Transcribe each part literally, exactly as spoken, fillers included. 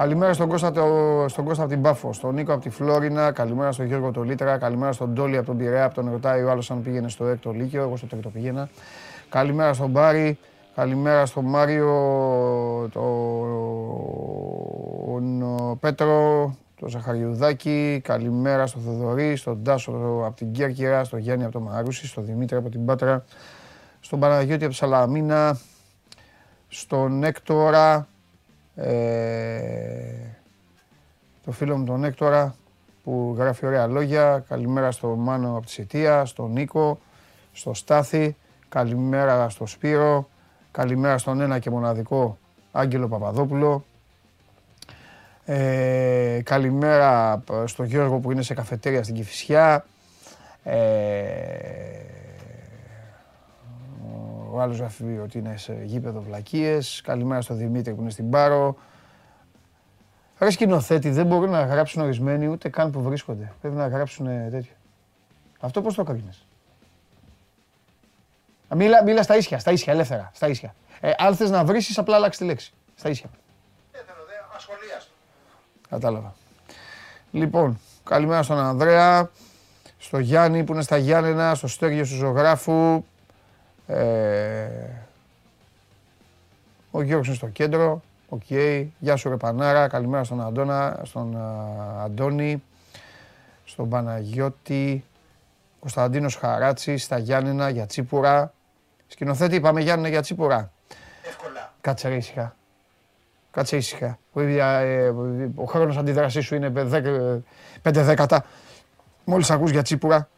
Καλημέρα στον Κώστα, στον Κώστα από την Πάφο, στον Νίκο από τη Φλόρινα, καλημέρα στον Γιώργο τον Λίτρα, καλημέρα στον Τόλι από τον Πειραιά, από τον ρωτάει ο άλλος αν πήγαινε στο έκτο Λύκειο, εγώ στο τρίτο πήγαινα. Καλημέρα στον Μπάρι, καλημέρα στον Μάριο, τον Πέτρο, τον Ζαχαριουδάκη, καλημέρα στον Θοδωρή, στον Τάσο από την Κέρκυρα, στον Γιάννη από το Μαρούσι, στον Δημήτρη από την Πάτρα, στον Παναγιώτη από Σαλαμίνα, στον Έκτορα, Ε, το φίλο μου τον Έκτορα που γράφει ωραία λόγια. Καλημέρα στον Μάνο από τη Σιτία, στον Νίκο, στο Στάθη. Καλημέρα στο Σπύρο. Καλημέρα στον ένα και μοναδικό Άγγελο Παπαδόπουλο. Ε, καλημέρα στον Γιώργο που είναι σε καφετέρια στην Κηφισιά. Ε, Ο άλλος γράφει ότι είναι σε γήπεδο βλακίες. Καλημέρα στο Δημήτρη που είναι στην Πάρο. Ρε σκηνοθέτη, δεν μπορούν να γράψουν ορισμένοι ούτε καν που βρίσκονται. Πρέπει να γράψουν τέτοιο. Αυτό πώς το έκανες? Μίλα, μίλα στα ίσια, στα ίσια, ελεύθερα. Στα ίσια. Ε, αν θες να βρίσεις, απλά αλλάξει τη λέξη. Στα ίσια. Δεν θέλω, δεν ασχολίαστο. Κατάλαβα. Λοιπόν, καλημέρα στον Ανδρέα, στο Γιάννη που είναι στα Γιάννενα, στο Στέργιο του Ζωγράφου. Ο Γιώργος είναι στο κέντρο, οκ. Γεια σου ρε Πανάρα, καλημέρα στον Αντώνα, στον Αντώνη, στον Παναγιώτη, Κωνσταντίνος Χαράτση, στα Γιάννενα, για Τσίπουρα. Σκηνοθέτη, είπαμε Γιάννενα για Τσίπουρα. Εύκολα. Κάτσε ρε ήσυχα. Κάτσε ήσυχα. Ο χρόνος αντίδρασής σου είναι πέντε δέκατα. Μόλις ακούς για Τσίπουρα.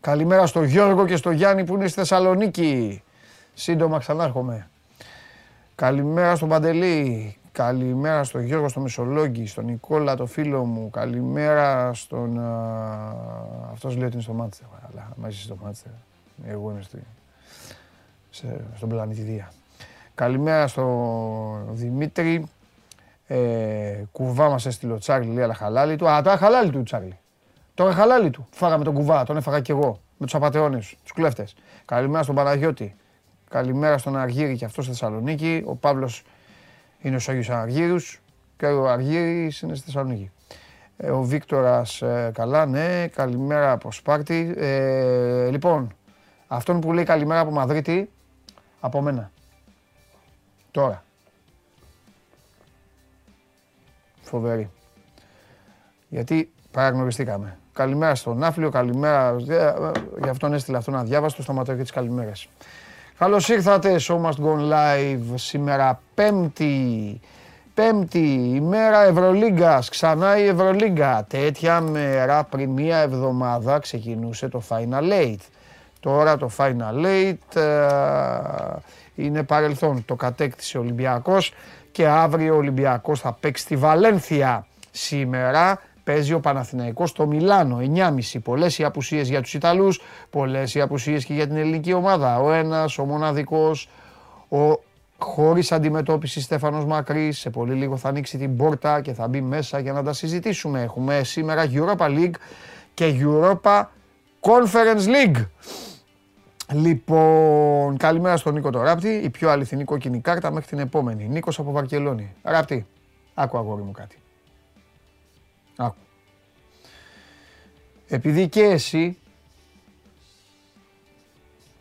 Καλημέρα στο Γιώργο και στο Γιάννη που είναι στη Θεσσαλονίκη. Σύντομα ξανάρχομαι. Καλημέρα στον Παντελή. Καλημέρα στο Γιώργο στο Μεσολόγγι, στον Νικόλα το φίλο μου. Καλημέρα στον... Αυτός λέει ότι είναι στο Μάντσεστερ, αλλά μαζί στο Μάντσεστερ. Εγώ είμαι στη... σε... στον πλανήτη Δία. Καλημέρα στον Δημήτρη. Ε... Κουβά μας έστειλε ο Τσάρλι, λέει, αλλά χαλάλι του. Α, τώρα χαλάλι του Τσάρλι. Τώρα χαλάλι του. Φάγαμε τον κουβά, τον έφαγα κι εγώ. Με τους απατεώνες, τους κλέφτες. Καλημέρα στον Παναγιώτη. Καλημέρα στον Αργύρη και αυτό στη Θεσσαλονίκη. Ο Παύλος είναι στους Άγιους Αργύρους και ο Αργύρης είναι στη Θεσσαλονίκη. Ε, ο Βίκτορας ε, καλά, ναι. Καλημέρα από Σπάρτη. Ε, λοιπόν, αυτόν που λέει καλημέρα από Μαδρίτη, από μένα. Τώρα. Φοβερή. Γιατί παραγνωριστήκαμε. Καλημέρα στον Νάφλιο, καλημέρα. Γι' αυτόν έστειλα αυτόν αδιάβαστο, σταματώ και τις καλημέρες. Καλώς ήρθατε, Show Must Go Live. Σήμερα πέμπτη, πέμπτη ημέρα Ευρωλίγκας. Ξανά η Ευρωλίγκα. Τέτοια μέρα πριν μία εβδομάδα ξεκινούσε το Final Eight. Τώρα το Final Eight α, είναι παρελθόν. Το κατέκτησε ο Ολυμπιακός και αύριο ο Ολυμπιακός θα παίξει στη Βαλένθια. Σήμερα παίζει ο Παναθηναϊκός στο Μιλάνο, εννιά και μισή. Πολλές οι απουσίες για τους Ιταλούς, πολλές οι απουσίες και για την ελληνική ομάδα. Ο ένας, ο μοναδικός, ο χωρίς αντιμετώπιση Στέφανος Μακρύς, σε πολύ λίγο θα ανοίξει την πόρτα και θα μπει μέσα για να τα συζητήσουμε. Έχουμε σήμερα Europa League και Europa Conference League. Λοιπόν, καλημέρα στον Νίκο τον Ράπτη, η πιο αληθινή κόκκινη κάρτα μέχρι την επόμενη. Νίκος από Βαρκελώνη. Ράπτη, άκου αγόρι μου κάτι. Άκου. Επειδή και εσύ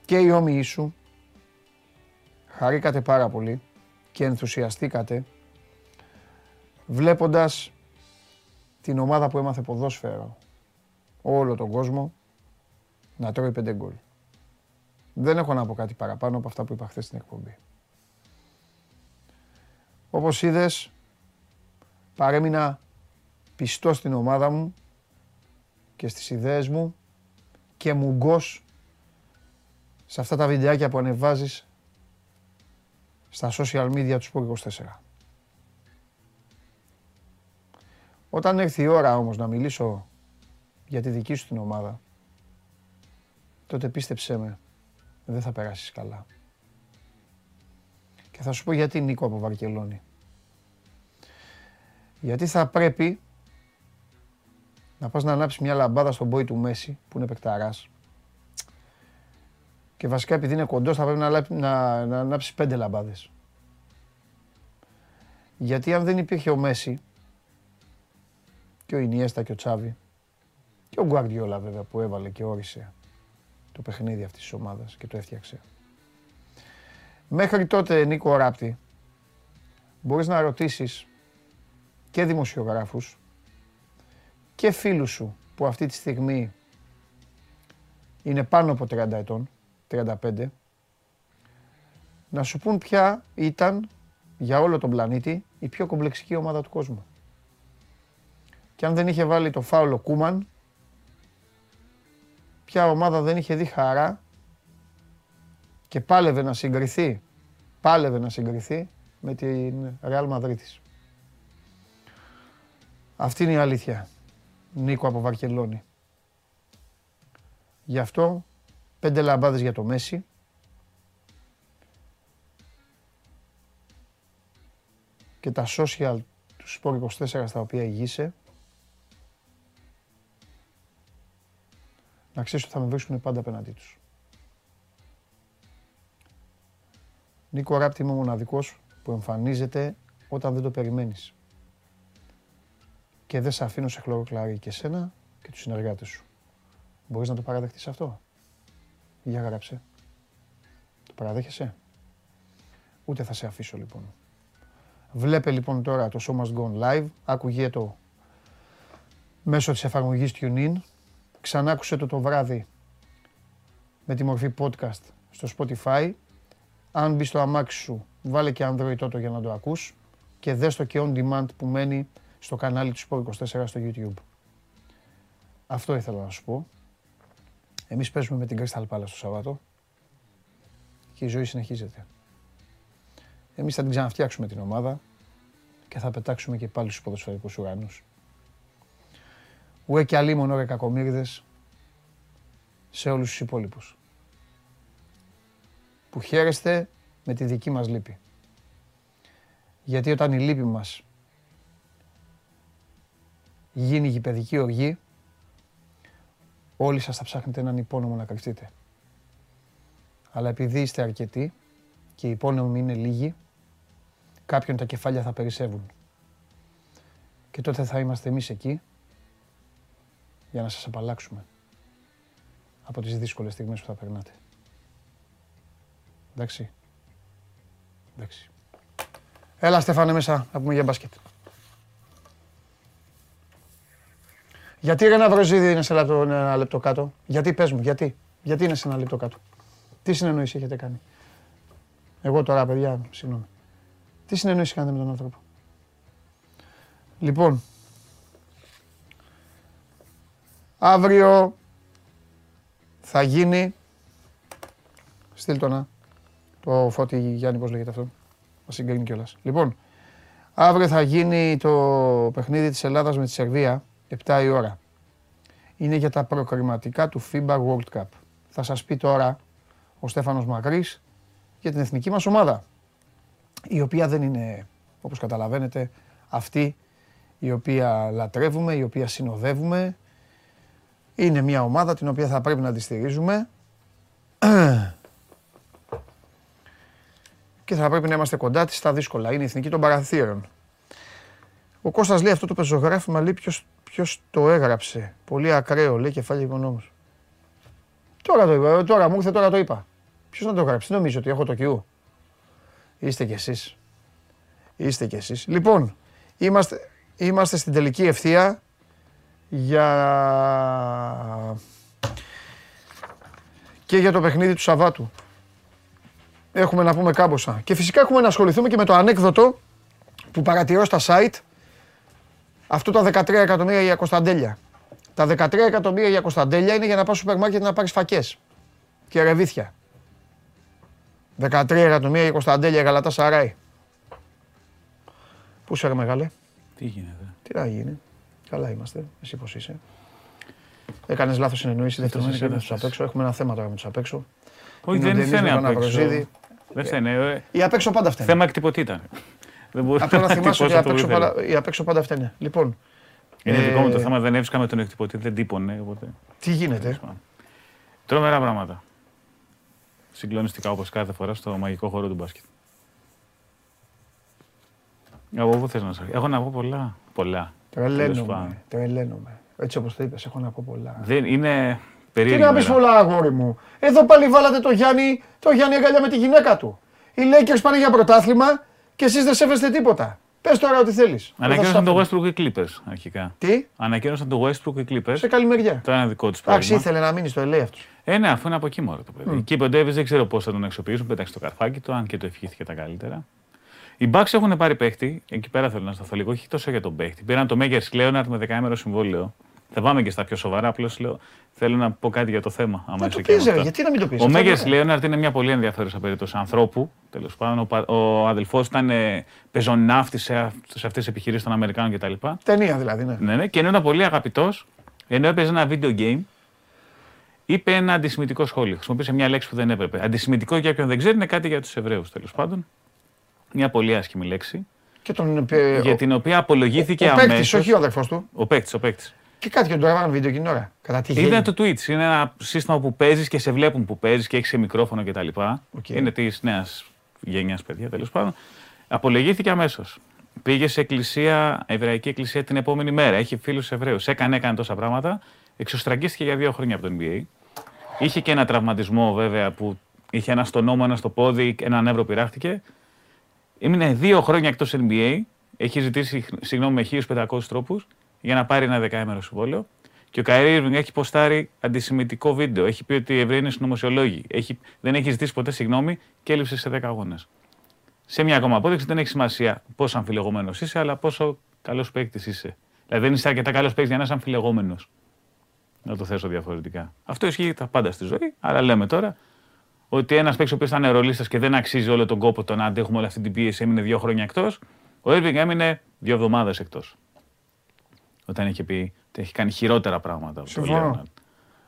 και οι όμοιοι σου χαρήκατε πάρα πολύ και ενθουσιαστήκατε βλέποντας την ομάδα που έμαθε ποδόσφαιρο όλο τον κόσμο να τρώει πέντε γκολ. Δεν έχω να πω κάτι παραπάνω από αυτά που είπα χθες στην εκπομπή. Όπως είδες, παρέμεινα πιστός στην ομάδα μου και στις ιδέες μου και μουγκός σε αυτά τα βιντεάκια που ανεβάζεις στα social media του Sport είκοσι τέσσερα. Όταν έρθει η ώρα όμως να μιλήσω για τη δική σου την ομάδα, τότε πίστεψέ με, δεν θα περάσεις καλά. Και θα σου πω γιατί, Νίκο από Βαρκελώνη. Γιατί θα πρέπει να πας να ανάψεις μια λαμπάδα στον μπόι του Μέση, που είναι παικταράς. Και βασικά επειδή είναι κοντός θα πρέπει να, να, να ανάψεις πέντε λαμπάδες. Γιατί αν δεν υπήρχε ο Μέση και ο Ινιέστα και ο Τσάβι και ο Γκουαρδιόλα βέβαια που έβαλε και όρισε το παιχνίδι αυτής της ομάδας και το έφτιαξε. Μέχρι τότε, Νίκο Ράπτη, μπορείς να ρωτήσεις και δημοσιογράφους και φίλους σου που αυτή τη στιγμή είναι πάνω από τριάντα ετών, τριάντα πέντε, να σου πούν ποια ήταν για όλο τον πλανήτη η πιο κομπλεξική ομάδα του κόσμου. Και αν δεν είχε βάλει το φάουλο Κούμαν, ποια ομάδα δεν είχε δει χαρά και πάλευε να συγκριθεί, πάλευε να συγκριθεί με την Real Madridis. Αυτή είναι η αλήθεια, Νίκο από Βαρκελόνη. Γι' αυτό πέντε λαμπάδες για το Μέση. Και τα social του Σπορ είκοσι τέσσερα στα οποία υγείσαι. Να ξέρεις ότι θα με βρίσκουν πάντα απέναντί τους. Νίκο Ράπτη, είμαι ο μοναδικός που εμφανίζεται όταν δεν το περιμένεις. Και δεν σε αφήνω σε χλωροκλάρι και σένα και τους συνεργάτες σου. Μπορείς να το παραδεχτείς αυτό? Για γράψε. Το παραδέχεσαι? Ούτε θα σε αφήσω λοιπόν. Βλέπε λοιπόν τώρα το Show Must Go Live, άκουγε το μέσω της εφαρμογής TuneIn, ξανάκουσε το το βράδυ με τη μορφή podcast στο Spotify. Αν μπεις στο αμάξι σου, βάλε και Android τότε για να το ακούς και δες το και on demand που μένει στο κανάλι του Σπορ είκοσι τέσσερα στο YouTube. Αυτό ήθελα να σου πω. Εμείς παίζουμε με την Crystal Palace στο Σαββάτο και η ζωή συνεχίζεται. Εμείς θα την ξαναφτιάξουμε την ομάδα και θα πετάξουμε και πάλι στους ποδοσφαιρικούς ουρανούς. Ουέ και αλλήμον ωραία κακομοίριδες σε όλους τους υπόλοιπους που χαίρεστε με τη δική μας λύπη. Γιατί όταν η λύπη μας γίνει γηπεδική οργή, όλοι σας θα ψάχνετε έναν υπόνομο να κρυφτείτε. Αλλά επειδή είστε αρκετοί και οι υπόνομοι είναι λίγοι, κάποιον τα κεφάλια θα περισσεύουν. Και τότε θα είμαστε εμείς εκεί για να σας απαλλάξουμε από τις δύσκολες στιγμές που θα περνάτε. Εντάξει. Εντάξει. Έλα Στέφανε μέσα, να πούμε για μπάσκετ. Γιατί ρε Ναυροζίδη είναι σε ένα λεπτό κάτω? Γιατί πες μου, γιατί. Γιατί είναι σε ένα λεπτό κάτω? Τι συνεννόηση έχετε κάνει? Εγώ τώρα, παιδιά, συγγνώμη. Τι συνεννόηση κάνετε με τον άνθρωπο? Λοιπόν, αύριο θα γίνει, στείλ το να, το Φώτη Γιάννη, πώς λέγεται αυτό, μας συγκρίνει κιόλας. Λοιπόν, αύριο θα γίνει το παιχνίδι της Ελλάδας με τη Σερβία, επτά η ώρα. Είναι για τα προκριματικά του φίμπα World Cup. Θα σας πει τώρα ο Στέφανος Μακρύς για την εθνική μας ομάδα, η οποία δεν είναι, όπως καταλαβαίνετε, αυτή η οποία λατρεύουμε, η οποία συνοδεύουμε. Είναι μια ομάδα την οποία θα πρέπει να τη στηρίζουμε και θα πρέπει να είμαστε κοντά της στα δύσκολα. Είναι η εθνική των παραθύρων. Ο Κώστας λέει αυτό το πεζογράφημα, λέει ποιος, ποιος το έγραψε. Πολύ ακραίο, λέει Κεφάλια Οικονόμου. Τώρα το είπα, τώρα μου ήρθε, τώρα το είπα. Ποιος να το γράψει? Νομίζω ότι έχω το Q. Είστε κι εσείς. Είστε κι εσείς. Λοιπόν, είμαστε, είμαστε στην τελική ευθεία για... και για το παιχνίδι του Σαββάτου. Έχουμε να πούμε κάμποσα. Και φυσικά έχουμε να ασχοληθούμε και με το ανέκδοτο που παρατηρώ στα site. Αυτό τα δεκατρία εκατομμύρια για Κωνσταντέλια. Τα δεκατρία εκατομμύρια για Κωνσταντέλια είναι για να πας στο σούπερ μάρκετ να πάρεις φακές και ρεβίθια. δεκατρία εκατομμύρια για Κωνσταντέλια, Γαλατασαράι. Πού είσαι, μεγάλε? Τι γίνεται? Τι να γίνει. Καλά είμαστε. Εσύ πώς είσαι? Έκανες λάθος συνεννόηση. Δεύτερον, είναι με τους απ' έξω. Έχουμε ένα θέμα τώρα με τους απ' έξω. Όχι, δεν είναι απ' οι απ' έξω πάντα φταίνε. Θέμα εκτυπωτήτα. Απλά να θυμάσαι ότι οι απ' έξω πάντα φταίνε. Λοιπόν. Είναι δικό μου το θέμα. Δεν έβρισκα με τον εκτυπωτή. Δεν τύπωνε. Τι γίνεται? Τρομερά πράγματα. Συγκλονιστικά όπως κάθε φορά στο μαγικό χώρο του μπάσκετ. Εγώ πού θες να σας... Έχω να πω πολλά. Πολλά. Τρελαίνομαι. Τρελαίνομαι. Έτσι όπως το είπες, έχω να πω πολλά. Δεν είναι περίεργο. Τι να πεις πολλά, αγόρι μου. Εδώ πάλι βάλατε το Γιάννη, το Γιάννη αγκαλιά με τη γυναίκα του. Οι Lakers πάνε για πρωτάθλημα και εσείς δεν σέβεστε τίποτα. Πες τώρα ό,τι θέλεις. Ανακοίνωσαν το Westbrook και Clippers αρχικά. Τι? Ανακοίνωσαν το Westbrook και Clippers. Σε καλή μεριά. Το ένα δικό τους πρόβλημα. Εντάξει, ήθελε να μείνει στο ελ έι αυτό. Ε, ναι, αφού είναι από εκεί μόνο το παιδί. Mm. Και ο Ντέβις δεν ξέρω πώς θα τον αξιοποιήσουν. Πέταξε το καρφάκι του, αν και το ευχήθηκε τα καλύτερα. Οι Bucks έχουν πάρει παίχτη. Εκεί πέρα θέλω να σταθώ λίγο. Όχι τόσο για τον παίχτη. Πήραν το Μέγερς Λέοναρτ με δεκαήμερο συμβόλαιο. Θα πάμε και στα πιο σοβαρά. Απλώς λέω, θέλω να πω κάτι για το θέμα. Αν το πεις, γιατί να μην το πεις. Ο Μέγερς Λέοναρτ είναι μια πολύ ενδιαφέρουσα περίπτωση ανθρώπου. Τέλος πάντων, ο αδελφός ήταν πεζοναύτης σε αυτές τις επιχειρήσεις των Αμερικάνων κτλ. Ταινία δηλαδή. Ναι, ναι, ναι. Και ενώ ήταν πολύ αγαπητός, ενώ έπαιζε ένα video game, είπε ένα αντισημιτικό σχόλιο. Χρησιμοποίησε μια λέξη που δεν έπρεπε. Αντισημιτικό για όποιον δεν ξέρει είναι κάτι για τους Εβραίους τέλος πάντων. Μια πολύ άσχημη λέξη. Και τον... για την οποία απολογήθηκε αμέσως. Ο παίκτης, όχι ο αδελφός του. Ο παίκτης, ο παίκτης. Και κάτι και τον τραβάνε βίντεο εκείνη ώρα. Κατά τι γίνεται. Ήταν το Twitch. Είναι ένα σύστημα που παίζεις και σε βλέπουν που παίζεις και έχεις σε μικρόφωνο κτλ. Okay. Είναι της νέας γενιάς παιδιά τέλος πάντων. Απολογήθηκε αμέσως. Πήγε σε εκκλησία, εβραϊκή εκκλησία την επόμενη μέρα. Έχει φίλους Εβραίους. Έκανε, έκανε τόσα πράγματα. Εξωστραγγίστηκε για δύο χρόνια από το εν μπι έι. Είχε και ένα τραυματισμό βέβαια που είχε ένα στο νόμο, ένα στο πόδι, ένα νεύρο πειράχτηκε. Έμεινε δύο χρόνια εκτός εν μπι έι. Έχει ζητήσει συγγνώμη με χίλιους πεντακόσιους τρόπους για να πάρει ένα δεκαήμερο συμβόλαιο. Και ο Καϊρί Ίρβινγκ έχει ποστάρει αντισημιτικό βίντεο. Έχει πει ότι οι Εβραίοι είναι συνωμοσιολόγοι. Έχει... δεν έχει ζητήσει ποτέ συγγνώμη και έλειψε σε δέκα αγώνες. Σε μια ακόμα απόδειξη δεν έχει σημασία πόσο αμφιλεγόμενος είσαι, αλλά πόσο καλός παίκτης είσαι. Δηλαδή δεν είσαι αρκετά καλός παίκτης για να είσαι αμφιλεγόμενος. Να το θέσω διαφορετικά. Αυτό ισχύει τα πάντα στη ζωή, αλλά λέμε τώρα ότι ένας παίκτης ο οποίος ήταν ρολίστας και δεν αξίζει όλο τον κόπο το να αντέχουμε όλη αυτή την πίεση, έμεινε δύο χρόνια εκτός. Ο Ίρβινγκ έμεινε δύο εβδομάδες εκτός. Όταν είχε πει ότι έχει κάνει χειρότερα πράγματα από τον Λέοναρτ.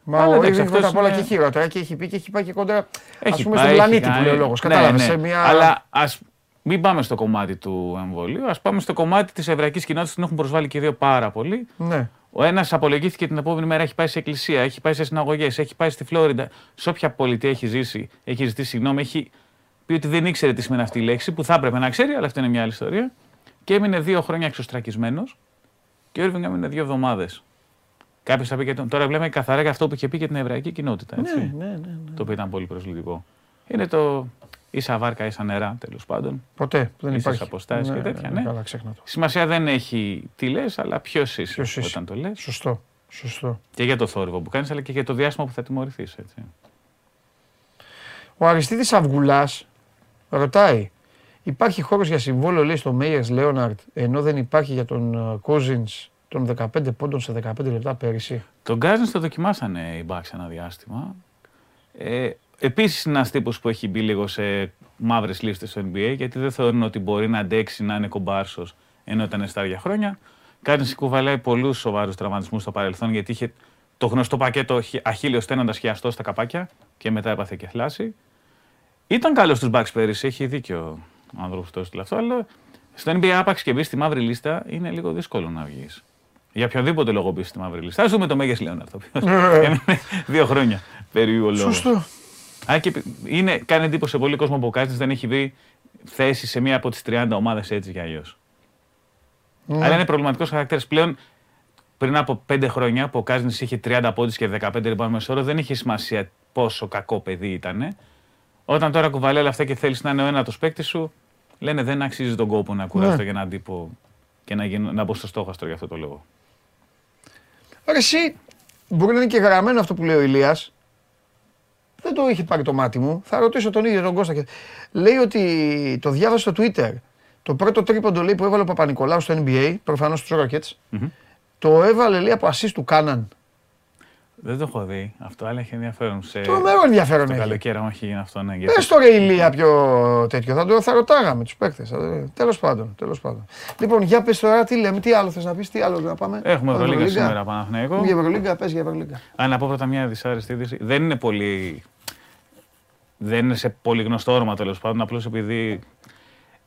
Μα αλλά, ο Ίρβινγκ πρώτα απ' όλα και χειρότερα και έχει πει και έχει πάει και κόντρα. Ας πούμε στον πλανήτη που λέει ο λόγος. Κατάλαβες. Ναι, ναι. Μια... αλλά ας μην πάμε στο κομμάτι του εμβολίου, ας πάμε στο κομμάτι της εβραϊκής κοινότητας που την έχουν προσβάλει και οι δύο πάρα πολύ. Ναι. Ο ένας απολογήθηκε την επόμενη μέρα, έχει πάει σε εκκλησία, έχει πάει σε συναγωγές, έχει πάει στη Φλόριντα. Σε όποια πολιτεία έχει ζήσει, έχει ζητήσει συγγνώμη, έχει πει ότι δεν ήξερε τι σημαίνει αυτή η λέξη που θα έπρεπε να ξέρει, αλλά αυτή είναι μια άλλη ιστορία. Και έμεινε δύο χρόνια εξωστρακισμένος. Και ο Ίρβινγκ έμεινε δύο εβδομάδες. Κάποιος θα πει και τον... τώρα βλέπουμε καθαρά για αυτό που είχε πει για την εβραϊκή κοινότητα. Έτσι. Ναι, ναι, ναι, ναι. Το οποίο ήταν πολύ προσβλητικό. Είναι το ίσα βάρκα, ίσα νερά τέλος πάντων. Ποτέ δεν υπάρχει. Αποστάσεις ναι, και τέτοια. Ναι, ναι. Καλά, ξέχνατο. Σημασία δεν έχει τι λες, αλλά ποιος είσαι, ποιος είσαι όταν το λες. Σωστό. Σωστό. Και για το θόρυβο που κάνεις, αλλά και για το διάστημα που θα τιμωρηθείς. Έτσι. Ο Αριστίδης Αυγουλάς ρωτάει. Υπάρχει χώρος για συμβόλαιο, λέει, στο Μέγερς Λέοναρτ, ενώ δεν υπάρχει για τον Cousins των δεκαπέντε πόντων σε δεκαπέντε λεπτά πέρυσι. Τον Cousins το δοκιμάσανε οι Bucks ένα διάστημα. Ε, επίσης είναι ένας τύπος που έχει μπει λίγο σε μαύρες λίστες στο εν μπι έι, γιατί δεν θεωρούν ότι μπορεί να αντέξει να είναι κομπάρσος ενώ ήταν star για χρόνια. Cousins κουβαλάει πολλούς σοβαρούς τραυματισμούς στο παρελθόν, γιατί είχε το γνωστό πακέτο αχίλιο στένοντας χιαστό στα καπάκια και μετά έπαθε και θλάση. Ήταν καλός στους Bucks πέρυσι, έχει δίκιο. Άνθρωπος τόσο τυλ αυτό, αλλά στο εν μπι έι άπαξ και μπει στη μαύρη λίστα είναι λίγο δύσκολο να βγεις. Για οποιοδήποτε λόγο μπει στη μαύρη λίστα. Ας δούμε το Μέγερς Λέοναρτ, το οποίο έμεινε δύο χρόνια περίπου ο λόγος. Σωστό. Είναι, κάνει εντύπωση σε πολύ κόσμο που ο Κάζινς δεν έχει βρει θέση σε μία από τις τριάντα ομάδες έτσι για αλλιώς. Mm. Αλλά είναι προβληματικός χαρακτήρας πλέον. Πριν από πέντε χρόνια που ο Κάζινς είχε τριάντα πόντους και δεκαπέντε ριμπάουντ μέσο όρο, δεν είχε σημασία πόσο κακό παιδί ήταν. Όταν τώρα κουβαλάει όλα αυτά και θέλεις να είναι ο ένατος παίκτης σου, λένε δεν αξίζει τον κόπο να κουραστώ για έναν τύπο και να, γίνω, να μπω στο στόχαστρο για αυτό το λόγο. Άρα εσύ, μπορεί να είναι και γραμμένο αυτό που λέει ο Ηλίας. Δεν το είχε πάρει το μάτι μου. Θα ρωτήσω τον ίδιο τον Κώστα. Και... λέει ότι το διάβασε στο Twitter. Το πρώτο τρίποντο, λέει, που έβαλε ο Παπα-Νικολάου στο εν μπι έι, προφανώς στους Rockets, mm-hmm. το έβαλε, λέει, από ασίστ του Κάναν. Δεν το έχω δει αυτό, αλλά έχει ενδιαφέρον σε. Τρομερό ενδιαφέρον. Το καλοκαίρι μου έχει γίνει αυτό, ναι. Πες τώρα η Ηλία πιο τέτοιο. Θα το θα ρωτάγαμε τους παίκτες. Τέλος πάντων, τέλος πάντων. Λοιπόν, για πες τώρα τι λέμε, τι άλλο θες να πεις, τι άλλο να πάμε. Έχουμε Ευρωλίγκα σήμερα, Παναθηναϊκό. Για Ευρωλίγκα, πες για Ευρωλίγκα. Αν να πω πρώτα μια δυσάρεστη είδηση. Δεν είναι πολύ. Δεν είναι σε πολύ γνωστό όνομα τέλος πάντων, απλώς επειδή.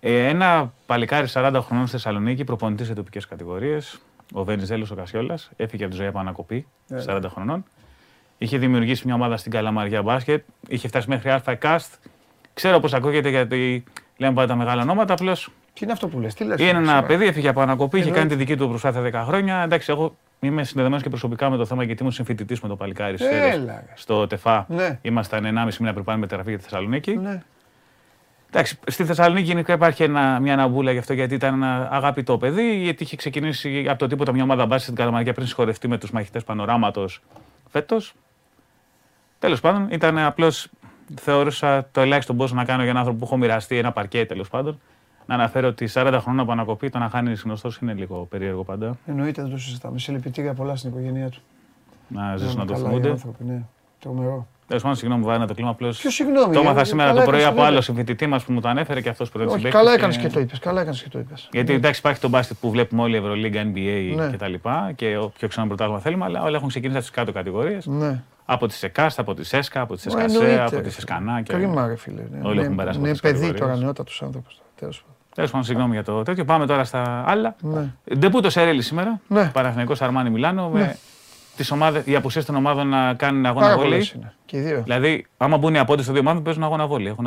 Ένα παλικάρι σαράντα χρονών στη Θεσσαλονίκη, προπονητής σε τοπικές κατηγορίες. Ο Βενιζέλος ο Κασιόλας έφυγε από τη ζωή από ανακοπή, σαράντα χρονών. Είχε δημιουργήσει μια ομάδα στην Καλαμαριά μπάσκετ, είχε φτάσει μέχρι Alpha Cast. Ξέρω πως ακούγεται γιατί λέμε πάντα μεγάλα ονόματα, απλώς Τι είναι αυτό που λες, τι λες. Είναι ένα παιδί, έφυγε από ανακοπή, είχε κάνει τη δική του προσπάθεια δέκα χρόνια. Εντάξει, εγώ είμαι συνδεδεμένος και προσωπικά με το θέμα γιατί ήμουν συμφοιτητής με το παλικάρι στο ΤΕΦΑ. Ήμασταν ενάμιση μήνα πριν πάμε με τεραφή για τη Θεσσαλονίκη. Εντάξει, στη Θεσσαλονίκη γενικά υπάρχει ένα, μια αναμπούλα γι' αυτό, γιατί ήταν ένα αγαπητό παιδί, γιατί είχε ξεκινήσει από το τίποτα μια ομάδα μπάσης στην Καλαμαριά πριν συγχωρευτεί με τους μαχητές Πανοράματος φέτος. Τέλος πάντων, ήταν απλώς, θεώρησα το ελάχιστο που μπορούσα να κάνω για έναν άνθρωπο που έχω μοιραστεί ένα παρκέ, τέλος πάντων. Να αναφέρω ότι σαράντα χρόνια από ανακοπή, το να χάνει γνωστό είναι λίγο περίεργο πάντα. Εννοείται, δεν το συζητάμε. Συλληπιτήρια πολλά στην οικογένειά του. Να ζήσουν να το θυμούνται. Τρομερό. Τέλος πάντων, συγγνώμη, βάρε το κλίμα απλώς. Ποιο συγγνώμη. Το έμαθα σήμερα το πρωί από άλλο συμφοιτητή μας που μου το ανέφερε και αυτός που δεν συμπέχτηκε. Καλά έκανες και το είπες. Καλά έκανες και το είπες. Γιατί εντάξει, υπάρχει το μπάσκετ που βλέπουμε όλοι, Ευρωλίγκα, Ν Μπι Έι κτλ. Και όποιο ξανά πρωτάθλημα θέλουμε, αλλά όλα έχουν ξεκινήσει από τις κάτω κατηγορίες. Από τις ΕΚΑΣΤ, από τις ΕΣΚΑ, από τις ΕΣΚΑΣΕΑ, από τις ΕΣΚΑΝΑ. Κρίμα, ρε φίλε. Όλοι έχουν περάσει. Είναι παιδί τώρα, νεότατος άνθρωπος. Τέλος πάντων, συγγνώμη για το τέτοιο. Πάμε τώρα στα άλλα. Ντεπούτο Σερέλη σήμερα. Παναθηναϊκός Αρμάνι Μιλάνο. Οι απουσίες των ομάδων να κάνουν αγώνα βόλεϊ. Δηλαδή, άμα μπουν οι απόντες των δύο ομάδων, παίζουν αγώνα βόλεϊ. Έχουν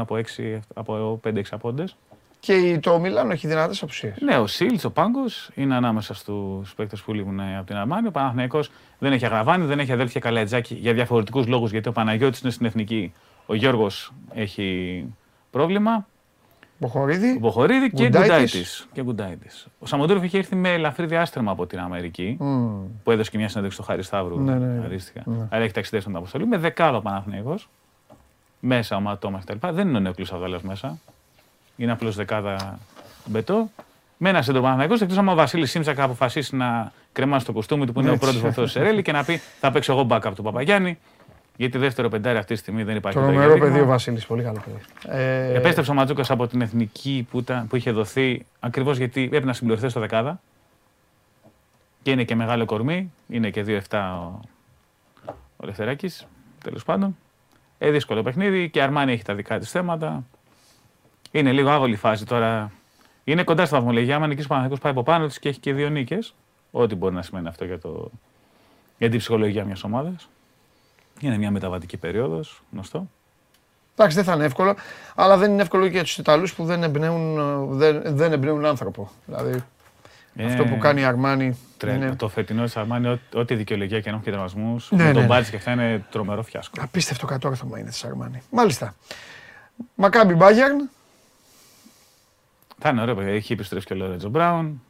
από πέντε έξι απόντες. Και το Μιλάνο έχει δυνατές απουσίες. Ναι, ο Σίλτς, ο Πάγκος είναι ανάμεσα στους παίκτες που λείπουν από την Αρμάνι. Ο Παναθηναϊκός δεν έχει Αγραβάνη, δεν έχει αδέλφια Καλατζάκη για διαφορετικούς λόγους. Γιατί ο Παναγιώτης είναι στην εθνική, ο Γιώργος έχει πρόβλημα. Μποχορίδη, Μποχορίδη και Γκουντάιτης. Και Γκουντάιτης. Ο Σαμοντούροφ είχε έρθει με ελαφρύ διάστρεμα από την Αμερική, mm. που έδωσε και μια συνέντευξη στο Χάρη Σταύρου. Ναι, ναι, αρίστηκα. Ναι. Άρα έχει ταξιδέψει με την αποστολή. Με δεκάδα ο Παναθηναϊκός. Μέσα ο Ματώμα κτλ. Δεν είναι ο Νεοκλής Αδόλας μέσα. Είναι απλώς δεκάδα μπετό. Με ένα σύντομο Παναθηναϊκός. Εκτός αν ο Βασίλης Σίμψακ αποφασίσει να κρεμάσει το κουστούμι του που είναι ο πρώτος βοηθός της Σερέλη και να πει θα παίξω εγώ backup του Παπαγιάννη. Γιατί δεύτερο πεντάρι αυτή τη στιγμή δεν υπάρχει. Τρομερό παιδί ο Βασίλης, πολύ καλό παιδί. Ε... Επέστρεψε ο Ματζούκας από την εθνική που, ήταν, που είχε δοθεί ακριβώς γιατί έπρεπε να συμπληρωθεί στο δεκάδα. Και είναι και μεγάλο κορμί, είναι και δύο επτά ο, ο Λευτεράκης, τέλος πάντων. Ε, δύσκολο παιχνίδι και η Αρμάνι έχει τα δικά της θέματα. Είναι λίγο άβολη φάση τώρα. Είναι κοντά στη βαθμολογία. Αν νικήσει ο Παναθηναϊκός πάει από πάνω της και έχει και δύο νίκες. Ό,τι μπορεί να σημαίνει αυτό για, το, για την ψυχολογία μιας ομάδας. Είναι μια μεταβατική περίοδος, γνωστό. Εντάξει, δεν θα είναι εύκολο, αλλά δεν είναι εύκολο και για τους Ιταλούς που δεν εμπνέουν, δεν, δεν εμπνέουν άνθρωπο. Δηλαδή, ε, αυτό που κάνει η Αρμάνι. Είναι... Το φετινό της Αρμάνι, ό,τι δικαιολογία και αν έχουν και τραυματισμούς, ναι, με ναι, τον ναι. Μπάτζ και αυτά είναι τρομερό φιάσκο. Απίστευτο κατόρθωμα είναι της Αρμάνι. Μάλιστα. Μακάμπι Μπάγιαρν. Θα είναι ωραίο, έχει επιστρέψει και ο Λόρεντζο Μπράουν.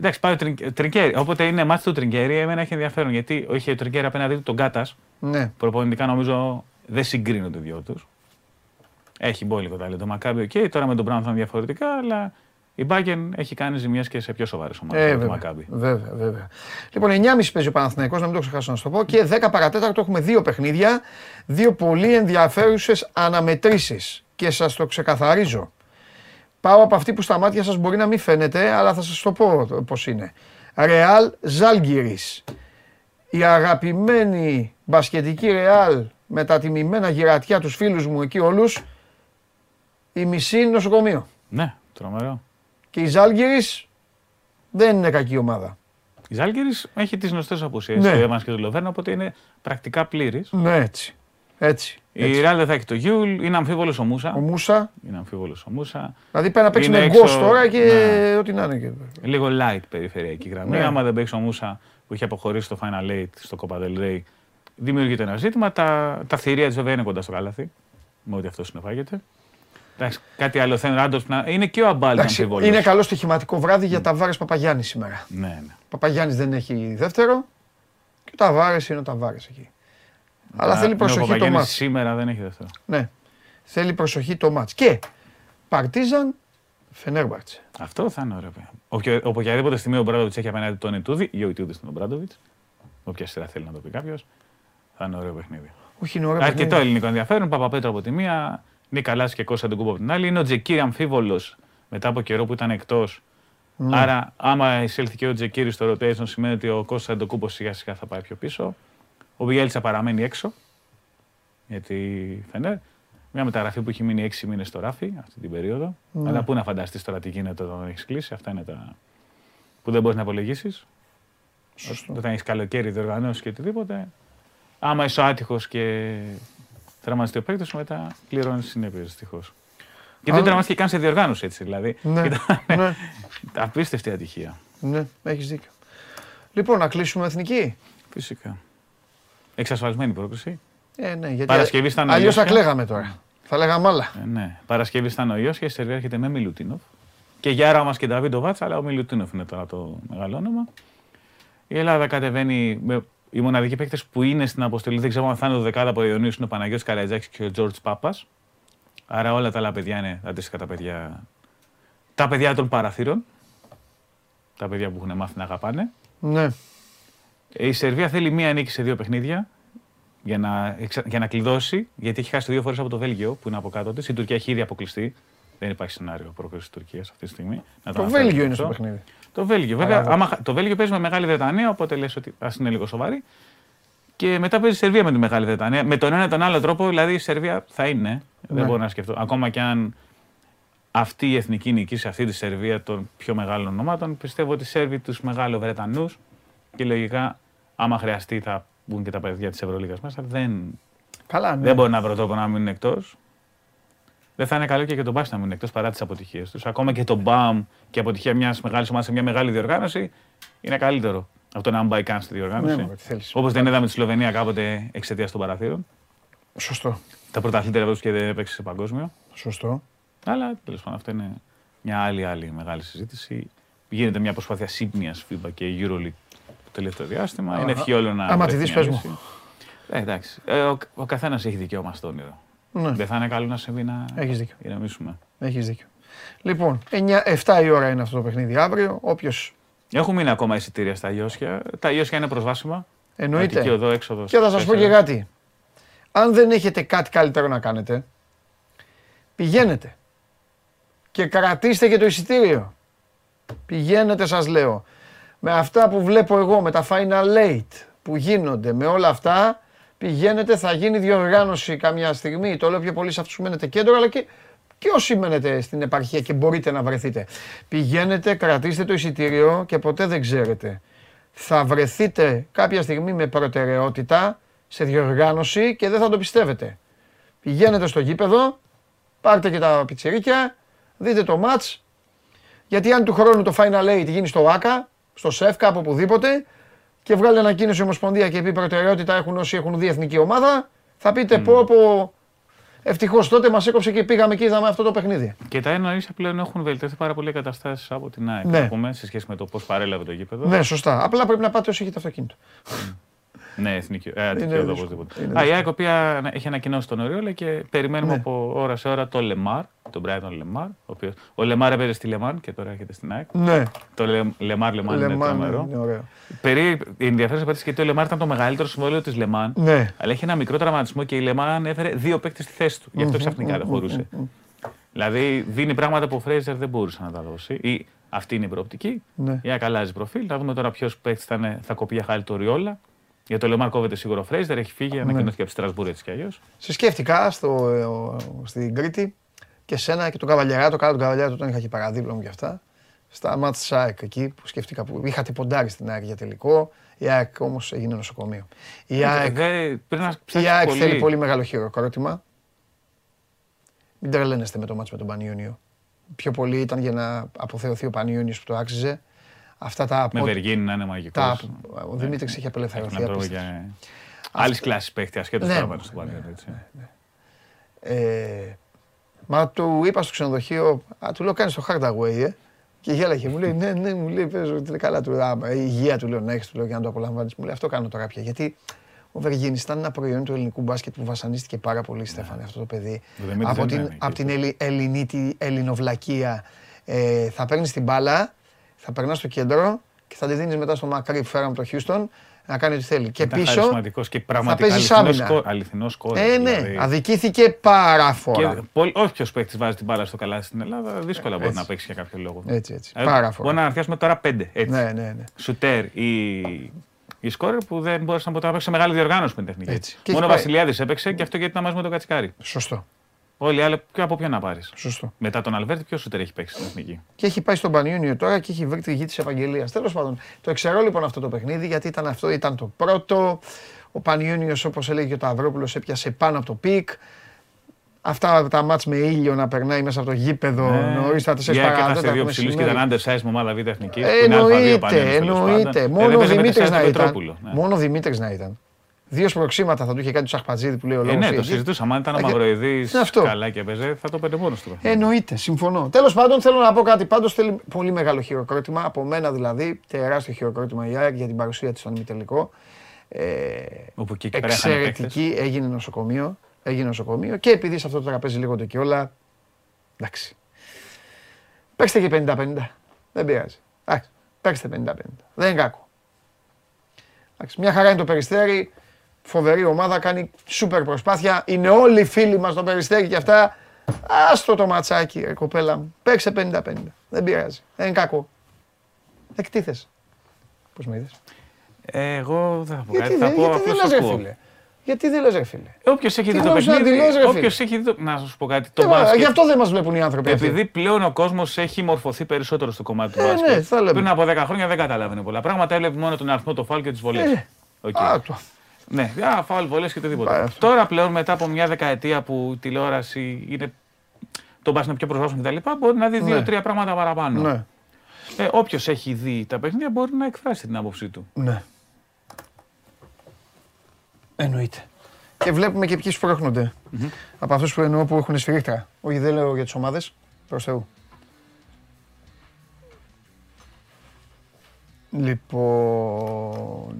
Εντάξει, πάει ο τριν, Τρινκέρι. Οπότε είναι μάτι του Τρινκέρι. Εμένα έχει ενδιαφέρον γιατί είχε ο Τρινκέρι απέναντί του τον Κάτας. Ναι. Προπονητικά νομίζω δεν συγκρίνονται οι δυο τους. Έχει μπόλικο ταλέντο. Μακάμπι, οκ. Okay. Τώρα με τον Μπράουν θα είναι διαφορετικά, αλλά η Μπάγκερν έχει κάνει ζημιές και σε πιο σοβαρές ομάδες. Ε, βέβαια, Μακάμπι. Βέβαια, βέβαια. Λοιπόν, εννιά και μισή παίζει ο Παναθηναϊκός, να μην το ξεχάσω να σου το πω. Και δέκα παρά τέταρτο έχουμε δύο παιχνίδια. Δύο πολύ ενδιαφέρουσες αναμετρήσεις. Και σας το ξεκαθαρίζω. Πάω από αυτή που στα μάτια σας μπορεί να μην φαίνεται, αλλά θα σας το πω πώς είναι. Ρεάλ Ζάλγκιρις. Η αγαπημένη μπασκετική Ρεάλ με τα τιμημένα γυρατιά τους φίλους μου εκεί όλους, η μισή νοσοκομείο. Ναι, τρομερό. Και η Ζάλγκιρις δεν είναι κακή ομάδα. Η Ζάλγκιρις έχει τις γνωστές απουσίες, ναι, του Έμανς και του Λοβέρνα, οπότε είναι πρακτικά πλήρης. Ναι, έτσι. Έτσι. Η Ρεάλ δεν θα έχει το Γιούλ, είναι αμφίβολος ο Μούσα. Ο Μούσα. Είναι αμφίβολος ο Μούσα. Δηλαδή πρέπει να παίξει με γκος τώρα και ναι, ό,τι να είναι. Και... λίγο light περιφερειακή γραμμή. Ναι. Άμα δεν παίξει ο Μούσα που είχε αποχωρήσει στο Final Eight στο Copa del Rey, δημιουργείται ένα ζήτημα. Τα, τα θηρία της βέβαια είναι κοντά στο καλάθι. Με ό,τι αυτό συνεπάγεται. Εντάξει, κάτι άλλο θέλει ο να... είναι και ο Αμπάλ αμφίβολος. Είναι καλό στοιχηματικό βράδυ για τα Βάρες Παπαγιάννη σήμερα. Ναι, ναι. Παπαγιάννη δεν έχει δεύτερο και τα Βάρες είναι τα Βάρες εκεί. Αλλά θέλει προσοχή το μάτς. Σήμερα δεν έχει δεύτερο. Ναι. Θέλει προσοχή το μάτς. Και Παρτίζαν Φενέρμπαχτσε. Αυτό θα είναι ωραίο. Οποιαδήποτε στιγμή ο Μπράντοβιτς έχει απέναντι τον Ιτούδη, ή ο Ιτούδης στον Μπράντοβιτς, όποια σειρά θέλει να το πει κάποιος, θα είναι ωραίο παιχνίδι. Όχι, είναι ωραίο παιχνίδι. Αρκετό ελληνικό ενδιαφέρον. Παπαπέτρο από τη μία, Νικαλάς και Κώστα Ντουκούπο από την άλλη. Είναι ο Τζεκίρι αμφίβολος μετά από καιρό που ήταν εκτός. Mm. Άρα, άμα εισέλθει και ο Τζεκίρι στο rotation, σημαίνει ότι ο Κώστα Ντουκούπο σιγά σιγά θα πάει πιο πίσω. Ο Μπιγιέλτσα παραμένει έξω, γιατί φαίνεται. Μια μεταγραφή που έχει μείνει έξι μήνες στο ράφι αυτή την περίοδο. Ναι. Αλλά πού να φανταστείς τώρα τι γίνεται όταν έχεις κλείσει. Αυτά είναι τα που δεν μπορείς να υπολογίσεις. Όταν έχεις καλοκαίρι, διοργανώσεις και οτιδήποτε. Άμα είσαι άτυχος και τραυματιστεί ο παίκτης, μετά πληρώνεις συνέπειες δυστυχώς. Γιατί δεν ήμασταν καν σε διοργάνωση έτσι δηλαδή. Ναι. Ναι. Απίστευτη ατυχία. Ναι, έχεις δίκιο. Λοιπόν, να κλείσουμε εθνική. Φυσικά. Εξασφαλισμένη πρόκληση. Ε, ναι, γιατί Παρασκευή ήταν ο Ιωσ. Αλλιώς θα κλαίγαμε τώρα. Θα λέγαμε άλλα. Ε, ναι. Παρασκευή ήταν ο Ιωσ και η Σερβία έρχεται με Μιλουτίνοφ. Και Γιάρα μας και Νταβίντο Βάτσα, αλλά ο Μιλουτίνοφ είναι τώρα το μεγάλο όνομα. Η Ελλάδα κατεβαίνει. Με... Οι μοναδικοί παίκτες που είναι στην αποστολή, δεν ξέρω αν θα είναι το δεκάδα από Ιωνίου, είναι ο Παναγιώτης Καρατζάκης και ο Τζόρτζ Πάπας. Άρα όλα τα άλλα παιδιά είναι αντίστοιχα τα παιδιά. Τα παιδιά των παραθύρων. Τα παιδιά που έχουν μάθει να αγαπάνε. Ναι. Η Σερβία θέλει μία νίκη σε δύο παιχνίδια για να, για να κλειδώσει, γιατί έχει χάσει δύο φορές από το Βέλγιο που είναι από κάτω της. Η Τουρκία έχει ήδη αποκλειστεί. Δεν υπάρχει σενάριο πρόκλησης της Τουρκίας αυτή τη στιγμή. Να το Βέλγιο είναι στο παιχνίδι. Το Βέλγιο, βέβαια. Άμα, το Βέλγιο παίζει με Μεγάλη Βρετανία, οπότε λες ότι ας είναι λίγο σοβαρή. Και μετά παίζει η Σερβία με τη Μεγάλη Βρετανία. Με τον ένα ή τον άλλο τρόπο, δηλαδή η Σερβία θα είναι. Ναι. Δεν μπορώ να σκεφτώ. Ακόμα και αν αυτή η εθνική νικήσει αυτή τη Σερβία των πιο μεγάλων ονομάτων, πιστεύω ότι οι Σέρβοι τους Μεγάλο Βρετανούς και λογικά, άμα χρειαστεί, θα μπουν και τα παιδιά της Ευρωλίγας μέσα. Δεν, Καλά, ναι. δεν μπορεί να βρω τρόπο να μείνουν εκτός. Δεν θα είναι καλό και για τον Μπάσκετ να μείνουν εκτός παρά τις αποτυχίες τους. Ακόμα και το μπαμ και η αποτυχία μιας μεγάλης ομάδας σε μια μεγάλη διοργάνωση είναι καλύτερο από το να μην πάει καν στη διοργάνωση. Ναι, όπως δεν είδαμε τη Σλοβενία κάποτε εξαιτίας των παραθύρων. Σωστό. Τα πρωταθλήτρια και δεν έπαιξε σε παγκόσμιο. Σωστό. Αλλά τέλος πάντων αυτό είναι μια άλλη, άλλη μεγάλη συζήτηση. Γίνεται μια προσπάθεια σύμπνοιας φίμπα και EuroLeague το τελευταίο διάστημα. Α, είναι ευχή όλων να. Άμα τη δεις, πες μου. Ε, εντάξει. Ε, ο, ο καθένας έχει δικαίωμα στο όνειρο. Ναι. Δεν θα είναι καλό να σε βγει να ηρεμήσουμε. Έχεις δίκιο. Λοιπόν, εφτά η ώρα είναι αυτό το παιχνίδι αύριο. Όποιος... Έχουν μείνει ακόμα εισιτήρια στα Ιώσια. Τα Ιώσια είναι προσβάσιμα. Εννοείται. Και, εδώ, έξοδος, και θα σας πω και κάτι. Αν δεν έχετε κάτι καλύτερο να κάνετε, πηγαίνετε και κρατήστε και το εισιτήριο. Πηγαίνετε, σας λέω. Με αυτά που βλέπω εγώ, με τα Final Eight που γίνονται, με όλα αυτά, πηγαίνετε, θα γίνει διοργάνωση καμιά στιγμή. Το λέω πιο πολύ σε αυτούς που μένετε κέντρο, αλλά και, και όσοι μένετε στην επαρχία και μπορείτε να βρεθείτε. Πηγαίνετε, κρατήστε το εισιτήριο και ποτέ δεν ξέρετε. Θα βρεθείτε κάποια στιγμή με προτεραιότητα σε διοργάνωση και δεν θα το πιστεύετε. Πηγαίνετε στο γήπεδο, πάρτε και τα πιτσιρίκια, δείτε το μάτς. Γιατί αν του χρόνου το Final Eight γίνει στο ΟΑΚΑ, στο ΣΕΦΚΑ, από οπουδήποτε, και βγάλει ανακοίνωση η Ομοσπονδία και πει προτεραιότητα έχουν όσοι έχουν δει εθνική ομάδα, θα πείτε πω πω ευτυχώς τότε μας έκοψε και πήγαμε και είδαμε αυτό το παιχνίδι. Και τα ένα ίσα πλέον έχουν βελτιωθεί πάρα πολλές καταστάσεις από την ΑΕΚ, να πούμε, σε σχέση με το πώς παρέλαβε το γήπεδο. Ναι, σωστά. Απλά πρέπει να πάτε όσοι έχετε αυτοκίνητο. Ναι, εθνική. Η ΑΕΚ, η οποία έχει ανακοινώσει τον Οριόλα και περιμένουμε από ώρα σε ώρα το Λεμάρ, τον Μπράιτον Λεμάρ. Ο Λεμάρ έπαιζε στη Λεμάν και τώρα έρχεται στην ΑΕΚ. Το Λεμάρ Λεμάν είναι τρομερό. Περί ενδιαφέρουσα απάντηση γιατί ο Λεμάρ ήταν το μεγαλύτερο συμβόλαιο της Λεμάν. Αλλά έχει ένα μικρό τραυματισμό και η Λεμάν έφερε δύο παίκτες στη θέση του. Γι' αυτό ξαφνικά δεν χωρούσε. Δηλαδή δίνει πράγματα που ο Φρέιζερ δεν μπορούσε να τα δώσει. Αυτή είναι η προοπτική. Η ΑΕΚ αλλάζει προφίλ. Θα δούμε τώρα ποιο παίκτη θα κοπεί για χάρη του Οριόλα. Για το Λεμάρ κόβεται σίγουρο ο Φρέιζερ, έχει φύγει, ανακοινώθηκε από τη Στρασβούρη έτσι κι αλλιώς. Σε σκέφτηκα στην Κρήτη και σένα και τον Καβαλιαράτο, καλά τον Καβαλιαράτο τον είχα και παραδίπλα μου κι αυτά. Στα μάτς της ΑΕΚ εκεί που σκέφτηκα που είχατε ποντάρει στην ΑΕΚ για τελικό, η ΑΕΚ όμως έγινε νοσοκομείο. Η ΑΕΚ θέλει πολύ μεγάλο χειροκρότημα. Μην τρελαίνεστε με το μάτς με τον Πανιόνιο. Πιο πολύ ήταν για να αποθεωθεί ο Πανιόνιος που το άξιζε. Αυτά τα με Βεργίνη να είναι μαγικός. Ο Δημήτρης έχει απελευθερωθεί. Άλλης κλάσης παίχτη, ασχέτως τράβανε στο Πανιόνιο. Μα του είπα στο ξενοδοχείο, του λέω κάνεις το Hardaway, και γέλαγε, μου λέει ναι, ναι, μου λέει παίζω ότι είναι καλά. Η υγεία του λέω να έχεις, του λέω για να το απολαμβάνεις. Μου λέει αυτό κάνω τώρα πια. Γιατί ο Βεργίνης ήταν ένα προϊόν του ελληνικού μπάσκετ που βασανίστηκε πάρα πολύ, Στέφανε, αυτό το παιδί. Από την ελληνική ελληνοβλακία θα παίρνεις την μπάλα. Θα περνάς στο κέντρο και θα τη δίνεις μετά στο μακρύ που φέραμε το Χιούστον να κάνει ό,τι θέλει. Και ήταν πίσω και πραγματικά αληθινός κόρη. Ε, ναι, δηλαδή... αδικήθηκε πάρα φορά. Και, πολλ... όποιος παίκτης βάζει την μπάλα στο καλάθι στην Ελλάδα, δύσκολα ε, μπορεί να παίξει για κάποιο λόγο. Έτσι, έτσι. Ε, πάρα φορά. Μπορεί να αναφιάσουμε τώρα πέντε. Έτσι. Ναι, ναι, ναι. Σουτέρ ή... οι σκόρερ που δεν μπορούσαν να παίξουν σε μεγάλη διοργάνωση με την τεχνική. Έτσι. Μόνο ο Βασιλιάδης έπαιξε και αυτό γιατί ήταν μαζί με τον Κατσικάρη. Σωστό. Όλοι οι άλλοι, από ποιον να πάρεις. Σωστό. Μετά τον Αλβέρτη, ποιος σούτερ έχει παίξει στην εθνική. Και έχει πάει στον Πανιούνιο τώρα και έχει βρει τη γη της Ευαγγελίας. Τέλος πάντων, το εξαιρώ λοιπόν αυτό το παιχνίδι, γιατί ήταν αυτό, ήταν το πρώτο. Ο Πανιούνιος, όπως έλεγε ο Ταυρόπουλος, έπιασε πάνω από το πικ. αυτά τα μάτς με ήλιο να περνάει μέσα από το γήπεδο νωρίς τα τέσσερα παρά τέταρτα. Δύο ψηλούς και ήταν undersize με ομάδα Β' Εθνική. Εννοείται, εννοείται. Μόνο ο Δημήτρης να ήταν. Μόνο ο Δημήτρης να ήταν. Δύο σπροξήματα θα του είχε κάνει του Σαχπατζίδη που λέει ο λόγος. Ναι, το συζητούσαμε. Αν ήταν ο Μαυροειδής καλά και έπαιζε, θα το πέντε μόνος του. Εννοείται, συμφωνώ. Τέλος πάντων, θέλω να πω κάτι. Πάντως θέλει πολύ μεγάλο χειροκρότημα. Από μένα δηλαδή, τεράστιο χειροκρότημα η ΑΕΚ για την παρουσία της στον ημιτελικό. Εξαιρετική, έγινε νοσοκομείο. Έγινε νοσοκομείο και επειδή σε αυτό το τραπέζι λίγο και όλα. Εντάξει. Παίξτε και πενήντα πενήντα. Δεν πειράζει. Εντάξει. Παίξτε πενήντα πενήντα. Δεν είναι κακό. Εντάξει. Μια χαρά είναι το Περιστέρι. Φοβερή ομάδα, κάνει σούπερ προσπάθεια. Είναι όλοι οι φίλοι μας στο Περιστέρι και αυτά. Άστο το ματσάκι, ρε κοπέλα μου. Παίξε πενήντα πενήντα. Δεν πειράζει. Δεν είναι κακό. Εκτίθεσαι. Πώς με είδες? Εγώ θα πω κάτι. Θα πω απλώς. Γιατί δεν λες, ρε φίλε? Όποιος έχει δει το παιχνίδι, όποιος έχει δει το... Να σας πω κάτι, το μπάσκετ. Γι' αυτό δεν μας βλέπουν οι άνθρωποι. Επειδή πλέον ο κόσμος έχει μορφωθεί περισσότερο στο κομμάτι του μπάσκετ. Πριν από δέκα χρόνια δεν καταλάβαινε πολλά πράγματα. Έλαβε μόνο τον αριθμό, το φάουλ και τις βολές. Ναι, φάουλ, βολές και οτιδήποτε. Τώρα πλέον μετά από μια δεκαετία που η τηλεόραση είναι... Το μπάσκετ είναι πιο προσβάσιμο κτλ. Μπορεί να δει δύο-τρία πράγματα παραπάνω. Όποιος έχει δει τα παιχνίδια μπορεί να εκφράσει την άποψή του. Εννοείται. Και βλέπουμε και ποιοι σπρώχνονται. Mm-hmm. Από αυτούς που εννοώ που έχουν σφυρίχτρα. Όχι, δεν λέω για τις ομάδες. Προς Θεού. Λοιπόν...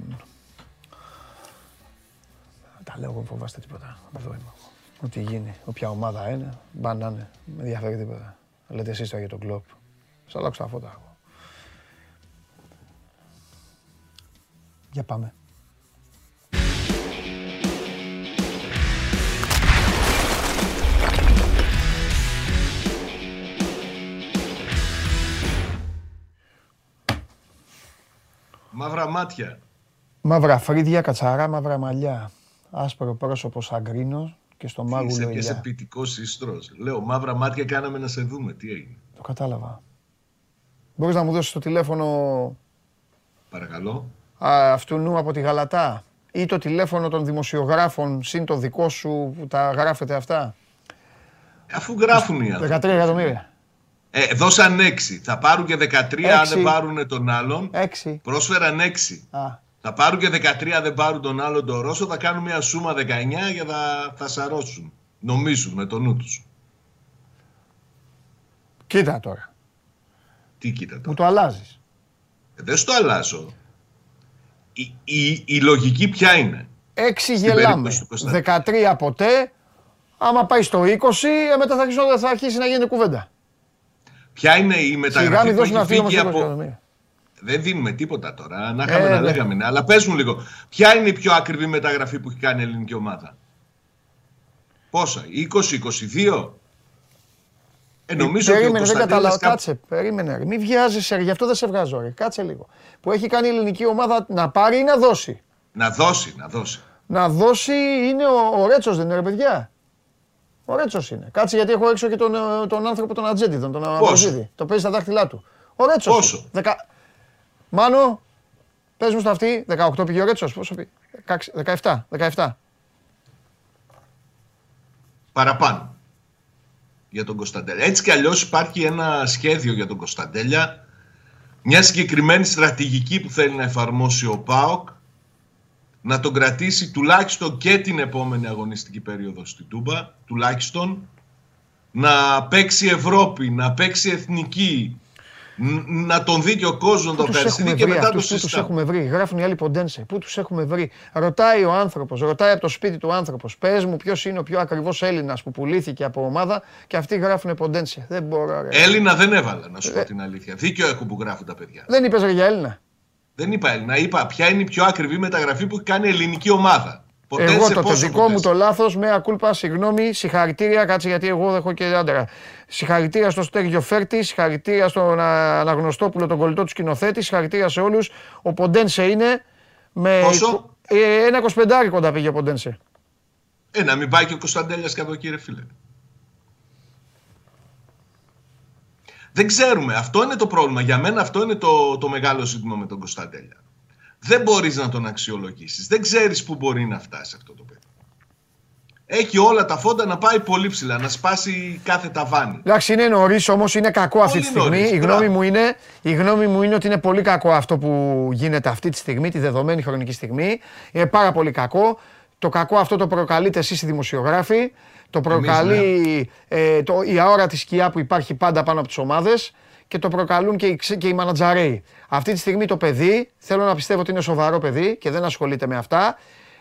Τα λέω εγώ, φοβάστε τίποτα. Από εδώ είμαι. Ό,τι γίνει. Όποια ομάδα είναι, μπαν να είναι. Με ενδιαφέρει τίποτα. Λέτε εσείς τώρα για τον Κλοπ. Σα αλλάξω τα φώτα. Για πάμε. Μαύρα μάτια. Μαύρα φρύδια, κατσαρά, μαύρα μαλλιά. Άσπρο πρόσωπο σαν γκρίνο και στο μάγουλο ηλιά. Είσαι ποιητικός ίστρος. Λέω, μαύρα μάτια κάναμε να σε δούμε. Τι έγινε? Το κατάλαβα. Μπορείς να μου δώσεις το τηλέφωνο... Παρακαλώ. Α, αυτού νου από τη Γαλατά. Ή το τηλέφωνο των δημοσιογράφων, συν το δικό σου που τα γράφετε αυτά. Αφού γράφουν οι άλλοι. δεκατρία εκατομμύρια. Ε, δώσαν έξι. Θα πάρουν και δεκατρία αν δεν πάρουν τον άλλον. έξι. Πρόσφεραν έξι. Α. Θα πάρουν και δεκατρία αν δεν πάρουν τον άλλον τον Ρώσο. Θα κάνουν μια σούμα δεκαεννιά και θα, θα σαρώσουν. Νομίζουν με το νου τους. Κοίτα τώρα. Τι κοίτα τώρα? Μου το αλλάζεις. Ε, δεν στο αλλάζω. Η, η, η λογική ποια είναι? έξι γελάμε. δεκατρία ποτέ. Άμα πάει στο είκοσι, μετά θα αρχίσει, θα αρχίσει να γίνεται κουβέντα. Ποια είναι η μεταγραφή που έχει φύγει από... Δεν δίνουμε τίποτα τώρα, να είχαμε ε, να λέγαμε, ναι. Αλλά πες μου λίγο, ποια είναι η πιο ακριβή μεταγραφή που έχει κάνει η ελληνική ομάδα? Πόσα, είκοσι, είκοσι δύο? Ε, νομίζω περίμενε, ότι ο Κωνσταντίνας... Καταλά... Κά... Κάτσε, περίμενε, μην βιάζεσαι, γι' αυτό δεν σε βγάζω, ρε. Κάτσε λίγο. Που έχει κάνει η ελληνική ομάδα να πάρει ή να δώσει? Να δώσει, να δώσει. Να δώσει είναι ο, ο Ρέτσος, δεν είναι, ρε παιδιά? Ο Ρέτσος είναι. Κάτσε γιατί έχω έξω και τον, τον άνθρωπο τον Ατζέντιδον, τον Αμπαζίδη. Το παίζει στα δάχτυλά του. Ο Ρέτσος. Πόσο? Δεκα... Μάνο, πες μου στα αυτή, δεκαοκτώ πήγε ο Ρέτσος, πόσο πήγε? δεκαεπτά. Παραπάνω. Για τον Κωνσταντέλια. Έτσι κι αλλιώς υπάρχει ένα σχέδιο για τον Κωνσταντέλια. Μια συγκεκριμένη στρατηγική που θέλει να εφαρμόσει ο ΠΑΟΚ. Να τον κρατήσει τουλάχιστον και την επόμενη αγωνιστική περίοδο στη Τούμπα, τουλάχιστον, να παίξει Ευρώπη, να παίξει Εθνική, να τον δει και ο κόσμος να τον περιστεί και μετά το συστάμα. Πού τους έχουμε βρει, γράφουν οι άλλοι ποντένσε, πού τους έχουμε βρει. Ρωτάει ο άνθρωπος, ρωτάει από το σπίτι του άνθρωπος, πες μου ποιος είναι ο πιο ακριβώς Έλληνας που πουλήθηκε από ομάδα και αυτοί γράφουν ποντένσε. Δεν μπορώ, ρε. Έλληνα δεν έβαλα, να σου πω την αλήθεια. Δίκιο έχουν που γράφουν τα παιδιά. Δεν είπες για Έλληνα? Δεν είπα Έλληνα, είπα ποια είναι η πιο ακριβή μεταγραφή που κάνει η ελληνική ομάδα. Ποτέ εγώ το, το δικό ποτέ. Μου το λάθος, με ακούλπα, συγγνώμη, συγχαρητήρια, κάτσε γιατί εγώ έχω και άντερα. Συγχαρητήρια στο Στέργιο Φέρτη, συγχαρητήρια στον Αναγνωστόπουλο, τον κολλητό του σκηνοθέτη, συγχαρητήρια σε όλους. Ο Ποντένσε είναι με... Πόσο? Ένα είκοσι πέντε κοντά πήγε ο Ποντένσε. Ε, να μην πάει και ο Κωνσταντέλιας και εδώ, κύριε φίλε. Δεν ξέρουμε. Αυτό είναι το πρόβλημα. Για μένα αυτό είναι το, το μεγάλο ζήτημα με τον Κωνσταντέλια. Δεν μπορείς να τον αξιολογήσεις. Δεν ξέρεις που μπορεί να φτάσει αυτό το παιδί. έχει όλα τα φόντα να πάει πολύ ψηλά, να σπάσει κάθε ταβάνι. Εντάξει, είναι νωρίς όμως, είναι κακό αυτή τη στιγμή. Η γνώμη μου είναι, η γνώμη μου είναι ότι είναι πολύ κακό αυτό που γίνεται αυτή τη στιγμή, τη δεδομένη χρονική στιγμή. Είναι πάρα πολύ κακό. Το κακό αυτό το προκαλείτε εσείς οι δημοσιογράφοι. Το προκαλεί ε, το, η αόρατη σκιά που υπάρχει πάντα πάνω από τις ομάδες και το προκαλούν και οι, και οι μανατζαρέοι. Αυτή τη στιγμή το παιδί, θέλω να πιστεύω ότι είναι σοβαρό παιδί και δεν ασχολείται με αυτά.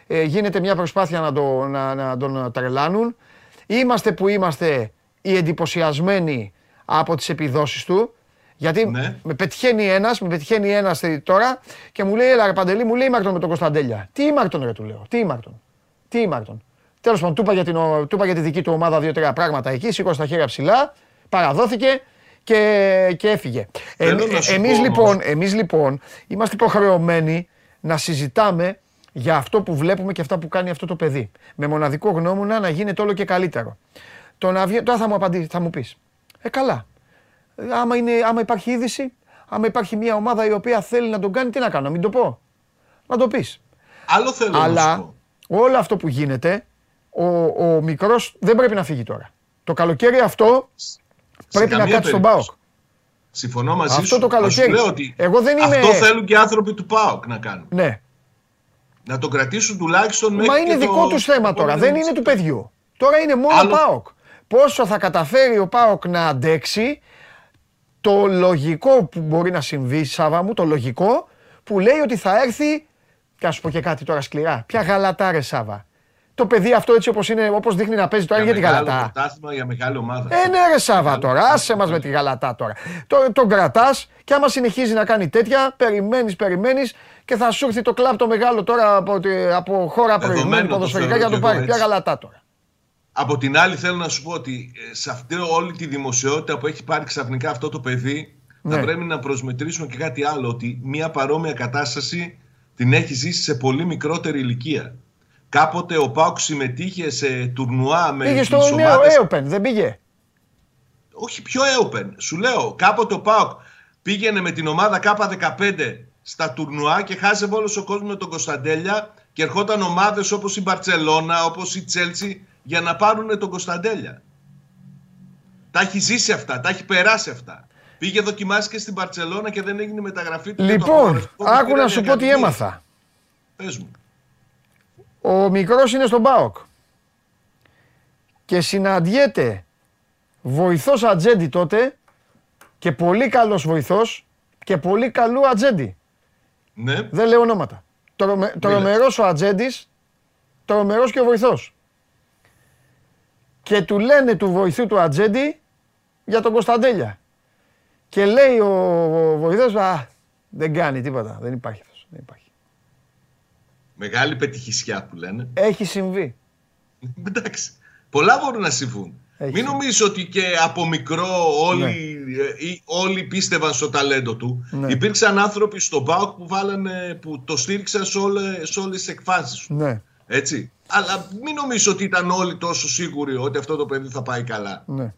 Ε, γίνεται μια προσπάθεια να, το, να, να τον τρελάνουν. Είμαστε που είμαστε οι εντυπωσιασμένοι από τις επιδόσεις του. Γιατί ναι. με πετυχαίνει ένας, με πετυχαίνει ένας τώρα και μου λέει, έλα Παντελή, μου λέει Μάρτον με τον Κωνσταντέλια. Τι Μάρτον ρε του λέω, τι Μάρτον, τι Μάρτον. Τέλος πάντων, του είπα για, την, του είπα για τη δική του ομάδα δύο τρία πράγματα εκεί, σήκωσε τα χέρια ψηλά, παραδόθηκε και, και έφυγε. Ε, ε, εμείς, λοιπόν, εμείς λοιπόν είμαστε υποχρεωμένοι να συζητάμε για αυτό που βλέπουμε και αυτά που κάνει αυτό το παιδί. Με μοναδικό γνώμονα να γίνεται όλο και καλύτερο. Το να βγει, τώρα θα μου απαντήσει, θα μου πεις. Ε, καλά. Άμα, είναι, άμα υπάρχει είδηση, άμα υπάρχει μια ομάδα η οποία θέλει να τον κάνει, τι να κάνω, μην το πω. Να το πεις. Άλλο θέλω. Αλλά όλο αυτό που γίνεται, ο, ο μικρός δεν πρέπει να φύγει τώρα. Το καλοκαίρι αυτό σε πρέπει να κάτσει στον ΠΑΟΚ. Συμφωνώ μαζί αυτό σου. Αυτό το καλοκαίρι. Εγώ δεν είμαι... Αυτό θέλουν και άνθρωποι του ΠΑΟΚ να κάνουν. Ναι. Να το κρατήσουν τουλάχιστον μέχρι. Μα είναι δικό τους θέμα τώρα, δεν είναι του παιδιού. Τώρα είναι μόνο ΠΑΟΚ. Πόσο θα καταφέρει ο ΠΑΟΚ να αντέξει, το λογικό που μπορεί να συμβεί, Σάβα μου, το λογικό που λέει ότι θα έρθει. Και να σου πω και κάτι τώρα σκληρά. Ποια γαλατά, ρε Σάβα. Το παιδί αυτό έτσι όπως είναι, όπως δείχνει να παίζει τώρα, είναι για τη γαλατά. Για μεγάλη ομάδα. Ε, ναι, ρε Σάβα τώρα. Άσε μας με τη γαλατά τώρα. Τον το κρατάς και άμα συνεχίζει να κάνει τέτοια, περιμένεις, περιμένεις και θα σου έρθει το κλαμπ το μεγάλο τώρα από, από χώρα προηγούμενη ποδοσφαιρικά για να το πάρει. Ποια γαλατά τώρα. Από την άλλη θέλω να σου πω ότι σε αυτή όλη τη δημοσιότητα που έχει πάρει ξαφνικά αυτό το παιδί, ναι. θα πρέπει να προσμετρήσουμε και κάτι άλλο, ότι μια παρόμοια κατάσταση την έχει ζήσει σε πολύ μικρότερη ηλικία. Κάποτε ο ΠΑΟΚ συμμετείχε σε τουρνουά με τις ομάδες. Πήγε στο Open, δεν πήγε. Όχι, πιο Open. Σου λέω, κάποτε ο ΠΑΟΚ πήγαινε με την ομάδα Κ δεκαπέντε στα τουρνουά και χάζευε όλος ο κόσμος με τον Κωνσταντέλια και ερχόταν ομάδες όπως η Μπαρτσελώνα, όπως η Τσέλσι, για να πάρουν τον Κωνσταντέλια. Τα έχει ζήσει αυτά, τα έχει περάσει αυτά. Πήγε δοκιμάσει και στην Μπαρτσελώνα και δεν έγινε μεταγραφή του. Λοιπόν, άκου να σου πω τι έμαθα. Πες μου. Ο μικρός είναι στον ΠΑΟΚ και συναντιέται βοηθός ατζέντη τότε και πολύ καλός βοηθός και πολύ καλού ατζέντη. Ναι. Δεν λέω ονόματα. Τρομε, τρομερός ο ατζέντης, τρομερός και ο βοηθός. Και του λένε του βοηθού του ατζέντη για τον Κωνσταντέλια. Και λέει ο βοηθός, α, δεν κάνει τίποτα, δεν υπάρχει αυτός, δεν υπάρχει. Μεγάλη πετυχησιά που λένε. Έχει συμβεί. Εντάξει. Πολλά μπορούν να συμβούν. Έχει. Μην νομίζεις ότι και από μικρό όλοι, ναι. όλοι πίστευαν στο ταλέντο του. Ναι. Υπήρξαν άνθρωποι στον ΠΑΟΚ που, βάλανε, που το στήριξαν σε, όλε, σε όλες τις εκφάσεις του. Ναι. Έτσι. Αλλά μην νομίζεις ότι ήταν όλοι τόσο σίγουροι ότι αυτό το παιδί θα πάει καλά. Ναι.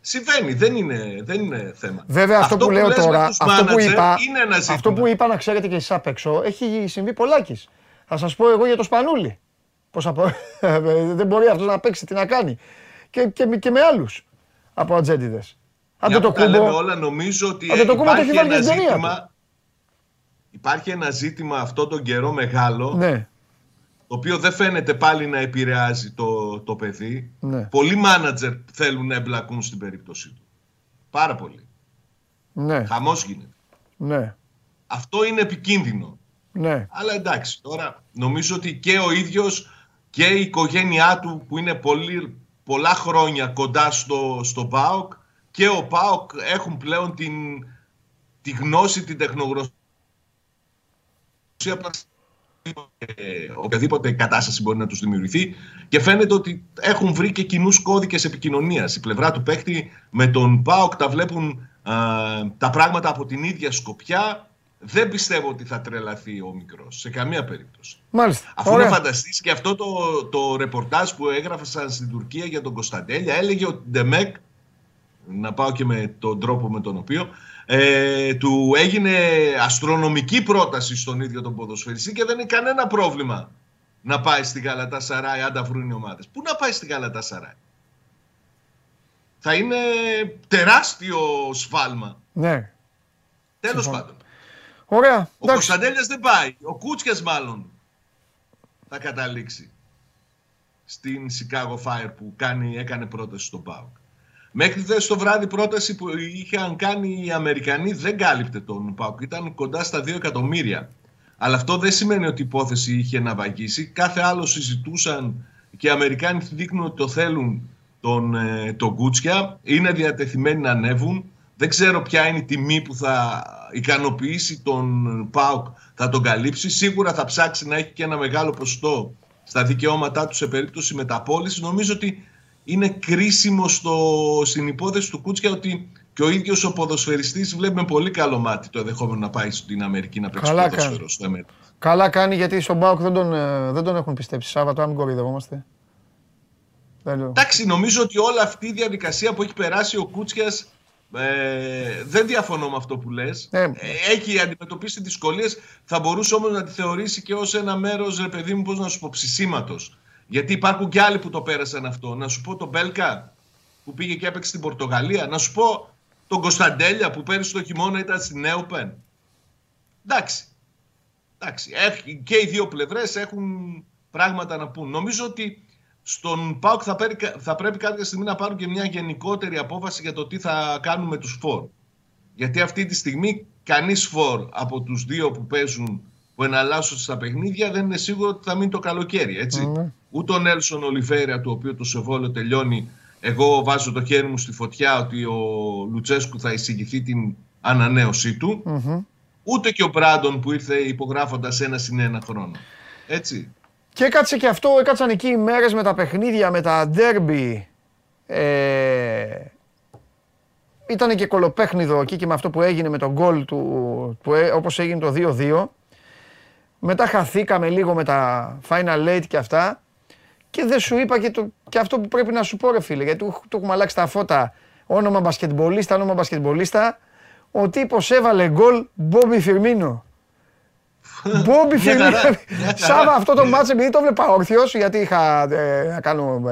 Συμβαίνει, δεν είναι, δεν είναι θέμα. Βέβαια αυτό, αυτό που λέω τώρα, αυτό που, είπα, αυτό που είπα να ξέρετε και εσείς απ' έξω, έχει συμβεί πολλάκις. Θα σας πω εγώ για το Σπανούλη. Πώς απο... δεν μπορεί αυτός να παίξει, τι να κάνει. Και, και, και με άλλους από ατζέντιδες. Αν το κούμπο... όλα, νομίζω ότι αν το κούμπο το έχει βάλει και στην ταινία. Υπάρχει ένα ζήτημα αυτό τον καιρό μεγάλο, ναι. το οποίο δεν φαίνεται πάλι να επηρεάζει το, το παιδί. Ναι. Πολλοί μάνατζερ θέλουν να εμπλακούν στην περίπτωση του. Πάρα πολλοί. Ναι. Χαμός γίνεται. Ναι. Αυτό είναι επικίνδυνο. Ναι. Αλλά εντάξει, τώρα νομίζω ότι και ο ίδιος και η οικογένειά του που είναι πολύ, πολλά χρόνια κοντά στο, στο ΠΑΟΚ και ο ΠΑΟΚ έχουν πλέον την, τη γνώση, την τεχνογνωσία οποιαδήποτε κατάσταση μπορεί να τους δημιουργηθεί και φαίνεται ότι έχουν βρει και κοινούς κώδικες επικοινωνίας. Η πλευρά του παίκτη με τον ΠΑΟΚ τα βλέπουν α, τα πράγματα από την ίδια σκοπιά. Δεν πιστεύω ότι θα τρελαθεί ο μικρός, σε καμία περίπτωση. Μάλιστα. Αφού ωραία. Να φανταστείς και αυτό το, το ρεπορτάζ που έγραφαν στην Τουρκία για τον Κωνσταντέλια, έλεγε ότι Ντεμεκ, να πάω και με τον τρόπο με τον οποίο, ε, του έγινε αστρονομική πρόταση στον ίδιο τον ποδοσφαιριστή και δεν είναι κανένα πρόβλημα να πάει στην Γαλατασαράι, αν τα βρουν οι ομάδες. Πού να πάει στην Γαλατασαράι. Θα είναι τεράστιο σφάλμα. Ναι. Τέλος Συμφωνώ. πάντων. Ωραία. Ο Κωνσταντέλιας δεν πάει. Ο Κούτσιας μάλλον θα καταλήξει στην Chicago Fire που κάνει, έκανε πρόταση στον ΠΑΟΚ. Μέχρι χθες το βράδυ πρόταση που είχαν κάνει οι Αμερικανοί δεν κάλυπτε τον ΠΑΟΚ. Ήταν κοντά στα δύο εκατομμύρια. Αλλά αυτό δεν σημαίνει ότι η υπόθεση είχε να βαγίσει. Κάθε άλλο συζητούσαν και οι Αμερικάνοι δείχνουν ότι το θέλουν τον, τον Κούτσια. Είναι διατεθειμένοι να ανέβουν. Δεν ξέρω ποια είναι η τιμή που θα ικανοποιήσει τον ΠΑΟΚ, θα τον καλύψει. Σίγουρα θα ψάξει να έχει και ένα μεγάλο ποσοστό στα δικαιώματά του σε περίπτωση μεταπώλησης. Νομίζω ότι είναι κρίσιμο στο, στην υπόθεση του Κούτσια ότι και ο ίδιος ο ποδοσφαιριστής βλέπει με πολύ καλό μάτι το ενδεχόμενο να πάει στην Αμερική να παίξει ποδοσφαιρό στο ΕΜΕΤ. Καλά κάνει, γιατί στον ΠΑΟΚ δεν τον, δεν τον έχουν πιστέψει. Σάββατο, αν μην κορυδευόμαστε. Εντάξει, νομίζω ότι όλη αυτή η διαδικασία που έχει περάσει ο Κούτσιας. Ε, δεν διαφωνώ με αυτό που λες. Ε. Έχει αντιμετωπίσει δυσκολίες. Θα μπορούσε όμως να τη θεωρήσει και ως ένα μέρος, ρε παιδί μου, πώς να σου πω, ψησίματος. Γιατί υπάρχουν και άλλοι που το πέρασαν αυτό. Να σου πω τον Μπέλκα που πήγε και έπαιξε στην Πορτογαλία. Να σου πω τον Κωνσταντέλια που πέρυσι το χειμώνα ήταν στην Νέουπεν. Εντάξει. Εντάξει. Έχει, και οι δύο πλευρές έχουν πράγματα να πούν. Νομίζω ότι στον ΠΑΟΚ θα, θα πρέπει κάποια στιγμή να πάρουν και μια γενικότερη απόφαση για το τι θα κάνουν με τους φορ. Γιατί αυτή τη στιγμή κανείς φορ από τους δύο που παίζουν, που εναλλάσσονται στα παιχνίδια, δεν είναι σίγουρο ότι θα μείνει το καλοκαίρι. Έτσι. Mm. Ούτε ο Νέλσον Ολιβέρα, του οποίου το Σεβόλιο τελειώνει, εγώ βάζω το χέρι μου στη φωτιά ότι ο Λουτσέσκου θα εισηγηθεί την ανανέωσή του. Mm-hmm. Ούτε και ο Μπράντον που ήρθε υπογράφοντας ένα συν ένα χρόνο. Έτσι. Και έκατσε και αυτό, έκατσαν εκεί οι μέρες με τα παιχνίδια, με τα ντέρμπι. Ε, ήτανε και κολοπέχνιδο εκεί και με αυτό που έγινε με τον γκολ του, που, όπως έγινε το δύο δύο. Μετά χαθήκαμε λίγο με τα Final Eight και αυτά. Και δεν σου είπα και, το, και αυτό που πρέπει να σου πω, ρε φίλε, γιατί του, του έχουμε αλλάξει τα φώτα. Όνομα μπασκετμπολίστα, όνομα μπασκετμπολίστα. Ο τύπος έβαλε γκολ Μπόμπι Φιρμίνο. Μπόμπι Φιρμίνο. Σάβα, αυτό το μάτς επειδή το βλέπα όρθιος, γιατί είχα να κάνω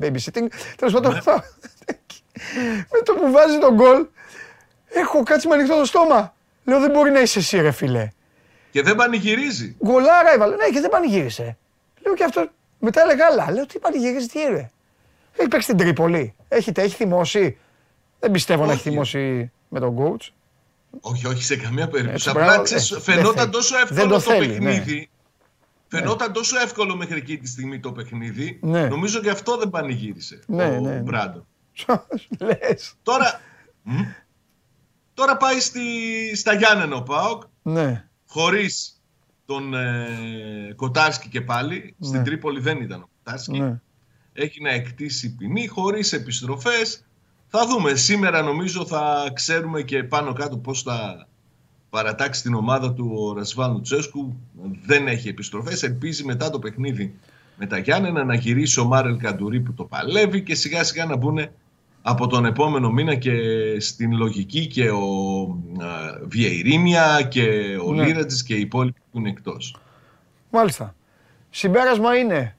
babysitting. Τέλος πάντων, με το που βάζει τον γκολ, έχω κάτσει με ανοιχτό το στόμα. Λέω, δεν μπορεί να είσαι εσύ, ρε φίλε. Και δεν πανηγυρίζει. Γκολάρα έβαλε. Ναι, και δεν πανηγύρισε. Λέω και αυτό. Μετά έλεγα άλλα. Λέω, τι πανηγυρίζει, τι είναι. Έχει παίξει την Τρίπολη. Έχει θυμώσει. Δεν πιστεύω να έχει θυμώσει με τον coach. Όχι, όχι σε καμία περίπτωση. Απλά φαινόταν τόσο εύκολο το παιχνίδι. Φαινόταν τόσο εύκολο μέχρι εκεί τη στιγμή το παιχνίδι. Νομίζω και αυτό δεν πανηγύρισε ο Μπράντο. Τώρα Τώρα πάει στα Γιάννενα ο ΠΑΟΚ. Χωρίς τον Κοτάρσκι και πάλι. Στην Τρίπολη δεν ήταν ο Κοτάρσκι. Έχει να εκτίσει ποινή χωρίς επιστροφές. Θα δούμε. Σήμερα νομίζω θα ξέρουμε και πάνω κάτω πώς θα παρατάξει την ομάδα του ο Ρασβάν Λουτσέσκου. Δεν έχει επιστροφές. Ελπίζει μετά το παιχνίδι με τα Γιάννενα να γυρίσει ο Μάρελ Καντουρί που το παλεύει και σιγά σιγά να μπουν από τον επόμενο μήνα και στην λογική και ο Βιεϊρίνια και ο ναι. Λίρατζης και οι υπόλοιποι που είναι εκτός. Μάλιστα. Συμπέρασμα είναι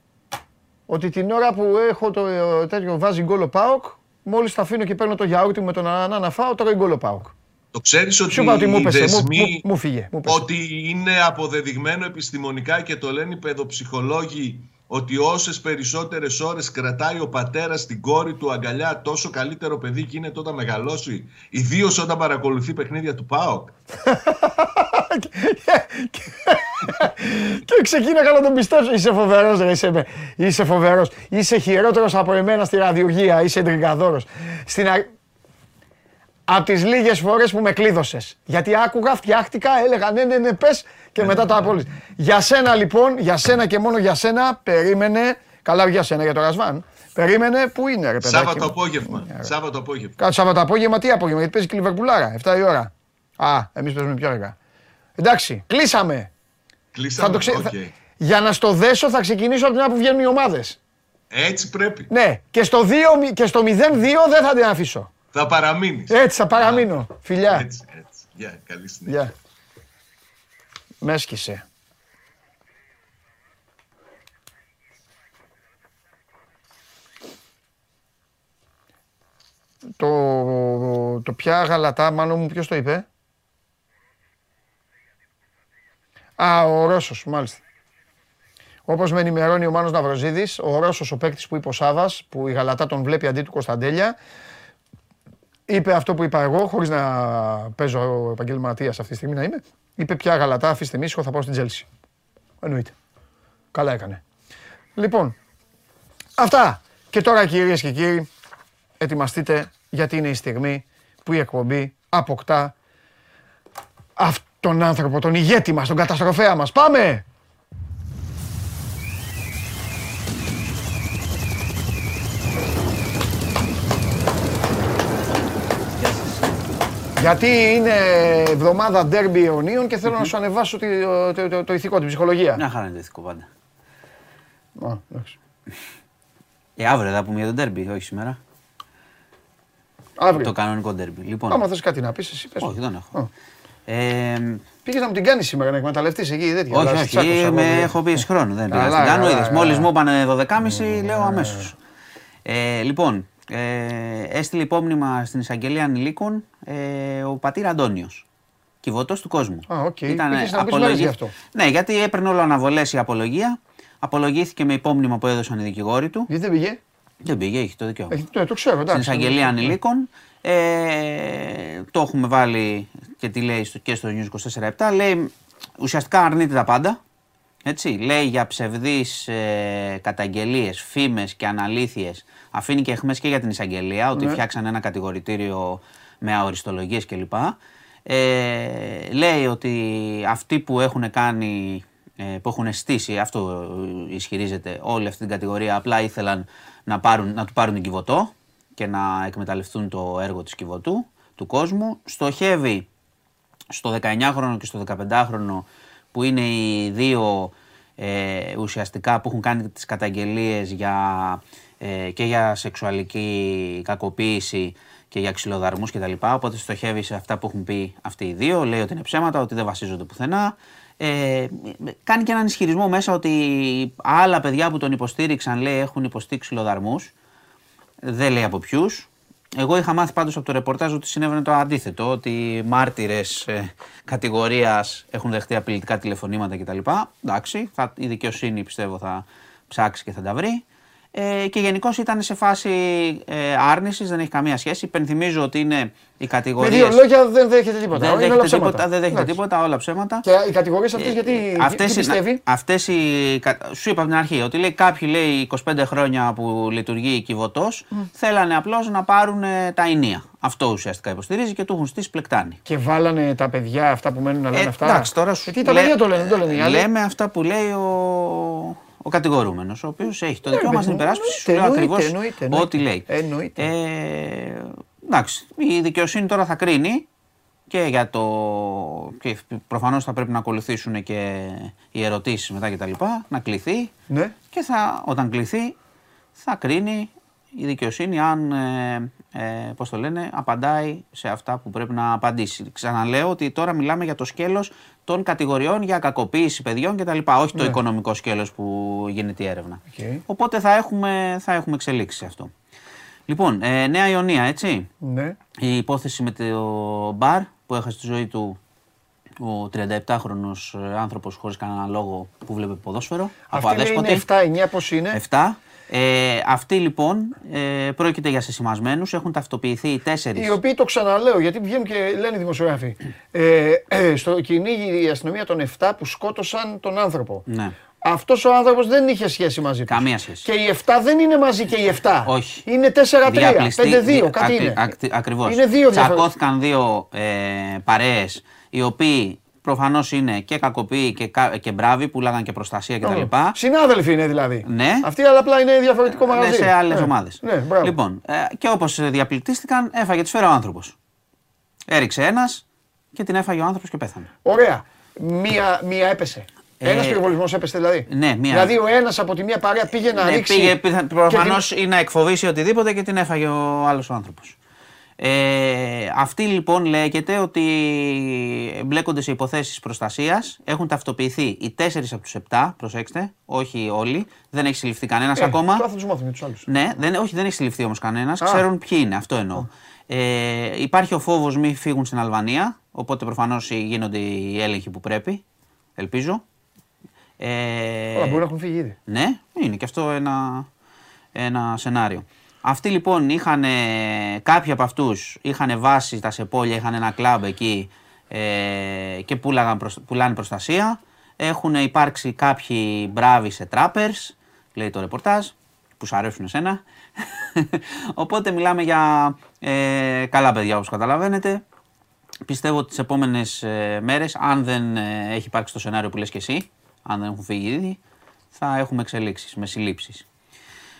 ότι την ώρα που έχω το τέτοιο βάζει γκολ ο ΠΑΟΚ, μόλις τα αφήνω και παίρνω το γιαούρτι μου με τον Ανάνα να φάω, τώρα γκολ ο ΠΑΟΚ. Το ξέρεις ότι, ότι μου πέσε, δεσμοί, μου, μου, μου φύγε, μου ότι είναι αποδεδειγμένο επιστημονικά και το λένε οι παιδοψυχολόγοι ότι όσες περισσότερες ώρες κρατάει ο πατέρας την κόρη του αγκαλιά, τόσο καλύτερο παιδί γίνεται όταν μεγαλώσει, ιδίως όταν παρακολουθεί παιχνίδια του ΠΑΟΚ. Και ξεκίνα να τον πιστέψω. Είσαι φοβερός, ρε, είσαι, με. Είσαι φοβερός. Είσαι χειρότερος από εμένα στη ραδιουργία, είσαι εντριγκαδόρος. Στην α... Απ' τις λίγες φορές που με κλείδωσες. Γιατί άκουγα, φτιάχτηκα, έλεγα ναι, ναι, ναι, πες και μετά τα απόλυτα. Για σένα λοιπόν, για σένα και μόνο για σένα, περίμενε. Καλά, για σένα, για το Ρασβάν. Περίμενε, πού είναι, ρε παιδάκι. Σάββατο απόγευμα. Σάββατο απόγευμα. Σάββατο απόγευμα, τι απόγευμα, γιατί παίζει και η Λιβερπουλάρα, επτά η ώρα. Α, εμείς παίζουμε πιο αργά. Εντάξει, κλείσαμε. Κλείσαμε, θα το ξε... okay. θα... Για να στο δέσω θα ξεκινήσω από την ώρα που βγαίνουν οι ομάδες. Έτσι πρέπει. Ναι, και στο, δύο... και στο μηδέν δύο δεν θα την αφήσω. Θα παραμείνεις. Έτσι, θα παραμείνω. Yeah. Φιλιά. Έτσι, έτσι. Γεια, yeah, καλή συνέχεια. Yeah. Μέσκησε. Το, το πια γαλατά, μάλλον μου ποιος το είπε. Α, ο Ρώσος, μάλιστα. Όπως με ενημερώνει ο Μάνος Ναυροζίδης, ο Ρώσος ο παίκτης που είπε ο Σάβας, που η Γαλατά τον βλέπει αντί του Κωνσταντέλια, είπε αυτό που είπα εγώ, χωρίς να παίζω επαγγελματίας αυτή τη στιγμή να είμαι. Είπε πια Γαλατά, αφήστε με ήσυχο, θα πάω στην Τζέλσι. Εννοείται. Καλά έκανε. Λοιπόν, αυτά. Και τώρα κυρίες και κύριοι, ετοιμαστείτε γιατί είναι η στιγμή που η εκπομπή αποκτά αυτόν τον άνθρωπο, τον ηγέτη μας, τον καταστροφέα μας. Πάμε! Γιατί είναι εβδομάδα ντέρμπι Ιωνίων και θέλω να σου ανεβάσω το ηθικό, την ψυχολογία. Μια χαρά είναι το ηθικό πάντα. Α, εντάξει. Ε, αύριο θα πούμε για το ντέρμπι, όχι σήμερα. Αύριο. Το κανονικό ντέρμπι. Λοιπόν. Άμα θες κάτι να πεις, εσύ πες. Όχι, δεν έχω. Πήγες να μου την κάνεις σήμερα, να εκμεταλλευτείς εκεί, τέτοια. Όχι, όχι, έχω πίεση χρόνου, δεν πήγα στην κάνω, είδες. Μόλις μου είπανε δώδεκα και μισή, λέω αμέσως. Λοιπόν, έστειλε υπόμνημα στην εισαγγελία ανηλίκων ο πατήρ Αντώνιος, κυβωτός του κόσμου. Α, οκ. Πήγες να πεις μέρες γι' αυτό. Ναι, γιατί έπαιρνε όλο αναβολές η απολογία. Απολογήθηκε με υπόμνημα που έδωσαν οι δικηγόροι του. Γιατί δεν πήγε. Δεν πήγε, έχει το δικαίωμα. Το ξέρω, εντάξει. Στην εισαγγελία ανηλίκων. Το έχουμε βάλει και τι λέει και στο News είκοσι τέσσερα επτά. Λέει ουσιαστικά αρνείται τα πάντα. Έτσι, λέει για ψευδείς καταγγελίες, φήμες και αναλήθειες. Αφήνει και αιχμές και για την εισαγγελία, ότι φτιάξαν ένα κατηγορητήριο με αοριστολογίες κλπ. Λέει ότι αυτοί που έχουν κάνει, που έχουν στήσει, αυτό ισχυρίζεται, όλη αυτή την κατηγορία, απλά ήθελαν να, πάρουν, να του πάρουν τον Κιβωτό και να εκμεταλλευτούν το έργο της Κιβωτού, του κόσμου. Στοχεύει στο δεκαεννιάχρονο και στο δεκαπεντάχρονο που είναι οι δύο ε, ουσιαστικά που έχουν κάνει τις καταγγελίες για, ε, και για σεξουαλική κακοποίηση και για ξυλοδαρμούς κτλ. Οπότε στοχεύει σε αυτά που έχουν πει αυτοί οι δύο. Λέει ότι είναι ψέματα, ότι δεν βασίζονται πουθενά. Ε, κάνει και έναν ισχυρισμό μέσα ότι άλλα παιδιά που τον υποστήριξαν, λέει, έχουν υποστεί ξυλοδαρμούς. Δεν λέει από ποιους. Εγώ είχα μάθει πάντως από το ρεπορτάζ ότι συνέβαινε το αντίθετο, ότι μάρτυρες ε, κατηγορίας έχουν δεχτεί απειλητικά τηλεφωνήματα κτλ. Εντάξει, θα, η δικαιοσύνη πιστεύω θα ψάξει και θα τα βρει. Ε, και γενικώς ήταν σε φάση ε, άρνησης, δεν έχει καμία σχέση. Υπενθυμίζω ότι είναι οι κατηγορίες. Με δύο λόγια δεν δέχεται τίποτα. Δεν δέχεται τίποτα, δεν δέχεται τίποτα, όλα ψέματα. Και οι κατηγορίες αυτές γιατί αυτές, τι πιστεύει. Αυτές οι, σου είπα από την αρχή ότι λέει, κάποιοι λέει είκοσι πέντε χρόνια που λειτουργεί η Κιβωτός mm. θέλανε απλώς να πάρουν τα ηνία. Αυτό ουσιαστικά υποστηρίζει και του έχουν στήσει πλεκτάνη. Και βάλανε τα παιδιά αυτά που μένουν να λένε ε, αυτά. Εντάξει, τώρα σου τι τα παιδιά το λένε, το λένε. Λέμε αυτά που λέει ο. Ο κατηγορούμενος, ο οποίος έχει το δικαίωμα στην υπεράσπιση, σου λέει ακριβώς ό,τι λέει. Εννοείται. Ε, εντάξει, η δικαιοσύνη τώρα θα κρίνει και για το. Και προφανώς θα πρέπει να ακολουθήσουν και οι ερωτήσεις μετά κτλ. Να κληθεί. Ναι. Και θα, όταν κληθεί, θα κρίνει η δικαιοσύνη αν. Ε, Ε, πώς το λένε, απαντάει σε αυτά που πρέπει να απαντήσει. Ξαναλέω ότι τώρα μιλάμε για το σκέλος των κατηγοριών για κακοποίηση παιδιών κτλ. Όχι ναι. το οικονομικό σκέλος που γίνεται η έρευνα. Okay. Οπότε θα έχουμε, θα έχουμε εξελίξει αυτό. Λοιπόν, ε, Νέα Ιωνία, έτσι. Ναι. Η υπόθεση με το μπαρ που έχασε τη ζωή του ο τριανταεπτάχρονος άνθρωπος χωρίς κανένα λόγο που βλέπει ποδόσφαιρο. Αυτή από αδέσποτη. επτά εννιά πώς είναι. επτά. Ε, αυτοί λοιπόν ε, πρόκειται για σεσημασμένους, έχουν ταυτοποιηθεί οι τέσσερις. Οι οποίοι το ξαναλέω γιατί βγαίνουν και λένε οι δημοσιογράφοι. Ε, ε, στο κυνήγι η αστυνομία των επτά που σκότωσαν τον άνθρωπο. Ναι. Αυτός ο άνθρωπος δεν είχε σχέση μαζί τους. Καμία σχέση. Και οι επτά δεν είναι μαζί και οι επτά. Όχι. Είναι τέσσερα τρία, πέντε δύο, κάτι είναι. Ακριβώς. Τσακώθηκαν δύο ε, παρέες οι οποίοι. Προφανώς είναι και κακοποιοί και, κα... και μπράβοι, πουλάγαν και προστασία κτλ. Συνάδελφοι είναι δηλαδή. Ναι. Αυτοί αλλά απλά είναι διαφορετικό μαγαζί. Ναι, σε άλλες ναι. ομάδες. Ναι, λοιπόν, και όπως διαπληκτίστηκαν, έφαγε τη σφαίρα ο άνθρωπος. Έριξε ένας και την έφαγε ο άνθρωπος και πέθανε. Ωραία. Μία, μία έπεσε. Ένας πυροβολισμός έπεσε δηλαδή. Ναι, μία... Δηλαδή ο ένας από τη μία παρέα πήγε να ρίξει. Ναι, πήγε, προφανώς, ή να εκφοβήσει οτιδήποτε και την έφαγε ο άλλος ο άνθρωπος. Ε, αυτοί λοιπόν λέγεται ότι μπλέκονται σε υποθέσεις προστασίας. Έχουν ταυτοποιηθεί οι τέσσερις από τους επτά, προσέξτε, όχι όλοι. Δεν έχει συλληφθεί κανένας ε, ακόμα. Τώρα θα τους μάθουμε τους άλλους. Ναι, δεν, όχι, δεν έχει συλληφθεί όμως κανένας. Α. Ξέρουν ποιοι είναι, αυτό εννοώ. Α. Ε, υπάρχει ο φόβος μη φύγουν στην Αλβανία, οπότε προφανώς γίνονται οι έλεγχοι που πρέπει, ελπίζω. Ε, Όλα μπορεί να έχουν φύγει ήδη. Ναι, είναι και αυτό ένα, ένα σενάριο. Αυτοί λοιπόν είχαν, κάποιοι από αυτούς είχαν βάσει τα σεπόλια, είχαν ένα κλαμπ εκεί ε, και πουλάγαν, πουλάνε προστασία. Έχουν υπάρξει κάποιοι μπράβοι σε τράπερς, λέει το ρεπορτάζ, που σου αρέσουν εσένα. Οπότε μιλάμε για ε, καλά παιδιά όπως καταλαβαίνετε. Πιστεύω ότι τις επόμενες ε, μέρες, αν δεν ε, έχει υπάρξει το σενάριο που λες και εσύ, αν δεν έχουν φύγει ήδη, θα έχουμε εξελίξεις με συλλήψεις.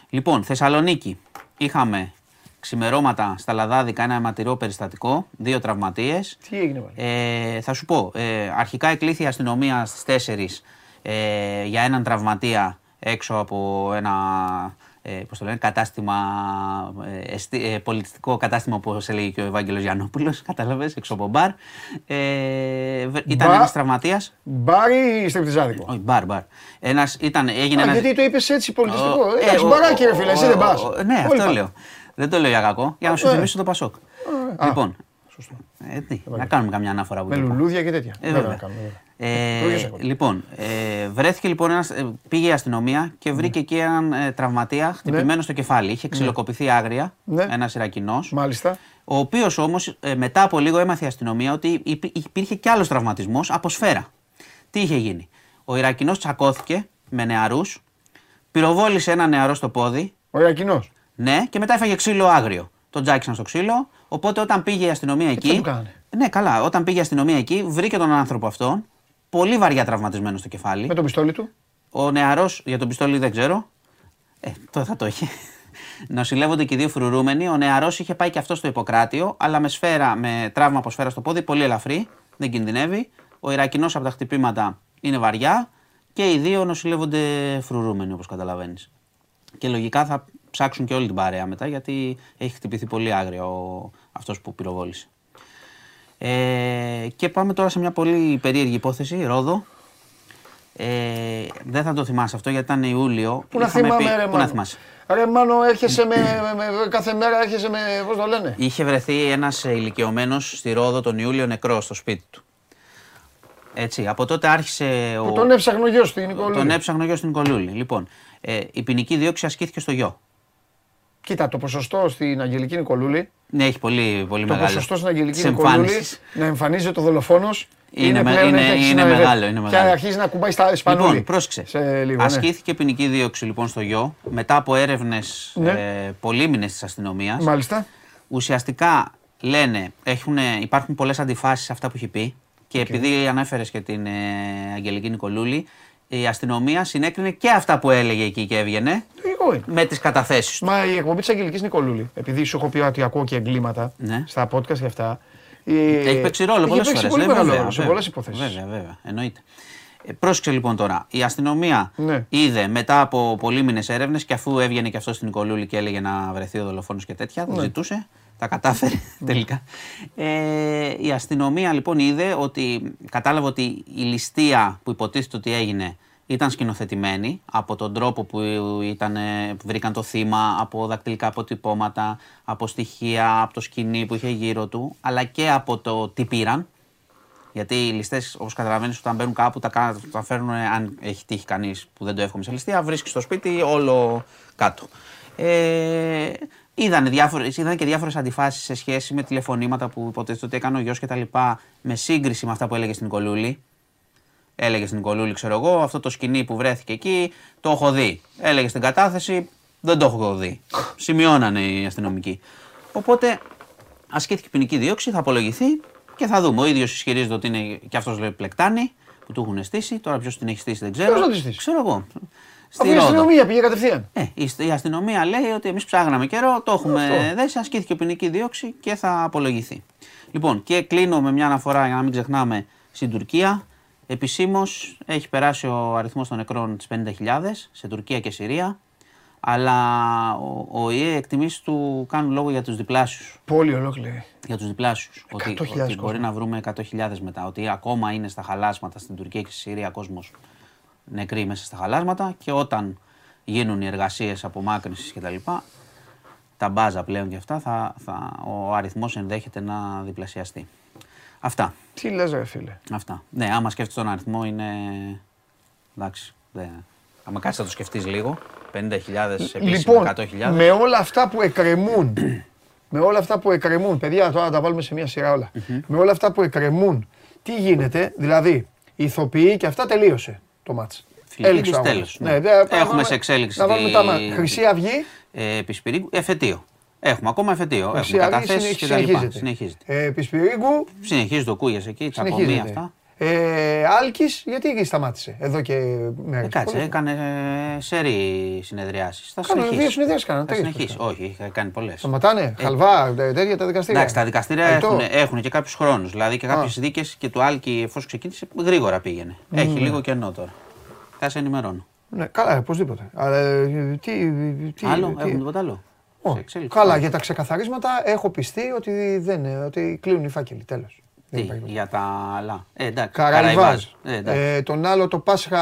Λοιπόν, Θεσσαλονίκη. Είχαμε ξημερώματα στα Λαδάδικα, ένα αιματηρό περιστατικό, δύο τραυματίες. Τι έγινε πάλι? Ε, θα σου πω, ε, αρχικά εκλήθη η αστυνομία στις τέσσερις ε, για έναν τραυματία έξω από ένα ε, πώς το λένε, κατάστημα, ε, ε, πολιτιστικό κατάστημα που έλεγε και ο Ευάγγελος Γιαννόπουλος, κατάλαβες, έξω από μπαρ. Ε, ήταν Μπα... ένας τραυματίας. Μπαρ ή στριπτιζάδικο? Όχι, μπαρ, μπαρ. Ένας, ήταν, έγινε Α, ένας... Γιατί το είπες έτσι πολιτιστικό. Ε, έχεις μπαράκι ρε φίλε, εσύ δεν πας. Ναι, αυτό πάνε. Λέω. Δεν το λέω για κακό, για να σου θυμίσω το Πασόκ. Α, λοιπόν, σωστό. Ε, τι, να κάνουμε καμιά αναφορά. Που με λουλούδια και τέτοια. Ε, βέβαια. Ε, λοιπόν, ε, βρέθηκε λοιπόν ένας, πήγε η αστυνομία και βρήκε εκεί έναν ε, τραυματία χτυπημένο ναι. στο κεφάλι. Είχε ξυλοκοπηθεί άγρια, ναι. ένας Ιρακινός. Μάλιστα. Ο οποίος όμως ε, μετά από λίγο έμαθε η αστυνομία ότι υπήρχε κι άλλος τραυματισμός από σφαίρα. Τι είχε γίνει? Ο Ιρακινός τσακώθηκε με νεαρούς, πυροβόλησε ένα νεαρό στο πόδι. Ο Ιρακινός. Ναι, και μετά έφαγε ξύλο άγριο. Τον τζάκισαν στο ξύλο. Οπότε όταν πήγε η αστυνομία εκεί. Ναι, καλά. Όταν πήγε η αστυνομία εκεί, βρήκε τον άνθρωπο αυτόν. Πολύ βαριά τραυματισμένο στο κεφάλι. Με τον πιστόλι του. Ο νεαρός, για τον πιστόλι δεν ξέρω. Ε, τώρα θα το είχε. Νοσηλεύονται και οι δύο φρουρούμενοι. Ο νεαρός είχε πάει και αυτό στο Ιπποκράτιο, αλλά με, σφαίρα, με τραύμα από σφαίρα στο πόδι, πολύ ελαφρύ. Δεν κινδυνεύει. Ο Ιρακινός από τα χτυπήματα είναι βαριά. Και οι δύο νοσηλεύονται φρουρούμενοι, όπως καταλαβαίνεις. Και λογικά θα ψάξουν και όλη την παρέα μετά, γιατί έχει χτυπηθεί πολύ άγρια ο... αυτός που πυροβόλησε. Ε, και πάμε τώρα σε μια πολύ περίεργη υπόθεση, Ρόδο. Ε, δεν θα το θυμάσαι αυτό γιατί ήταν Ιούλιο. Πού να θυμάμαι, πει... ρε, Πού να θυμάσαι. Ρε Μάνο, έρχεσαι με, με, κάθε μέρα έρχεσαι με, πώς το λένε. Είχε βρεθεί ένας ηλικιωμένος στη Ρόδο τον Ιούλιο νεκρός στο σπίτι του. Έτσι, από τότε άρχισε ο... Τον έψαχνε ο γιος του Νικολούλη. Τον έψαχνε ο γιος του Νικολούλη. Λοιπόν, ε, η ποινική δίωξη ασκήθηκε στο γιο. Κοίτα, το ποσοστό στην Αγγελική Νικολούλη. Ναι, έχει πολύ, πολύ το μεγάλο. Το ποσοστό στην Αγγελική Νικολούλη να εμφανίζεται ο δολοφόνος είναι, είναι, είναι, είναι να... μεγάλο. Είναι και αρχίζει να κουμπάει στα σπανούλη. Λοιπόν, πρόσεξε. Λίγο, ασκήθηκε ναι. ποινική δίωξη λοιπόν στο γιο μετά από έρευνες ναι. ε, πολύμηνες της αστυνομίας. Μάλιστα. Ουσιαστικά λένε, έχουν, υπάρχουν πολλές αντιφάσεις σε αυτά που έχει πει και okay. επειδή ανέφερες και την ε, Αγγελική Νικολούλη. Η αστυνομία συνέκρινε και αυτά που έλεγε εκεί και έβγαινε με τις καταθέσεις του. Μα η εκπομπή της Αγγελικής Νικολούλη, επειδή σου έχω πει ότι ακούω και εγκλήματα ναι. στα podcast και αυτά. Έχει παίξει ρόλο πολλές φορές. Έχει παίξει ρόλο σε πολλές υποθέσεις. Βέβαια, βέβαια, εννοείται. Ε, πρόσεξε λοιπόν τώρα. Η αστυνομία ναι. είδε μετά από πολύμηνες έρευνες και αφού έβγαινε και αυτό στην Νικολούλη και έλεγε να βρεθεί ο δολοφόνος και τέτοια, ναι. ζητούσε. Τα κατάφερε τελικά. Ε, η αστυνομία λοιπόν είδε ότι κατάλαβε ότι η ληστεία που υποτίθεται ότι έγινε ήταν σκηνοθετημένη από τον τρόπο που, ήταν, που βρήκαν το θύμα, από δακτυλικά αποτυπώματα, από στοιχεία, από το σκηνή που είχε γύρω του, αλλά και από το τι πήραν. Γιατί οι ληστές, όπως καταλαβαίνεις, όταν μπαίνουν κάπου, τα, τα φέρνουν, αν έχει τύχει κανείς που δεν το εύχομαι σε ληστεία, βρίσκει στο σπίτι όλο κάτω. Ε, Είδαν, διάφορες, είδαν και διάφορες αντιφάσεις σε σχέση με τηλεφωνήματα που υποτίθεται ότι έκανε ο γιος και τα λοιπά, με σύγκριση με αυτά που έλεγε στην Νικολούλη. Έλεγε στην Νικολούλη, ξέρω εγώ, αυτό το σκηνή που βρέθηκε εκεί, το έχω δει. Έλεγε στην κατάθεση, δεν το έχω δει. Σημειώνανε οι αστυνομικοί. Οπότε ασκήθηκε ποινική δίωξη, θα απολογηθεί και θα δούμε. Ο ίδιος ισχυρίζεται ότι είναι και αυτός λέει πλεκτάνη, που του έχουν στήσει. Τώρα ποιος την έχει στήσει δεν ξέρω. Ποιος να τη στήσει? Ξέρω εγώ. Στην η αστυνομία πήγε κατευθείαν. Ε, η αστυνομία λέει ότι εμείς ψάχναμε καιρό, το έχουμε αυτό. Δέσει, ασκήθηκε ποινική δίωξη και θα απολογηθεί. Λοιπόν, και κλείνω με μια αναφορά για να μην ξεχνάμε στην Τουρκία. Επισήμως έχει περάσει ο αριθμός των νεκρών τις πενήντα χιλιάδες σε Τουρκία και Συρία. Αλλά ο, ο ΙΕ εκτιμήσεις του κάνουν λόγο για τους διπλάσιους. Πολύ ολόκληρη. Για τους διπλάσιους. Ότι, ότι μπορεί να βρούμε εκατό χιλιάδες μετά. Ότι ακόμα είναι στα χαλάσματα στην Τουρκία και στη Συρία κόσμος νεκροί μέσα στα χαλάσματα. Και όταν γίνουν οι εργασίες απομάκρυνσης κτλ. Τα, τα μπάζα πλέον και αυτά, θα, θα, ο αριθμός ενδέχεται να διπλασιαστεί. Αυτά. Τι λες, ρε φίλε. Αυτά. Ναι, άμα σκέφτεσαι τον αριθμό είναι. Εντάξει. Δε... Άμα κάτσεις να το σκεφτείς λίγο. πενήντα χιλιάδες επίσης, εκατό χιλιάδες. Με όλα αυτά που εκκρεμούν, με όλα αυτά που εκκρεμούν, παιδιά, τώρα τα βάλουμε σε μια σειρά όλα. Με όλα αυτά που εκκρεμούν, τι γίνεται, δηλαδή, οι ηθοποιοί και αυτά τελείωσε το μάτς. Έληξε τέλος. Ναι, έχουμε σε εξέλιξη. Να βάλουμε τα μάτς. Χρυσή Αυγή. Επισπυρίγκου, εφετείο. Έχουμε ακόμα εφετείο. Έχουμε καταθέσεις και τα λοιπά. Συνεχίζεται. Επισπυρίγκου. Συνεχίζει το Κούγιας εκεί, τα κομμάτια αυτά. Ε, Άλκης, γιατί σταμάτησε εδώ και μέρες. Κάτσε, έκανε σερί συνεδριάσεις. Θα συνεχίσει. Κάνανε δύο συνεδριάσεις, κάνανε τρεις. Θα συνεχίσει. Όχι, είχε κάνει πολλές. Σταματάνε, χαλβά, τέτοια τα δικαστήρια. Εντάξει, τα δικαστήρια έχουν και κάποιους χρόνους. Δηλαδή και κάποιες δίκες και του Άλκη, εφόσον ξεκίνησε, γρήγορα πήγαινε. Έχει λίγο κενό τώρα. Θα σε ενημερώνω. Ναι, καλά, οπωσδήποτε. Αλλά τι. Άλλο, έχουμε τίποτα άλλο. Καλά, για τα ξεκαθαρίσματα έχω πιστεί ότι κλείνουν οι φάκελοι. Τέλος. Για τα άλλα. Ε, Καραϊβάζ. Ε, τον άλλο το Πάσχα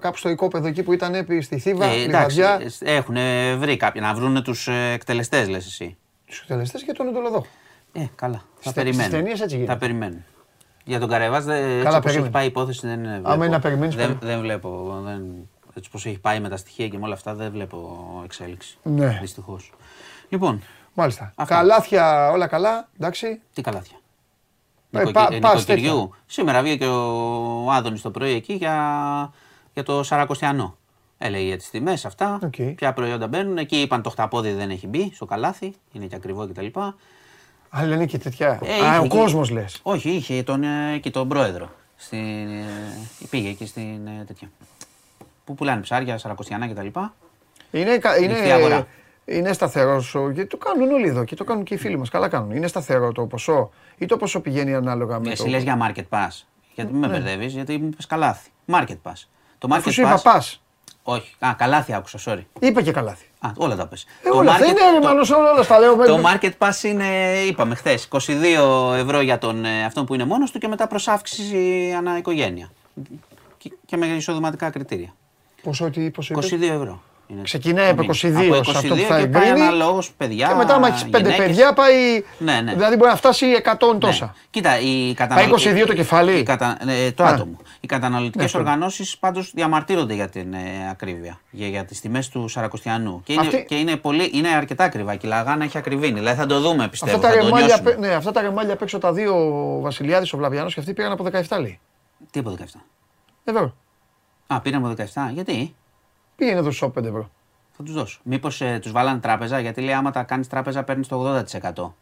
κάπου στο οικόπεδο εκεί που ήταν επί στη Θήβα. Ε, εντάξει, έχουν βρει κάποιοι να βρουν τους εκτελεστές, λες εσύ. Τους εκτελεστές και τον εντολοδό. Ε, καλά. Θα περιμένουν. Θα περιμένουν. Για τον Καραϊβάζ έτσι όπως έχει πάει η υπόθεση δεν βλέπω. Άμα είναι να περιμένεις. Δεν, δεν βλέπω. Δεν, έτσι όπως έχει πάει με τα στοιχεία και με όλα αυτά δεν βλέπω εξέλιξη. Ναι. Δυστυχώς. Λοιπόν. Μάλιστα. Αυτά. Καλάθια όλα καλά. Εντάξει. Τι καλάθια. Νοικοκυριού. Σήμερα βγήκε ο Άδωνης το πρωί εκεί για το Σαρακοστιανό. Έλεγε για τις τιμές αυτά, ποια προϊόντα μπαίνουν. Εκεί είπαν το χταπόδι δεν έχει μπει στο καλάθι, είναι και ακριβό κτλ. Α, λένε και τέτοια. Α, ο κόσμος λες. Όχι, είχε και τον πρόεδρο. Πήγε εκεί στην τέτοια. Που πουλάνε ψάρια, Σαρακοστιανά κτλ. Είναι σταθερός, γιατί το κάνουν όλοι εδώ και το κάνουν και οι φίλοι μας. Καλά κάνουν. Είναι σταθερό το ποσό ή το ποσό πηγαίνει ανάλογα με το. Εσύ λες για market pass. Γιατί με μπερδεύεις, γιατί μου είπες καλάθι. Market pass. Το market pass. Σου είπα pass. Όχι. Α, καλάθι άκουσα, sorry. Είπα και καλάθι. Α, όλα τα πες. Όλα δεν είναι, μάλλον όλα τα λέω. Το market pass είναι, είπαμε χθες, είκοσι δύο ευρώ για τον αυτόν που είναι μόνος του και μετά προς αύξηση ανά οικογένεια. Και με εισοδηματικά κριτήρια. Πόσο ότι είκοσι δύο ευρώ. Ξεκινάει από είκοσι δύο σε αυτό που θα εγκρίνει και μετά άμα έχεις πέντε παιδιά πάει, δηλαδή μπορεί να φτάσει εκατό τόσα. Κοίτα, πάει είκοσι δύο το κεφάλι. Το άτομο. Οι καταναλωτικές οργανώσεις πάντως διαμαρτύρονται για την ακρίβεια, για τις τιμές του Σαρακοστιανού. Και είναι αρκετά ακριβά και η Λαγάνα έχει ακριβήνει, δηλαδή θα το δούμε πιστεύω, θα το νιώσουμε. Αυτά τα ρεμάλια απ' έξω τα δύο, ο Βασιλιάδης, ο Βλαβιανός και αυτοί πήγαν από δεκαεφτά λέει. Τι από δεκαεφτά? Εδώ. Α, πήγαν από δεκαεφτά, γιατί? Πήγαινε να δώσω πέντε ευρώ. Θα τους δώσω. Μήπως ε, τους βάλαν τράπεζα, γιατί λέει άμα τα κάνεις τράπεζα παίρνεις το ογδόντα τοις εκατό.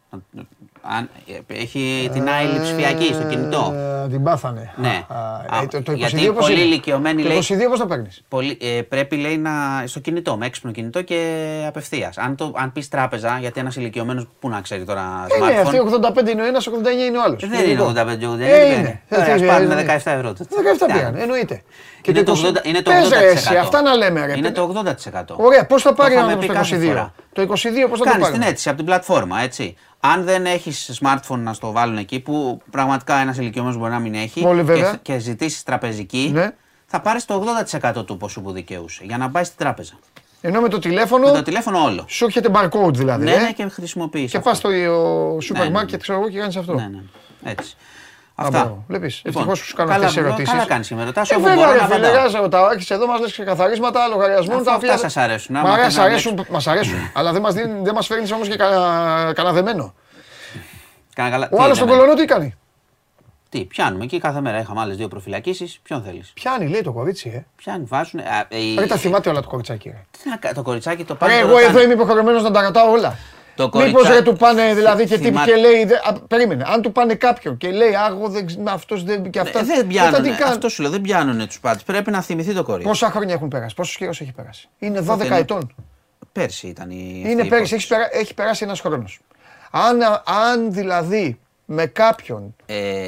Αν, ε, έχει την άλλη ψηφιακή στο κινητό. Ε, την πάθανε. Ναι. Α, α, ε, το, το είκοσι δύο γιατί πολύ ηλικιωμένοι λέει. Το είκοσι δύο πώς θα παίρνεις. Πολύ, ε, πρέπει λέει να, στο κινητό, με έξυπνο κινητό και απευθείας. Αν, αν πεις τράπεζα, γιατί ένας ηλικιωμένος που να ξέρει τώρα smartphone. Ναι, αυτοί ογδόντα πέντε είναι ο ένας, ογδόντα εννιά είναι ο άλλος. Δεν είναι ογδόντα πέντε ογδόντα εννιά. Είναι. Ας πάρουμε δεκαεφτά ευρώ. δεκαεφτά πήγαν, εννοείται. Είναι το ογδόντα τοις εκατό. Αυτά να λέμε ρε. Είναι το ογδόντα τοις εκατό. Ωραία, πώς θα πάρει όμως το είκοσι δύο. Το είκοσι δύο πώς θα το πάρει. Κάνεις την αίτηση από την πλατφόρμα, έτσι. Αν δεν έχεις smartphone να στο βάλουν εκεί που πραγματικά ένας ηλικιωμένος μπορεί να μην έχει και, και ζητήσεις τραπεζική, ναι, θα πάρεις το ογδόντα τοις εκατό του ποσού που δικαιούσε για να πάει στην τράπεζα. Ενώ με το τηλέφωνο, με το τηλέφωνο όλο. Σου έρχεται barcode δηλαδή. Ναι, ε? Ναι, και χρησιμοποιείς. Και αυτό. Πας στο σούπερ μάρκετ, ξέρω εγώ, και κάνεις αυτό. Ναι, ναι. Έτσι. Αυτά. Βλέπεις, ευτυχώς σου κάνω αυτές τις ερωτήσεις. Καλά κάνεις σήμερα. Τάσου όπου μπορώ να φαντάω. Άρχισε εδώ, μας λες ξεκαθαρίσματα, λογαριασμών. Αυτά σας αρέσουν. Μας αρέσουν, αλλά δεν μας φέρνεις όμως και κανένα δεμένο. Ο άλλος στον Κολονό τι κάνει? Τι, πιάνουμε εκεί κάθε μέρα. Είχαμε άλλες δύο προφυλακίσεις. Ποιον θέλεις? Πιάνει, λέει το κορίτσι, ε. Πιάνει, βάζουν. Δεν τα θυμάται όλα το κοριτσάκι. Το κοριτσάκι το πάει. Εγώ εδώ είμαι υποχρεωμένος να τα κρατάω όλα. Μήπως δεν του πάνε δηλαδή και τύπη και λέει. Περίμενε, αν του πάνε κάποιον και λέει άγω αυτός δεν. Δεν πιάνουν. Αυτό σου λέω, δεν πιάνουνε τους πάντες. Πρέπει να θυμηθεί το κορίτσι. Πόσα χρόνια έχουν περάσει, πόσο καιρός έχει περάσει? Είναι δώδεκα ετών. Πέρσι ήταν η. Είναι πέρσι, έχει περάσει ένας χρόνος. Αν δηλαδή με κάποιον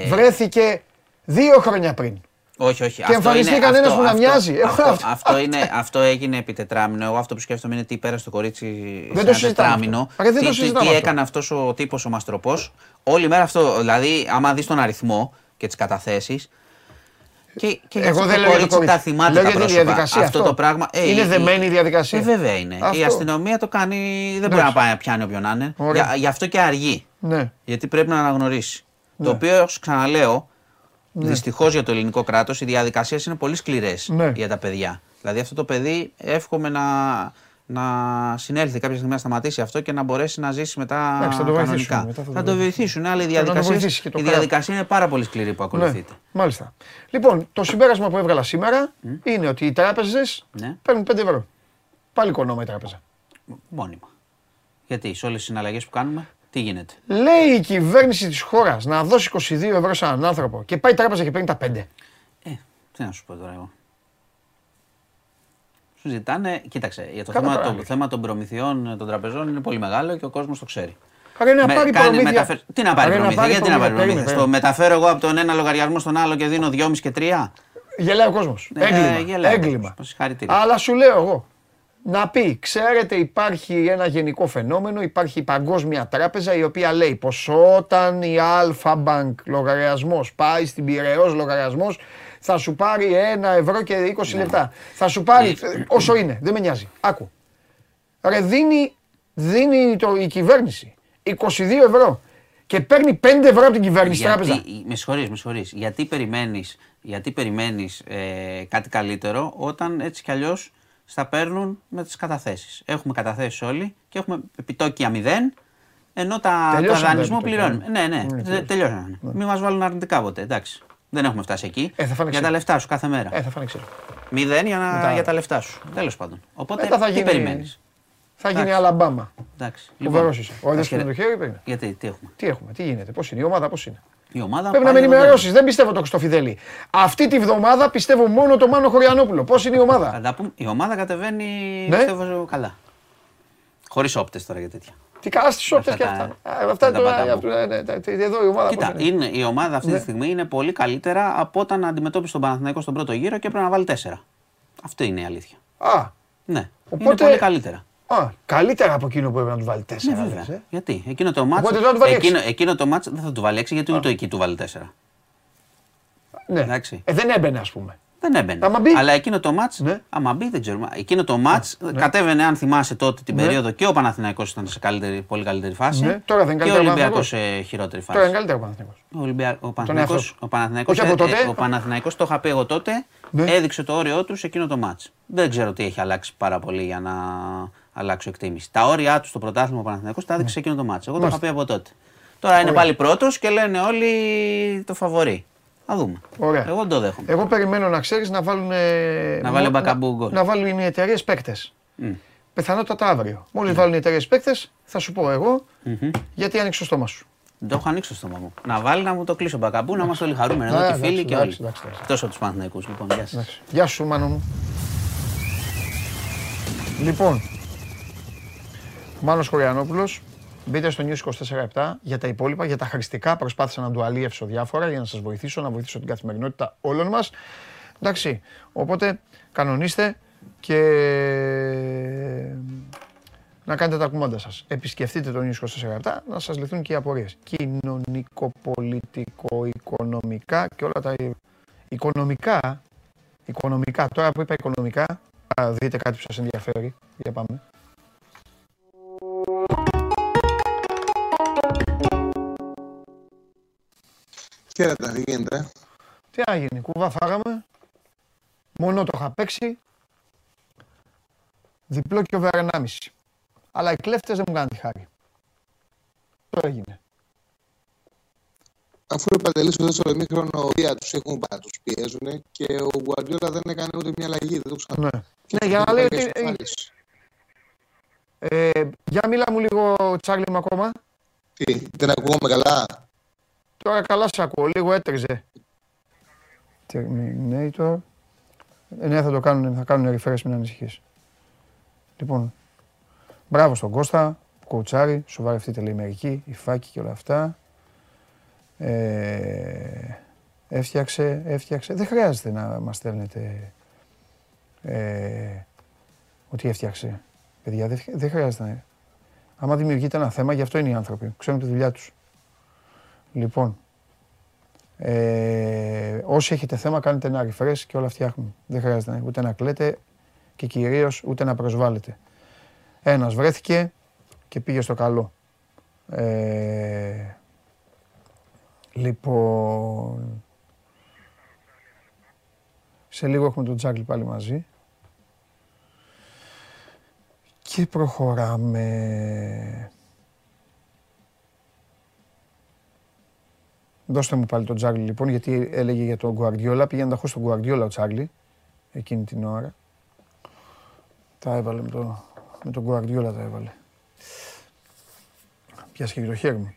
βρέθηκε δύο χρόνια πριν Όχι, όχι. Και εμφανιστεί κανένας που να μοιάζει. Αυτό έγινε επί τετράμινο. Εγώ αυτό που σκέφτομαι είναι τι πέρασε το κορίτσι σε τετράμινο. Τι έκανε αυτός ο τύπος, ο Μαστροπός. Όλη μέρα αυτό. Δηλαδή, άμα δεις τον αριθμό και τις καταθέσεις. Και, και εγώ δεν το λέω για το κορίτσι, θυμάται τα πρόσωπα. Αυτό, αυτό το πράγμα. Ε, είναι η, δεμένη η διαδικασία. Ε, βέβαια είναι. Αυτό. Η αστυνομία το κάνει, δεν ναι. μπορεί να πάει να πιάνει όποιον είναι. Για, γι' αυτό και αργεί. Ναι. Γιατί πρέπει να αναγνωρίσει. Ναι. Το οποίο, ξαναλέω, ναι. δυστυχώς για το ελληνικό κράτος, οι διαδικασίες είναι πολύ σκληρές ναι. για τα παιδιά. Δηλαδή αυτό το παιδί εύχομαι να, να συνέλθει κάποια στιγμή να σταματήσει αυτό και να μπορέσει να ζήσει μετά ναι, θα το κανονικά. Μετά θα, θα το βοηθήσουν, αλλά η διαδικασία είναι πάρα πολύ σκληρή που ακολουθείται. Μάλιστα. Λοιπόν, το συμπέρασμα που έβγαλα σήμερα mm. είναι ότι οι τράπεζες ναι. παίρνουν πέντε ευρώ. Πάλι οικονόμα η τράπεζα. Μόνιμα. Γιατί σε όλες τις συναλλαγές που κάνουμε, τι γίνεται. Λέει η κυβέρνηση της χώρας να δώσει είκοσι δύο ευρώ σε έναν άνθρωπο και πάει η τράπεζα και παίρνει τα πέντε. Ε, τι να σου πω τώρα εγώ. Σου ζητάνε, κοίταξε, για το θέμα, το θέμα των προμηθειών των τραπεζών είναι πολύ μεγάλο και ο κόσμος το ξέρει. Άρα να πάρει προμήθεια. Τι να πάρει προμήθεια, γιατί να πάρει προμήθεια. Το μεταφέρω εγώ από τον ένα λογαριασμό στον άλλο και δίνω δυόμισι και τρία. Γελάει ο κόσμος. Έγκλημα. Αλλά σου λέω εγώ. Να πει, ξέρετε υπάρχει ένα γενικό φαινόμενο, υπάρχει η Παγκόσμια Τράπεζα η οποία λέει πως όταν η Αλφα Bank λογαριασμός πάει στην Πειραιώς λογαριασμός θα σου πάρει ένα ευρώ και είκοσι λεπτά. Θα σου πάρει όσο είναι, δεν με νοιάζει. Άκου. Ρε δίνει, δίνει το, η κυβέρνηση είκοσι δύο ευρώ και παίρνει πέντε ευρώ από την κυβέρνηση γιατί, τράπεζα. Με συγχωρείς, με συγχωρείς. Γιατί περιμένεις, γιατί περιμένεις ε, κάτι καλύτερο όταν έτσι κι αλλιώς στα παίρνουν με τις καταθέσεις. Έχουμε καταθέσεις όλοι και έχουμε επιτόκια μηδέν, ενώ τα, τα δανεισμό πληρώνουμε. Ναι, ναι, ναι τελειώσαμε. Ναι. Μην μας βάλουν αρνητικά ποτέ, εντάξει. Δεν έχουμε φτάσει εκεί. Ε, για τα λεφτά σου κάθε μέρα. Ε, θα φάνε ξέρω. Μηδέν για, να... τα... για τα λεφτά σου. Τέλος πάντων. Οπότε ε, θα γίνει... τι περιμένεις. Θα γίνει Αλαμπάμα. Εντάξει. Λοιπόν, είσαι. Ο ένας χαιρε... το χέρι παίρνει. Γιατί, τι έχουμε. Τι έχουμε, τι γίνεται, πώς είναι, η ομάδα πώς είναι. Η ομάδα πρέπει να με ενημερώσεις, δεν πιστεύω το Χρυστοφιδέλη. Αυτή τη βδομάδα πιστεύω μόνο το Μάνο Χωριανόπουλο. Πώς είναι η ομάδα. Η ομάδα κατεβαίνει, πιστεύω καλά. Χωρίς όπτες τώρα για τέτοια. Τι καλά στις όπτες και αυτά. Αυτά εδώ η ομάδα. Κοίτα, η ομάδα αυτή τη στιγμή είναι πολύ καλύτερα από όταν αντιμετώπισε τον Παναθηναϊκό στον πρώτο γύρο και πρέπει να βάλει τέσσερα. Αυτή είναι η αλήθεια. Α. Ναι. Είναι πολύ καλύτερα. Α, καλύτερα από εκείνο που έπρεπε να του βάλει τέσσερα. Ναι, βέβαια. Ε? Γιατί, εκείνο το μάτς εκείνο, εκείνο το μάτς δεν θα του βάλει έξι, γιατί ούτε εκεί του βάλει τέσσερα. Ναι. Εντάξει. Ε, δεν έμπαινε ας πούμε. Δεν έμπαινε. Αλλά εκείνο το μάτς, ναι. άμα μπει δεν ξέρουμε. Εκείνο το μάτς ναι. κατέβαινε αν θυμάσαι τότε την ναι. περίοδο και ο Παναθηναϊκός ήταν σε καλύτερη, πολύ καλύτερη φάση. Ναι. Τώρα δεν είναι καλύτερο. Και ο Ολυμπιακός σε χειρότερη φάση. Τώρα είναι καλύτερο ο Παναθηναϊκός. Ο Παναθηναϊκός το είχα πει εγώ τότε, έδειξε το όριό του σε εκείνο το μάτς. Δεν ξέρω τι έχει αλλάξει πάρα πολύ για να αλλάξω εκτίμηση. Τα όρια του στο πρωτάθλημα ο Παναθηναϊκός τα έδειξε εκείνο το μάτς. Εγώ το είχα πει από τότε. Τώρα είναι πάλι πρώτος και λένε όλοι το φαβορί. Θα δούμε. Ωραία. Εγώ το δέχομαι. Εγώ περιμένω να ξέρεις να βάλουν. Να βάλουν μπακαμπού γκολ. Να βάλουν οι εταιρείες παίκτες. Πιθανότατα αύριο. Μόλις βάλουν οι εταιρείες παίκτες, θα σου πω εγώ γιατί άνοιξε το στόμα σου. Το έχω ανοίξει το στόμα μου. Να βάλει να μου το κλείσει ο μπακαμπού, να είμαστε όλοι χαρούμενοι. Εδώ και φίλοι και όλοι. Τόσο τους Παναθηναϊκούς. Λοιπόν, γεια σου, Μάνο μου. Λοιπόν. Μάνος Χωριανόπουλος, μπείτε στο News είκοσι τέσσερα επτά για τα υπόλοιπα, για τα χαριστικά. Προσπάθησα να του αλίευσω διάφορα για να σας βοηθήσω, να βοηθήσω την καθημερινότητα όλων μας. Εντάξει, οπότε κανονίστε και να κάνετε τα κουμάντα σας. Επισκεφτείτε το News είκοσι τέσσερα επτά να σας λυθούν και οι απορίες. Κοινωνικοπολιτικο-οικονομικά και όλα τα οικονομικά, οικονομικά, τώρα που είπα οικονομικά, θα δείτε κάτι που σας ενδιαφέρει. Για πάμε. Χαίρετε, τι γίνεται. Τι έγινε, κουβά φάγαμε. Μόνο το είχα παίξει. Διπλό και over ενάμισι. Αλλά οι κλέφτες δεν μου κάνουν τη χάρη. Το έγινε. Αφού ο Παντελής ο δεύτερο ημίχρονο βία τους έχουν πάει, τους πιέζουν και ο Γκουαρδιόλα δεν έκανε ούτε μια αλλαγή. Δεν το ξανά. Ναι, ναι για να λέει ότι. Ε, για μίλα μου λίγο, Τσάρλι, μου ακόμα. Τι, δεν ακούγομαι καλά. Τώρα καλά σ' ακούω, λίγο έτριζε. Terminator. Ε, ναι, θα το κάνουν, θα κάνουν refresh, μην ανησυχείς. Λοιπόν, μπράβο στον Κώστα, κουτσάρι, σοβαρευτείτε λέει μερικοί, η Φάκη και όλα αυτά. Ε, έφτιαξε, έφτιαξε. Δεν χρειάζεται να μας στέλνετε ε, ότι έφτιαξε. Παιδιά, δεν, δεν χρειάζεται να... Άμα δημιουργείται ένα θέμα, γι' αυτό είναι οι άνθρωποι. Ξέρουν τη δουλειά τους. Λοιπόν, ε, όσοι έχετε θέμα, κάνετε ένα refresh και όλα φτιάχνουν. Δεν χρειάζεται ούτε να κλαίτε και κυρίως ούτε να προσβάλλετε. Ένας βρέθηκε και πήγε στο καλό. Ε, λοιπόν, σε λίγο έχουμε τον Τζάκλι πάλι μαζί. Και προχωράμε. Δώστε μου πάλι τον Τζάκλι λοιπόν, γιατί έλεγε για τον Γκουαρντιόλα. Πήγαινε να τα έχω στον Γκουαρντιόλα ο Τζάκλι εκείνη την ώρα. Τα έβαλε με, το, με τον Γκουαρντιόλα τα έβαλε. Πιάσε και το χέρι μου.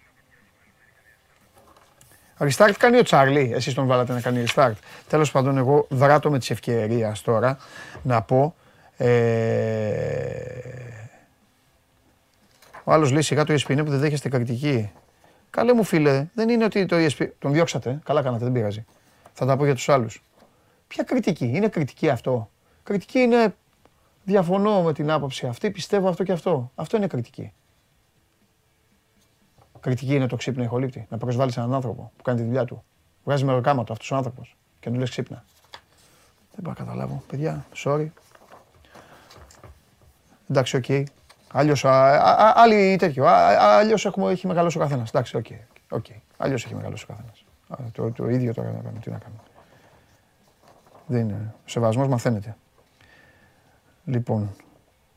Restart κάνει ο Τσάρλι. Εσείς τον βάλατε να κάνει restart. Τέλος πάντων, εγώ δράτω με τις ευκαιρίες τώρα να πω. Ε... Ο άλλος λέει σιγά το ι ες πι εν που δεν δέχεστε κριτική. Καλέ μου φίλε, δεν είναι ότι το ι ες πι... Τον διώξατε, καλά κάνατε, δεν πειράζει. Θα τα πω για τους άλλους. Ποια κριτική, είναι κριτική αυτό. Κριτική είναι διαφωνώ με την άποψη αυτή, πιστεύω αυτό και αυτό. Αυτό είναι κριτική. Κριτική είναι το ξύπνα ηχολήπτη. Να προσβάλλεις έναν άνθρωπο που κάνει τη δουλειά του. Βγάζει μεροκάματο αυτός ο άνθρωπος και του λες ξύπνα. Δεν μπορώ να καταλάβω. Παιδιά, sorry. Εντάξει, οκ. Okay. Άλλιος, άλλοι τέτοιο. Άλλιος έχουμε, έχει μεγαλώσει ο καθένας. Εντάξει, οκ. Okay. Okay. Άλλιος έχει μεγαλώσει ο καθένας. Το, το ίδιο τώρα να κάνουμε. Τι να κάνουμε. Δεν είναι. Ο σεβασμός μαθαίνεται. Λοιπόν.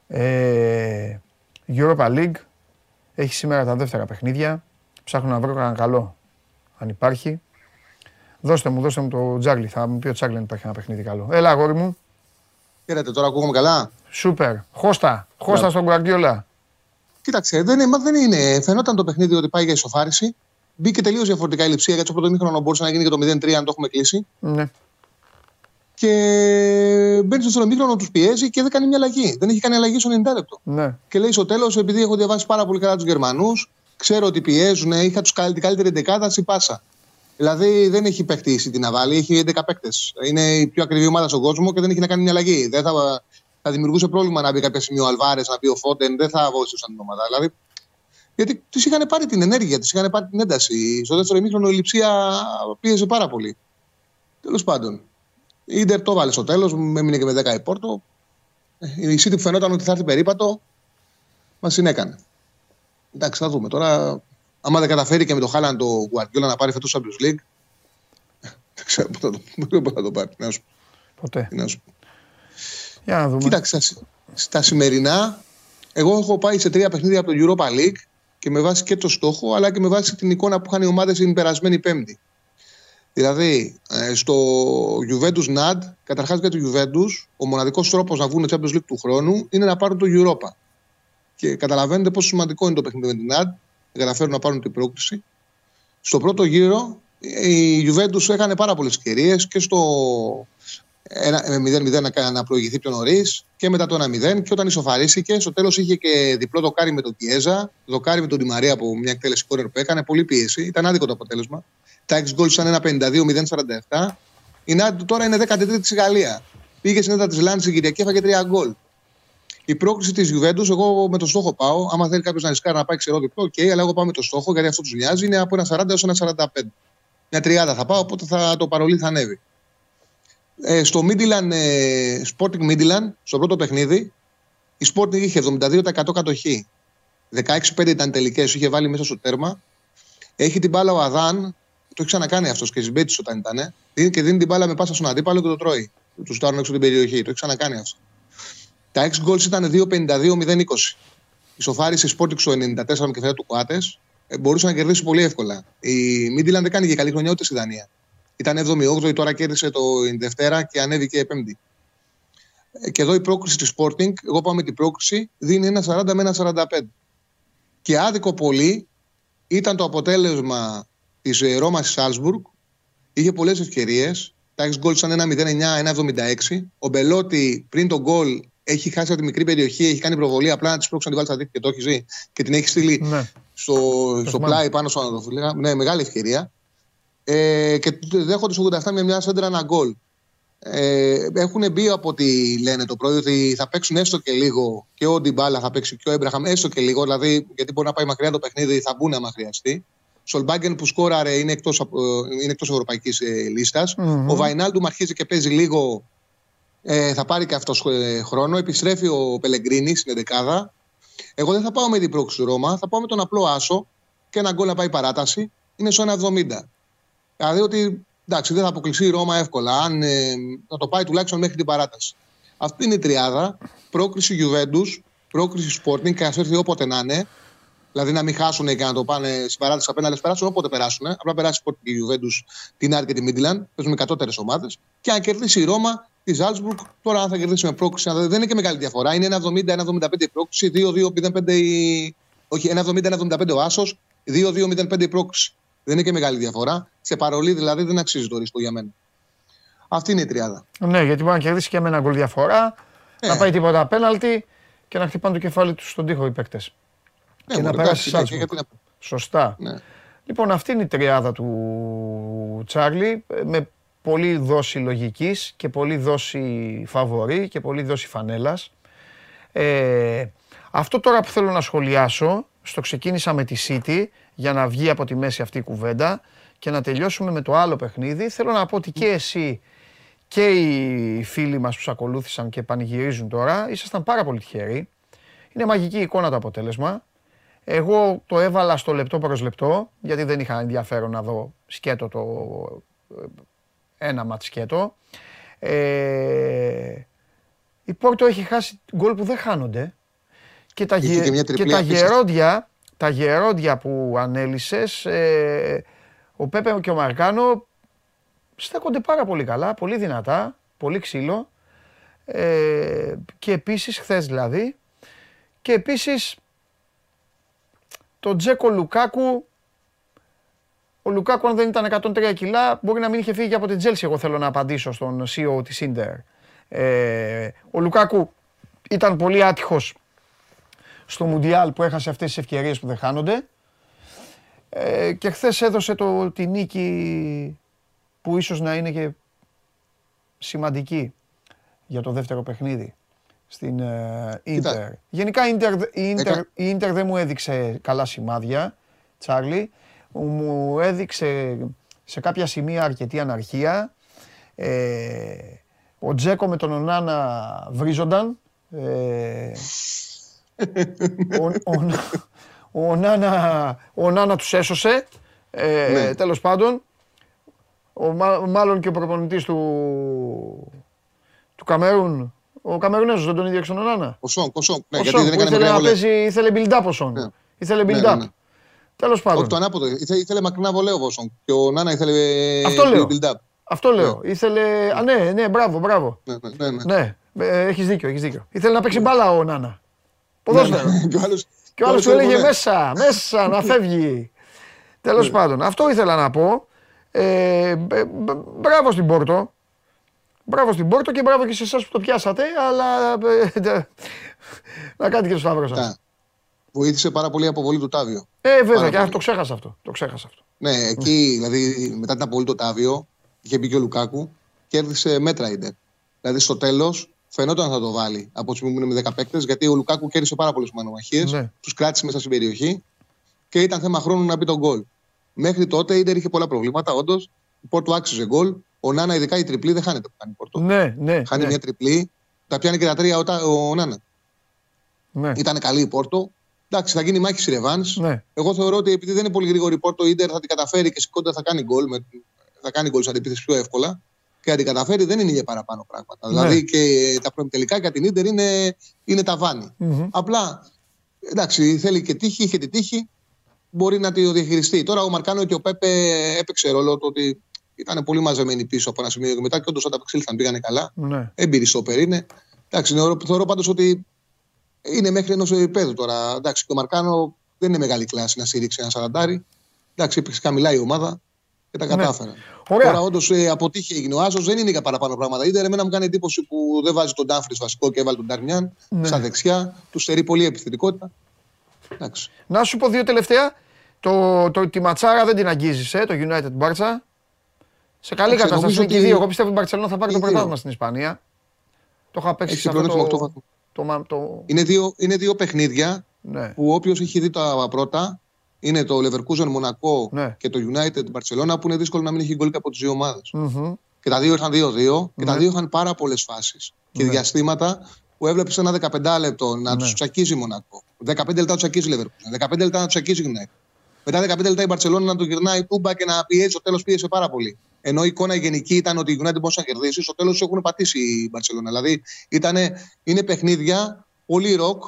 Ε, Europa League. Έχει σήμερα τα δεύτερα παιχνίδια. Ψάχνω να βρω έναν καλό. Αν υπάρχει. Δώστε μου, δώστε μου το Τζάκλι. Θα μου πει ο Τζάκλι αν υπάρχει ένα παιχνίδι καλό. Έλα, αγόρι μου. Χαίρετε, τώρα ακούγομαι καλά. Σούπερ. Χώστα. Χώστα yeah. Στον Γκουαρντιόλα. Κοίταξε, δεν είναι, δεν είναι. Φαινόταν το παιχνίδι ότι πάει για ισοφάριση. Μπήκε τελείως διαφορετικά η λειψία, γιατί στο πρώτο μήχρονο μπορούσε να γίνει και το μηδέν τρία αν το έχουμε κλείσει. Ναι. Και μπαίνει στο μήχρονο, του πιέζει και δεν κάνει μια αλλαγή. Δεν έχει κάνει αλλαγή στο ενενήντα λεπτό. Ναι. Και λέει στο τέλος, επειδή έχω διαβάσει πάρα πολύ καλά τους Γερμανούς, ξέρω ότι πιέζουν, είχα τους καλ, την καλύτερη δεκάδα στην πάσα. Δηλαδή δεν έχει παίχτη την Ναβάλη, έχει έντεκα παίκτες. Είναι η πιο ακριβή ομάδα στον κόσμο και δεν έχει να κάνει μια αλλαγή. Δεν θα, θα δημιουργούσε πρόβλημα να μπει κάποια σημείο ο Αλβάρες, να μπει ο Φόντεν, δεν θα βοηθούσαν την ομάδα. Δηλαδή, γιατί τους είχαν πάρει την ενέργεια, τους είχαν πάρει την ένταση. Στο δεύτερο ημίχρονο η λειψία πίεζε πάρα πολύ. Τέλος πάντων. Η Ιντερ το βάλε στο τέλος, έμεινε και με δέκα η Πόρτο. Η City που φαινόταν ότι θα έρθει περίπατο, μας συνέκανε. Εντάξει, θα δούμε τώρα. Άμα δεν καταφέρει και με το Χάλαντ ο Γκουαρντιόλα να πάρει φέτος Champions League, δεν ξέρω πότε θα το πάρει. Να σου πω. Ποτέ. Να σου πω. Για να δούμε. Κοίταξε, στα σημερινά, εγώ έχω πάει σε τρία παιχνίδια από το Europa League και με βάση και το στόχο, αλλά και με βάση την εικόνα που είχαν οι ομάδες την περασμένη Πέμπτη. Δηλαδή, στο Juventus Nad, καταρχάς για το Juventus, ο μοναδικός τρόπος να βγουν το Champions League του χρόνου είναι να πάρουν το Europa. Και καταλαβαίνετε πόσο σημαντικό είναι το παιχνίδι με την Nad. Καταφέρουν να πάρουν την πρόκληση. Στο πρώτο γύρο η Juventus έκανε πάρα πολλές ευκαιρίες και στο μηδέν μηδέν να προηγηθεί πιο νωρίς και μετά το ένα μηδέν. Και όταν ισοφαρίστηκε, στο τέλος είχε και διπλό δοκάρι με τον Κιέζα, δοκάρι με τον Ντι Μαρία από μια εκτέλεση κόρνερ που έκανε. Πολύ πίεση. Ήταν άδικο το αποτέλεσμα. Τα έξι γκολ ήταν ένα πενήντα δύο μηδέν σαράντα επτά. Η Νάντ τώρα είναι δέκατη τρίτη στη Γαλλία. Πήγε στην έδρα τη Λάνη στην Κυριακή, έφαγε τρία γκολ. Η πρόκληση τη Juventus, εγώ με το στόχο πάω. Άμα θέλει κάποιο να ρισκάρει να πάει ξερό διπλό, οκ, okay, αλλά εγώ πάω με το στόχο γιατί αυτό του νοιάζει. Είναι από ένα σαράντα έως ένα σαράντα πέντε. Μια τριάντα θα πάω, οπότε θα, το παρολί θα ανέβει. Ε, στο Midland, ε, Sporting Midland, στο πρώτο παιχνίδι, η Sporting είχε εβδομήντα δύο τοις εκατό κατοχή. δεκαέξι πέντε ήταν τελικές, είχε βάλει μέσα στο τέρμα. Έχει την μπάλα ο Αδάν, το έχει ξανακάνει αυτό και Ζιμπέτη όταν ήταν. Δίνει και δίνει την μπάλα με πάσα στον αντίπαλο και το τρώει. Του στάρουν έξω την περιοχή, το έχει ξανακάνει αυτό. Τα έξι γκολ ήταν δύο πενήντα δύο μηδέν είκοσι. Ισοφάρισε η Sporting στο ενενήντα τέσσερα με κεφαλιά του Κουάτες. Ε, μπορούσε να κερδίσει πολύ εύκολα. Η Midland δεν κάνει και καλή χρονιά ούτε στη Δανία. Ήταν εβδομήντα οκτώ, τώρα κέρδισε το Δευτέρα και ανέβηκε Πέμπτη. Ε, και εδώ η πρόκριση τη Sporting, εγώ πάμε την πρόκριση, δίνει ένα σαράντα με ένα σαράντα πέντε. Και άδικο πολύ ήταν το αποτέλεσμα τη Ρώμα στη Σάλσμπουργκ. Είχε πολλές ευκαιρίες. Τα έξι γκολ ήταν ένα μηδέν εννιά, ένα εβδομήντα έξι. Ο Μπελότη πριν τον γκολ. Έχει χάσει από τη μικρή περιοχή, έχει κάνει προβολή. Απλά να τη πρόξει να την βάλει στα δίκτυα και το έχει ζει και την έχει στείλει ναι. στο, στο πλάι πάνω στον Ανατολέα. Ναι, μεγάλη ευκαιρία. ε, και δέχονται στο ογδόντα επτά με μια σέντρα ένα γκολ. Ε, έχουν μπει από ό,τι λένε το πρωί ότι θα παίξουν έστω και λίγο, και ο Ντιμπάλα θα παίξει και ο Έμπραχαμ έστω και λίγο, δηλαδή γιατί μπορεί να πάει μακριά το παιχνίδι, θα μπουν άμα χρειαστεί. Σολμπάγκεν που σκόραρε είναι εκτός, είναι εκτός ευρωπαϊκής ε, λίστας. Mm-hmm. Ο Βαϊνάλντουμ αρχίζει και παίζει λίγο, ε, θα πάρει και αυτός ε, χρόνο. Επιστρέφει ο Πελεγκρίνη στην εντεκάδα. Εγώ δεν θα πάω με την πρόξη Ρώμα, θα πάω με τον απλό άσο και ένα γκολ να πάει παράταση. Είναι στο ένα εβδομήντα. Δηλαδή ότι εντάξει, δεν θα αποκλειστεί η Ρώμα εύκολα, αν ε, να το πάει τουλάχιστον μέχρι την παράταση. Αυτή είναι η τριάδα. Πρόκριση Γιουβέντους, πρόκριση Σπόρτινγκ, και ας έρθει όποτε να είναι. Δηλαδή να μην χάσουν και να το πάνε στην παράταση απέναντι, να περάσουν όποτε περάσουν. Απλά περάσει η Γιουβέντους, την Άρη και τη Μίντιλαντ, παίζουν με κατώτερες ομάδες. Και αν κερδίσει η Ρώμα, τη Ζάλτσμπουργκ, τώρα αν θα κερδίσει με πρόκριση, δεν είναι και μεγάλη διαφορά. Είναι ένα εβδομήντα ένα εβδομήντα πέντε η πρόκριση, δύο δύο μηδέν πέντε η... όχι, ένα εβδομήντα ένα εβδομήντα πέντε ο άσος, δύο δύο μηδέν πέντε η πρόκριση. Δεν είναι και μεγάλη διαφορά. Σε παρολή δηλαδή δεν αξίζει το ρίσκο για μένα. Αυτή είναι η τριάδα. Ναι, γιατί μπορεί να κερδίσει και με ένα γκολ διαφορά, ε. να πάει τίποτα πέναλτι και να χτυπάνε το κεφάλι του στον τοίχο οι παίκτες. Ναι, και να περάσει Σάλτσμπουργκ. Να... Σωστά. Ναι. Λοιπόν, αυτή είναι η τριάδα του Τσάρλι, με πολλή δόση λογικής και πολλή δόση φαβορί και πολλή δόση φανέλας. Ε, αυτό τώρα που θέλω να σχολιάσω, στο ξεκίνησα με τη City για να βγει από τη μέση αυτή η κουβέντα και να τελειώσουμε με το άλλο παιχνίδι. Θέλω να πω ότι και εσύ και οι φίλοι μας που ακολούθησαν και πανηγυρίζουν τώρα, ήσασταν πάρα πολύ τυχεροί. Είναι μαγική εικόνα το αποτέλεσμα. Εγώ το έβαλα στο λεπτό προς λεπτό, γιατί δεν είχα ενδιαφέρον να δω σκέτο το... ένα ματς σκέτο. Ε... Η Πόρτο έχει χάσει γκολ που δεν χάνονται. Και τα, γε... και και τα, γερόντια, τα γερόντια που ανέλυσες, ε... ο Πέπε και ο Μαρκάνο στέκονται πάρα πολύ καλά, πολύ δυνατά, πολύ ξύλο. Ε... Και επίσης, χθες δηλαδή, και επίσης τον Τζέκο Λουκάκου, ο Λουκάκου αν δεν ήταν εκατόν τρία κιλά μπορεί να μην είχε φύγει από την Chelsea. Εγώ θέλω να απαντήσω στον σι ι ο της Ίντερ. Ε, ο Λουκάκου ήταν πολύ άτυχος στο Μουντιάλ που έχασε αυτές τις ευκαιρίες που δεν χάνονται, ε, και χθες έδωσε το, τη νίκη που ίσως να είναι και σημαντική για το δεύτερο παιχνίδι στην Ίντερ. Uh, Γενικά η Ίντερ δεν μου έδειξε καλά σημάδια, Τσάρλι. Μου έδειξε σε κάποια σημεία αρκετή αναρχία. Ε, ο Τζέκο με τον Ονάνα βρίζονταν. Ε, ο, ο, ο, Ονάνα, ο Ονάνα τους έσωσε, ε, ναι. τέλος πάντων. Ο, μά, μάλλον και ο προπονητής του, του Καμερούν, ο Καμερουνέζος δεν τον ίδιο έξω τον Ονάνα. Ο Σον, ο Σον. Ναι, ο Σον που ήθελε να παίζει, ήθελε build-up ο Σον. Ναι. Ήθελε build-up. Ναι, ναι, ναι. Τέλος πάντων. Όχι το ανάποδο, ήθελε, ήθελε μακρινά βολέο ο Σον. Και ο Νάνα ήθελε build-up. Αυτό λέω. Ναι. Ήθελε... Α, ναι, ναι, μπράβο, μπράβο. Ναι, ναι, ναι. ναι. Ε, έχεις δίκιο, έχεις δίκιο. Ήθελε να παίξει μπάλα ο Νάνα. Ποδόσφαιρο. Ναι, ναι. Και ο άλλος του έλεγε μέσα, μέσα να φεύγει. Τέλος πάντων. Αυτό ήθελα να πω. Μπράβο στην Πόρτο. Μπράβο στην Πόρτο και μπράβο και σε εσάς που το πιάσατε, αλλά να κάνετε και το σταύρο σας. Βοήθησε πάρα πολύ η αποβολή του Τάβιο. Ε, βέβαια, και το ξέχασα αυτό. Το ξέχασα αυτό. Ναι, εκεί, δηλαδή, μετά την αποβολή του Τάβιο, είχε μπει και ο Λουκάκου, κέρδισε μέτρα Ίντερ. Δηλαδή, στο τέλος, φαινόταν θα το βάλει από τη στιγμή που είναι με δέκα παίκτες, γιατί ο Λουκάκου κέρδισε πάρα πολλές μονομαχίες, τους κράτησε μέσα στην περιοχή και ήταν θέμα χρόνου να μπει τον γκολ. Μέχρι τότε η Ίντερ είχε πολλά προβλήματα, όντως. Η Πόρτο άξιζε γκολ. Ο Νάνα, ειδικά η τριπλή, δεν χάνεται που κάνει Πόρτο. Ναι, ναι. Χάνει ναι. μια τριπλή, τα πιάνει και τα τρία ο, ο, ο Νάνα. Ναι. Ήταν καλή η Πόρτο. Εντάξει, θα γίνει μάχη ρεβάνς. Ναι. Εγώ θεωρώ ότι επειδή δεν είναι πολύ γρήγορη η Πόρτο, η Ίντερ θα την καταφέρει και σηκώντα θα κάνει γκολ. Με, θα κάνει γκολ σαν αντεπίθεση πιο εύκολα. Και αν την καταφέρει, δεν είναι για παραπάνω πράγματα. Ναι. Δηλαδή και τα τελικά για την Ίντερ είναι, είναι ταβάνι. Mm-hmm. Απλά εντάξει, θέλει και τύχη, είχε την τύχη, μπορεί να τη διαχειριστεί. Τώρα ο Μαρκάνο και ο Πέπε έπαιξε ρόλο το ότι. Ήταν πολύ μαζεμένοι πίσω από ένα σημείο και μετά και όντως ανταπεξήλθαν, πήγανε καλά. Ναι. Έμπειροι στόπερ είναι. Εντάξει, θεωρώ πάντως ότι είναι μέχρι ενός επίπεδου τώρα. Εντάξει, και ο Μαρκάνο δεν είναι μεγάλη κλάση να στηρίξει ένα σαραντάρι. Εντάξει, υπήρξε καμιλά η ομάδα και τα κατάφεραν. Ναι. Τώρα όντως ε, αποτύχει έγινε ο Άσος, δεν είναι για παραπάνω πράγματα. Είτε εμένα μου κάνει εντύπωση που δεν βάζει τον Ντάφρις βασικό και έβαλε τον Νταρμιάν ναι. στα δεξιά. Του στερεί πολύ επιθετικότητα. Εντάξει. Να σου πω δύο τελευταία. Το, το, τη ματσάρα δεν την αγγίζεις, ε, το United Barça. Σε καλή κατάσταση και οι δύο. Εγώ πιστεύω ότι η Μπαρτσελόνα θα πάρει το πρωτάθλημα στην Ισπανία. Το είχα παίξει σε αυτό το... Είναι δύο παιχνίδια που όποιος έχει δει τα πρώτα είναι το Leverkusen Μονακό και το United Μπαρτσελόνα που είναι δύσκολο να μην έχει γκολ από τις δύο ομάδες. Και τα δύο είχαν δύο δύο και τα δύο είχαν πάρα πολλές φάσεις και διαστήματα που έβλεπες ένα δεκαπέντε λεπτό να τους τσακίζει Μονακό. δεκαπέντε λεπτά να τσακίζει Leverkusen, δεκαπέντε λεπτά να τσακίζει United. Μετά δεκαπέντε λεπτά η Μπαρτσελόνα να το γυρνάει τούμπα και να πιέζει. Στο τέλος πίεσε πάρα πολύ. Ενώ η εικόνα γενική ήταν ότι η United μπορούσε να κερδίσει, στο τέλος έχουν πατήσει η Μπαρτσελόνα. Δηλαδή ήτανε, είναι παιχνίδια πολύ ροκ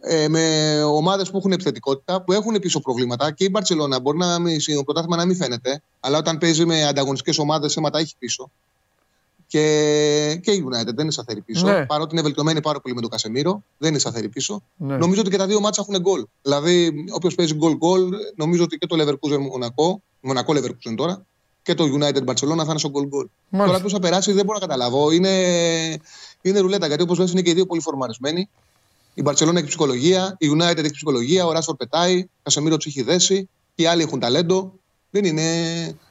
ε, με ομάδες που έχουν επιθετικότητα, που έχουν πίσω προβλήματα. Και η Μπαρτσελόνα μπορεί να μην, στο πρωτάθλημα να μην φαίνεται, αλλά όταν παίζει με ανταγωνιστικές ομάδες, αίματα έχει πίσω. Και, και η United δεν είναι σταθερή πίσω. Ναι. Παρότι είναι βελτιωμένη πάρα πολύ με τον Κασεμίρο, δεν είναι σταθερή πίσω. Ναι. Νομίζω ότι και τα δύο μάτσα έχουν γκολ. Δηλαδή, όποιος παίζει γκολ-γκολ, νομίζω ότι και το Leverkusen Μονακό, Μονακό Leverkusen τώρα, και το United Barcelona θα είναι στο γκολ-γκολ. Τώρα ποιος θα περάσει δεν μπορώ να καταλάβω. Είναι, είναι ρουλέτα γιατί όπως λες είναι και οι δύο πολύ φορμαρισμένοι. Η Barcelona έχει ψυχολογία, η United έχει ψυχολογία, ο Rashford πετάει, ο Κασεμίρο του έχει δέσει, οι άλλοι έχουν ταλέντο. Δεν είναι.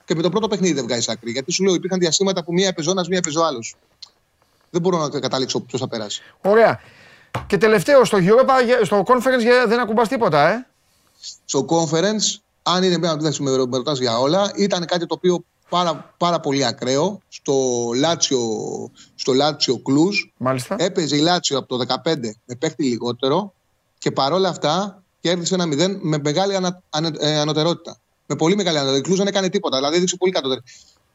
Και με το πρώτο παιχνίδι δεν βγάζει άκρη. Γιατί σου λέω υπήρχαν διαστήματα που μία έπαιζε ένας, μία έπαιζε ο άλλος. Δεν μπορώ να καταλήξω ποιος θα περάσει. Ωραία. Και τελευταίο, στο Europa, στο Conference δεν ακουμπάς τίποτα, ε. Στο Conference, αν είναι μια με ρωτάς για όλα, ήταν κάτι το οποίο πάρα, πάρα πολύ ακραίο. Στο Λάτσιο Κλουζ. Έπαιζε η Λάτσιο από το δεκαπέντε με παίχτη λιγότερο και παρόλα αυτά κέρδισε ένα μηδέν με μεγάλη ανα, ανε, ε, ανωτερότητα. Με πολύ μεγάλη ανατολή. Κλουζ δεν έκανε τίποτα. Δηλαδή έδειξε πολύ κατώτερη.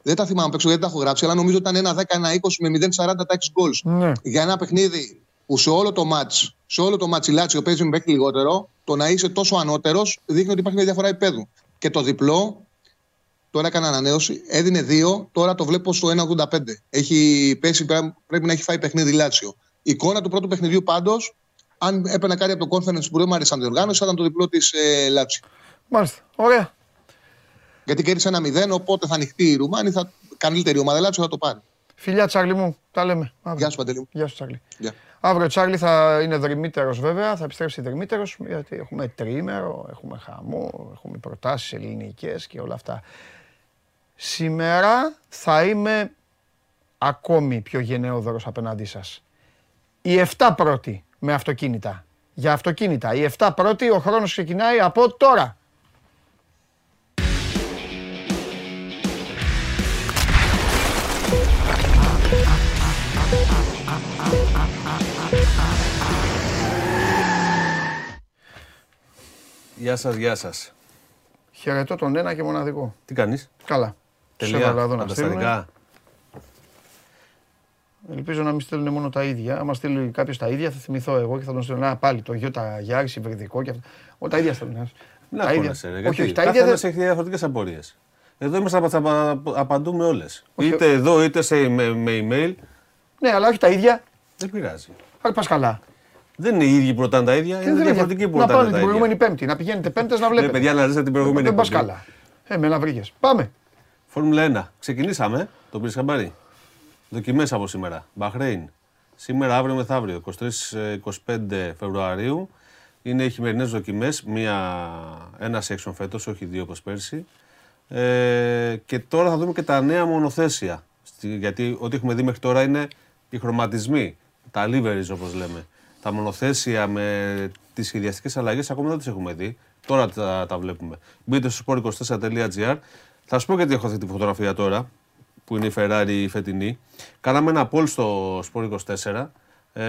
Δεν τα θυμάμαι απ' έξω γιατί τα έχω γράψει, αλλά νομίζω ήταν ένα δέκα, ένα είκοσι με μηδέν σαράντα τάξη γκολ. Ναι. Για ένα παιχνίδι που σε όλο το μάτς, σε όλο το μάτς η Λάτσιο παίζει με παίκτη λιγότερο, το να είσαι τόσο ανώτερος δείχνει ότι υπάρχει μια διαφορά επίπεδου. Και το διπλό, τώρα έκανα ανανέωση, έδινε δύο, τώρα το βλέπω στο ένα ογδόντα πέντε. Έχει πέσει, πρέπει να έχει φάει παιχνίδι Λάτσιο. Η εικόνα του πρώτου παιχνιδιού πάντως, αν έπαιρνα κάτι από το conference που δεν μου άρεσε να διοργάνωση, ήταν το διπλό της ε, Λάτσιο. Μάλιστα. Ωραία. Γιατί κέρδισε ένα μηδέν, οπότε θα ανοιχτεί η Ρουμάνη, θα καλύτερη ομάδα Λάτσιο θα το πάρει. Φιλιά Τσάρλι μου, τα λέμε. Αύριο. Γεια σου Παντελή μου. Γεια σου Τσάρλι. Yeah. Αύριο Τσάρλι θα είναι δρυμύτερος βέβαια, θα επιστρέψει δρυμύτερος, γιατί έχουμε τριήμερο, έχουμε χαμό, έχουμε προτάσεις ελληνικές και όλα αυτά. Σήμερα θα είμαι ακόμη πιο γενναιόδωρος απέναντί σας. Οι εφτά πρώτοι με αυτοκίνητα. Για αυτοκίνητα. Οι εφτά πρώτοι, ο χρόνος ξεκινάει από τώρα. Γεια σας, γεια σας. Χαιρετώ τον ένα και μοναδικό. Τι κάνεις? Καλά. Τελεία, ανταστατικά. Ελπίζω να μην στέλνουν μόνο τα ίδια. Άμα στείλει κάποιος τα ίδια θα θυμηθώ εγώ και θα τον στείλω. Να πάλι το Γιώτα Γιάρης, υβριδικό και αυτά. Ό, τα ίδια στέλνουν. Να κόνεσαι ρε, γιατί κάθε ένας έχει διαφορετικές απορίες. Εδώ είμαστε να απαντούμε όλες. Είτε εδώ είτε με email. Ναι, αλλά όχι τα ίδια. Δεν πειράζει. Άρα πας καλά. Δεν είναι οι ίδιοι που ρωτάνε τα ίδια, είναι διαφορετικοί που ρωτάνε τα ίδια. Να πάνε την προηγούμενη Πέμπτη, να πηγαίνετε Πέμπτες να βλέπετε. Ναι, παιδιά, να ρίξετε την προηγούμενη Πέμπτη. Δεν πας καλά. Εμένα βρήκες. Πάμε. Φόρμουλα ένα. Ξεκινήσαμε. Το πήρες χαμπάρι. Δοκιμές από σήμερα. Μπαχρέιν. Σήμερα, αύριο μεθαύριο, είκοσι τρεις είκοσι πέντε Φεβρουαρίου. Είναι οι χειμερινές δοκιμές. Ένα section φέτος, όχι δύο όπως πέρσι. Ε, και τώρα θα δούμε και τα νέα μονοθέσια. Γιατί ό,τι έχουμε δει μέχρι τώρα είναι οι χρωματισμοί. Τα liveries όπως λέμε. Τα μονοθέσια με τις σχεδιαστικές αλλαγές ακόμα δεν τις έχουμε δει. Τώρα τα, τα βλέπουμε. Μπείτε στο σπορ είκοσι τέσσερα τελεία τζι άρ. Θα σου πω γιατί έχω αυτή τη φωτογραφία τώρα, που είναι η Ferrari η φετινή. Κάναμε ένα poll στο σπορ είκοσι τέσσερα. Ε,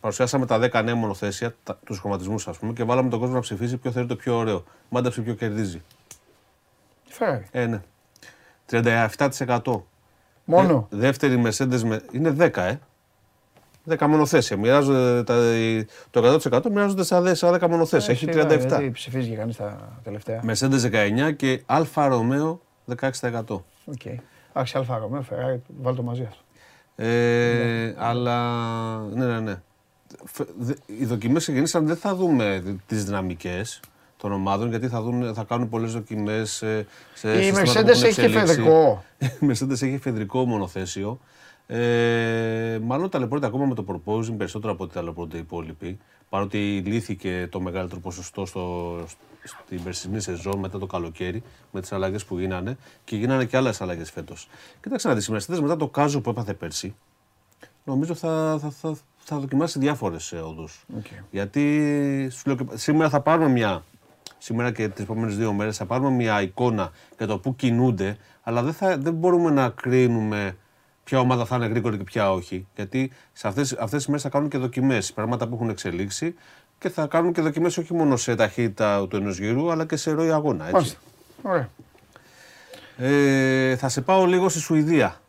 παρουσιάσαμε τα δέκα νέα μονοθέσια, τα, τους χρωματισμούς ας πούμε, και βάλαμε τον κόσμο να ψηφίσει ποιο θεωρεί το πιο ωραίο. Μάνταψε ποιο κερδίζει. Η Ferrari. Ε, ναι. τριάντα επτά τοις εκατό. Μόνο. Δε, δεύτερη Mercedes με, είναι δέκα, ε. δέκα μονοθέσια. Μοιράζονται τα, το εκατό τοις εκατό μοιράζονται στα δέκα μονοθέσια. Έχει τριάντα επτά. Δηλαδή ψηφίζει κανείς τα τελευταία. Mercedes δεκαεννιά και Alfa Romeo δεκαέξι τοις εκατό. Οκ. Άξι Alfa Romeo, Ferrari, βάλ' το μαζί αυτό. Αλλά, ναι, ναι, ναι. Οι δοκιμές ξεκινήσαν, δεν θα δούμε τις δυναμικές των ομάδων, γιατί θα, δουν, θα κάνουν πολλές δοκιμές σε, σε συστήματα που έχουν εξελίξει. Η Mercedes έχει εφεδρικό μονοθέσιο. Ε, μάλλον ταλαιπωρείται ακόμα με το proposing περισσότερο από ό,τι ταλαιπωρούνται οι υπόλοιποι. Παρότι λύθηκε το μεγαλύτερο ποσοστό στο, στην περσινή σεζόν μετά το καλοκαίρι, με τις αλλαγές που γίνανε και γίνανε και άλλες αλλαγές φέτος. Κοίταξε να δεις, οι μεσητές μετά το κάζο που έπαθε πέρσι, νομίζω θα, θα, θα, θα δοκιμάσει διάφορες οδούς. Okay. Γιατί σου λέω, σήμερα θα πάρουμε μια. Σήμερα και τις επόμενες δύο μέρες θα πάρουμε μια εικόνα για το πού κινούνται, αλλά δεν, θα, δεν μπορούμε να κρίνουμε ποια ομάδα θα είναι γρήγορη και ποια όχι. Γιατί σε αυτές, αυτές τις μέρες θα κάνουν και δοκιμές, πράγματα που έχουν εξελίξει και θα κάνουν και δοκιμές όχι μόνο σε ταχύτητα του ενός γύρου, αλλά και σε ροή αγώνα. Έτσι. Ωραία. Ε, θα σε πάω λίγο στη Σουηδία.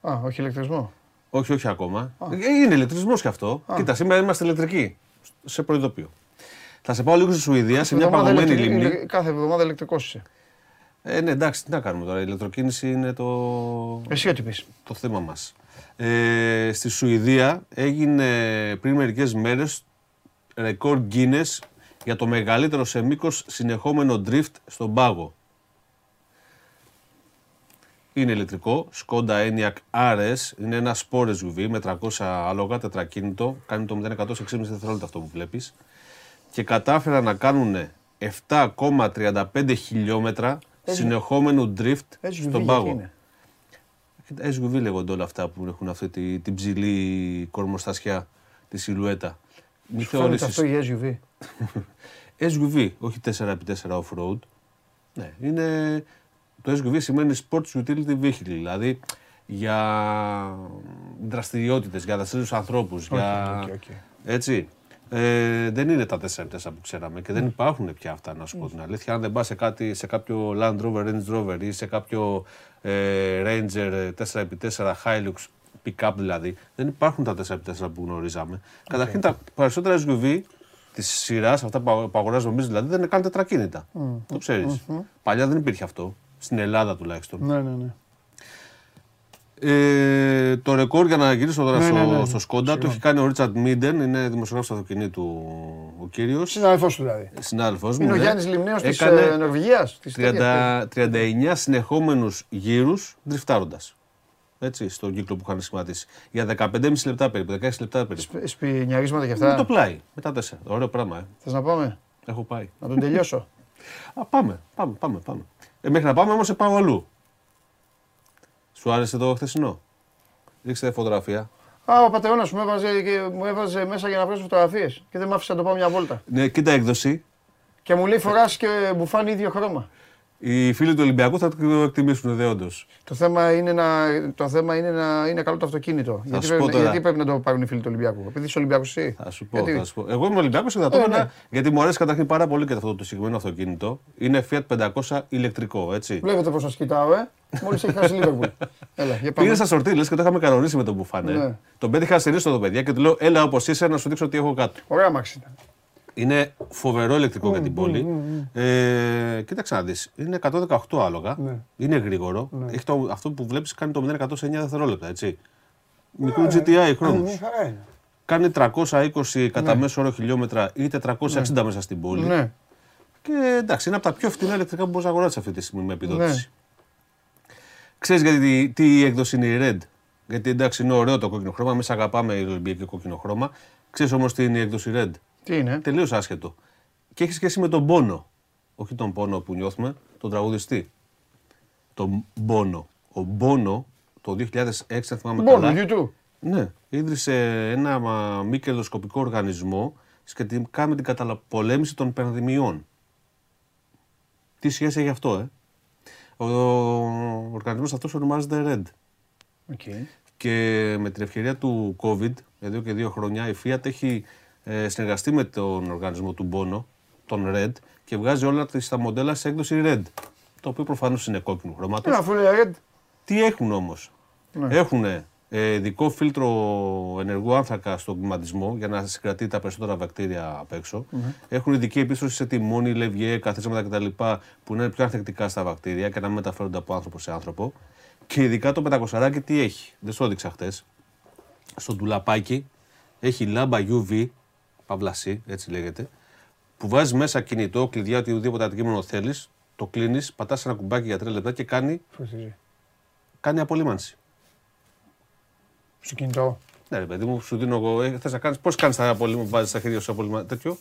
Α, όχι ηλεκτρισμό. Όχι, όχι ακόμα. Α. Είναι ηλεκτρισμός κι αυτό. Α. Κοίτα, σήμερα είμαστε ηλεκτρικοί. Σε προειδοποιώ. Θα σε πάω λίγο στη Σουηδία, σε μια παγωμένη λίμνη. Κάθε εβδομάδα ηλεκτρικός είσαι. Ε, ναι, εντάξει, τι να κάνουμε τώρα. Η ηλεκτροκίνηση είναι το, Εσύ, το θέμα μας. Ε, στη Σουηδία έγινε πριν μερικές μέρες ρεκόρ Guinness για το μεγαλύτερο σε μήκος συνεχόμενο drift στον πάγο. Είναι ηλεκτρικό, Skoda Enyaq αρ ες, είναι ένα sport ες γιου βι με τριακόσια άλογα, τετρακίνητο, κάνει το μηδέν εκατό σε έξι κόμμα πέντε δευτερόλεπτα αυτό που βλέπεις και κατάφεραν να κάνουν επτά κόμμα τριάντα πέντε χιλιόμετρα συνεχόμενου drift στον πάγο. ες γιου βι λέγονται όλα αυτά που έχουν αυτή την ψηλή κορμοστασιά, τη σιλουέτα. Μη θεωρήσεις αυτό η ες γιου βι. ες γιου βι, όχι τέσσερα επί τέσσερα off-road. Ναι, είναι. Το ες γιου βι σημαίνει Sports Utility Vehicle, δηλαδή για δραστηριότητες, για δραστηριούς ανθρώπους, για. Έτσι. Ε, δεν είναι τα τέσσερα επί τέσσερα που ξέραμε και δεν υπάρχουν πια αυτά, να σου πω την αλήθεια. Αν δεν πας σε, κάτι, σε κάποιο Land Rover, Range Rover ή σε κάποιο ε, Ranger τέσσερα επί τέσσερα Hilux Pickup δηλαδή, δεν υπάρχουν τα τέσσερα επί τέσσερα που γνωρίζαμε. Okay. Καταρχήν τα περισσότερα ες γιου βι της σειράς, αυτά που αγοράζουμε εμείς δηλαδή, δεν είναι καν τετρακίνητα. Mm. Το ξέρεις. Mm-hmm. Παλιά δεν υπήρχε αυτό, στην Ελλάδα τουλάχιστον. Ναι, ναι, ναι. Ε, το ρεκόρ για να γυρίσω τώρα ναι, στο, ναι, ναι, ναι. στο Σκόντα το έχει κάνει ο Ρίτσαρντ Μίντεν, είναι δημοσιογράφος αυτοκινήτου ο κύριος. Συνάδελφος του δηλαδή. Συνάδελφος μου. Είναι ο Γιάννης Λιμναίος της ε, Νορβηγίας. Της τριάντα, τριάντα εννιά συνεχόμενους γύρους δριφτάροντας. Έτσι, στον κύκλο που είχαν σχηματίσει. Για δεκαπέντε κόμμα πέντε λεπτά περίπου, δεκαέξι λεπτά περίπου. Σπινιαρίσματα και αυτά. Με το πλάι, μετά τέσσερα. Ωραίο πράγμα. Ε. Θες να πάμε. Έχω πάει. Να τον τελειώσω. Α, πάμε, πάμε, πάμε. πάμε. Ε, μέχρι να πάμε όμως σε πάω αλλού. Σου άρεσε το χθεσινό. Δείξτε φωτογραφία. Α, ο πατεώνας μου έβαζε, και μου έβαζε μέσα για να βγάλω φωτογραφίες και δεν μ' άφησε να το πάω μια βόλτα. Ναι, κοίτα έκδοση. Και μου λέει φοράς και μπουφάν ίδιο χρώμα. Οι φίλοι του Ολυμπιακού θα το εκτιμήσουν δε όντως. Το θέμα είναι να, το θέμα είναι να είναι καλό το αυτοκίνητο. Γιατί πρέπει, γιατί πρέπει να το πάρουν οι φίλοι του Ολυμπιακού. Επειδή είσαι Ολυμπιακός εσύ. Θα σου πω, γιατί θα σου πω. Εγώ είμαι Ολυμπιακός και θα το ε, ναι. να, γιατί μου αρέσει καταρχήν πάρα πολύ και αυτό το συγκεκριμένο αυτοκίνητο. Είναι Fiat πεντακόσια ηλεκτρικό, έτσι. Βλέπετε πως σας κοιτάω, ε. Μόλις έχει χάσει Λίβερπουλ. Πήγα στα σορτί, λες και το είχαμε κανονίσει με τον Μπουφάνε. Ναι. Τον πέτυχα αστερίστο το παιδιά και του λέω, έλα όπως είσαι να σου δείξω τι έχω κάτω. Ωραία μάξι. Είναι φοβερό ηλεκτρικό για την πόλη. Κοίταξε να δεις, είναι εκατόν δεκαοκτώ άλογα, είναι γρήγορο. Αυτό που βλέπεις κάνει το μηδέν εκατό σε εννιά δευτερόλεπτα, έτσι. Μικρού τζι τι άι χρόνους. Κάνει τριακόσια είκοσι κατά μέσο όρο χιλιόμετρα ή τετρακόσια εξήντα μέσα στην πόλη. Και εντάξει, είναι από τα πιο φτηνά ηλεκτρικά που μπορείς να αγοράσεις αυτή τη στιγμή με επιδότηση. Ξέρεις γιατί τι έκδοση είναι η Red. Γιατί εντάξει είναι ωραίο το κόκκινο χρώμα, εμείς αγαπάμε η Ολυμπιακή κόκκινο χρώμα. Ξέρεις όμως τι είναι η έκδοση Red. Τι είναι. Τελείως άσχετο. Και έχει σχέση με τον πόνο. Όχι τον πόνο που νιώθουμε, τον τραγουδιστή. Τον πόνο. Ο Μπόνο το δύο χιλιάδες έξι, αν θυμάμαι καλά. YouTube. Ναι. Ίδρυσε ένα μη κερδοσκοπικό οργανισμό σχετικά με την καταπολέμηση των πανδημιών. Τι σχέση έχει αυτό, ε. Ο οργανισμός αυτός ονομάζεται Red. Okay. Και με την ευκαιρία του COVID, εδώ και δύο χρόνια, η Fiat έχει συνεργαστεί με τον οργανισμό του Bono, τον Red, και βγάζει όλα τα μοντέλα σε έκδοση Red. Το οποίο προφανώς είναι κόκκινου χρώματος. Τι έχουν όμως. Έχουν ειδικό φίλτρο ενεργού άνθρακα στον κλιματισμό για να συγκρατεί τα περισσότερα βακτήρια απ' έξω. Έχουν ειδική επίστρωση σε τιμόνι, λευγέ, καθίσματα κτλ. Που είναι πιο ανθεκτικά στα βακτήρια και να μην μεταφέρονται από άνθρωπο σε άνθρωπο. Και ειδικά το πεντακοσάρακι τι έχει. Δεν σου έδειξα χτες. Στο ντουλαπάκι έχει λάμπα γιου βι. Παυλασί, έτσι λέγεται, που βάζεις μέσα κινητό, κλειδιά, οτιδήποτε αντικείμενο θέλεις, το κλείνεις, πατάς ένα κουμπάκι για τρία λεπτά και κάνει, κάνει απολύμανση. στο κινητό. Ναι, ρε παιδί μου, σου δίνω εγώ. Θες να κάνεις, πώς κάνεις τα απολύματα που βάζεις τα χέρια σου απολύματα τέτοιο.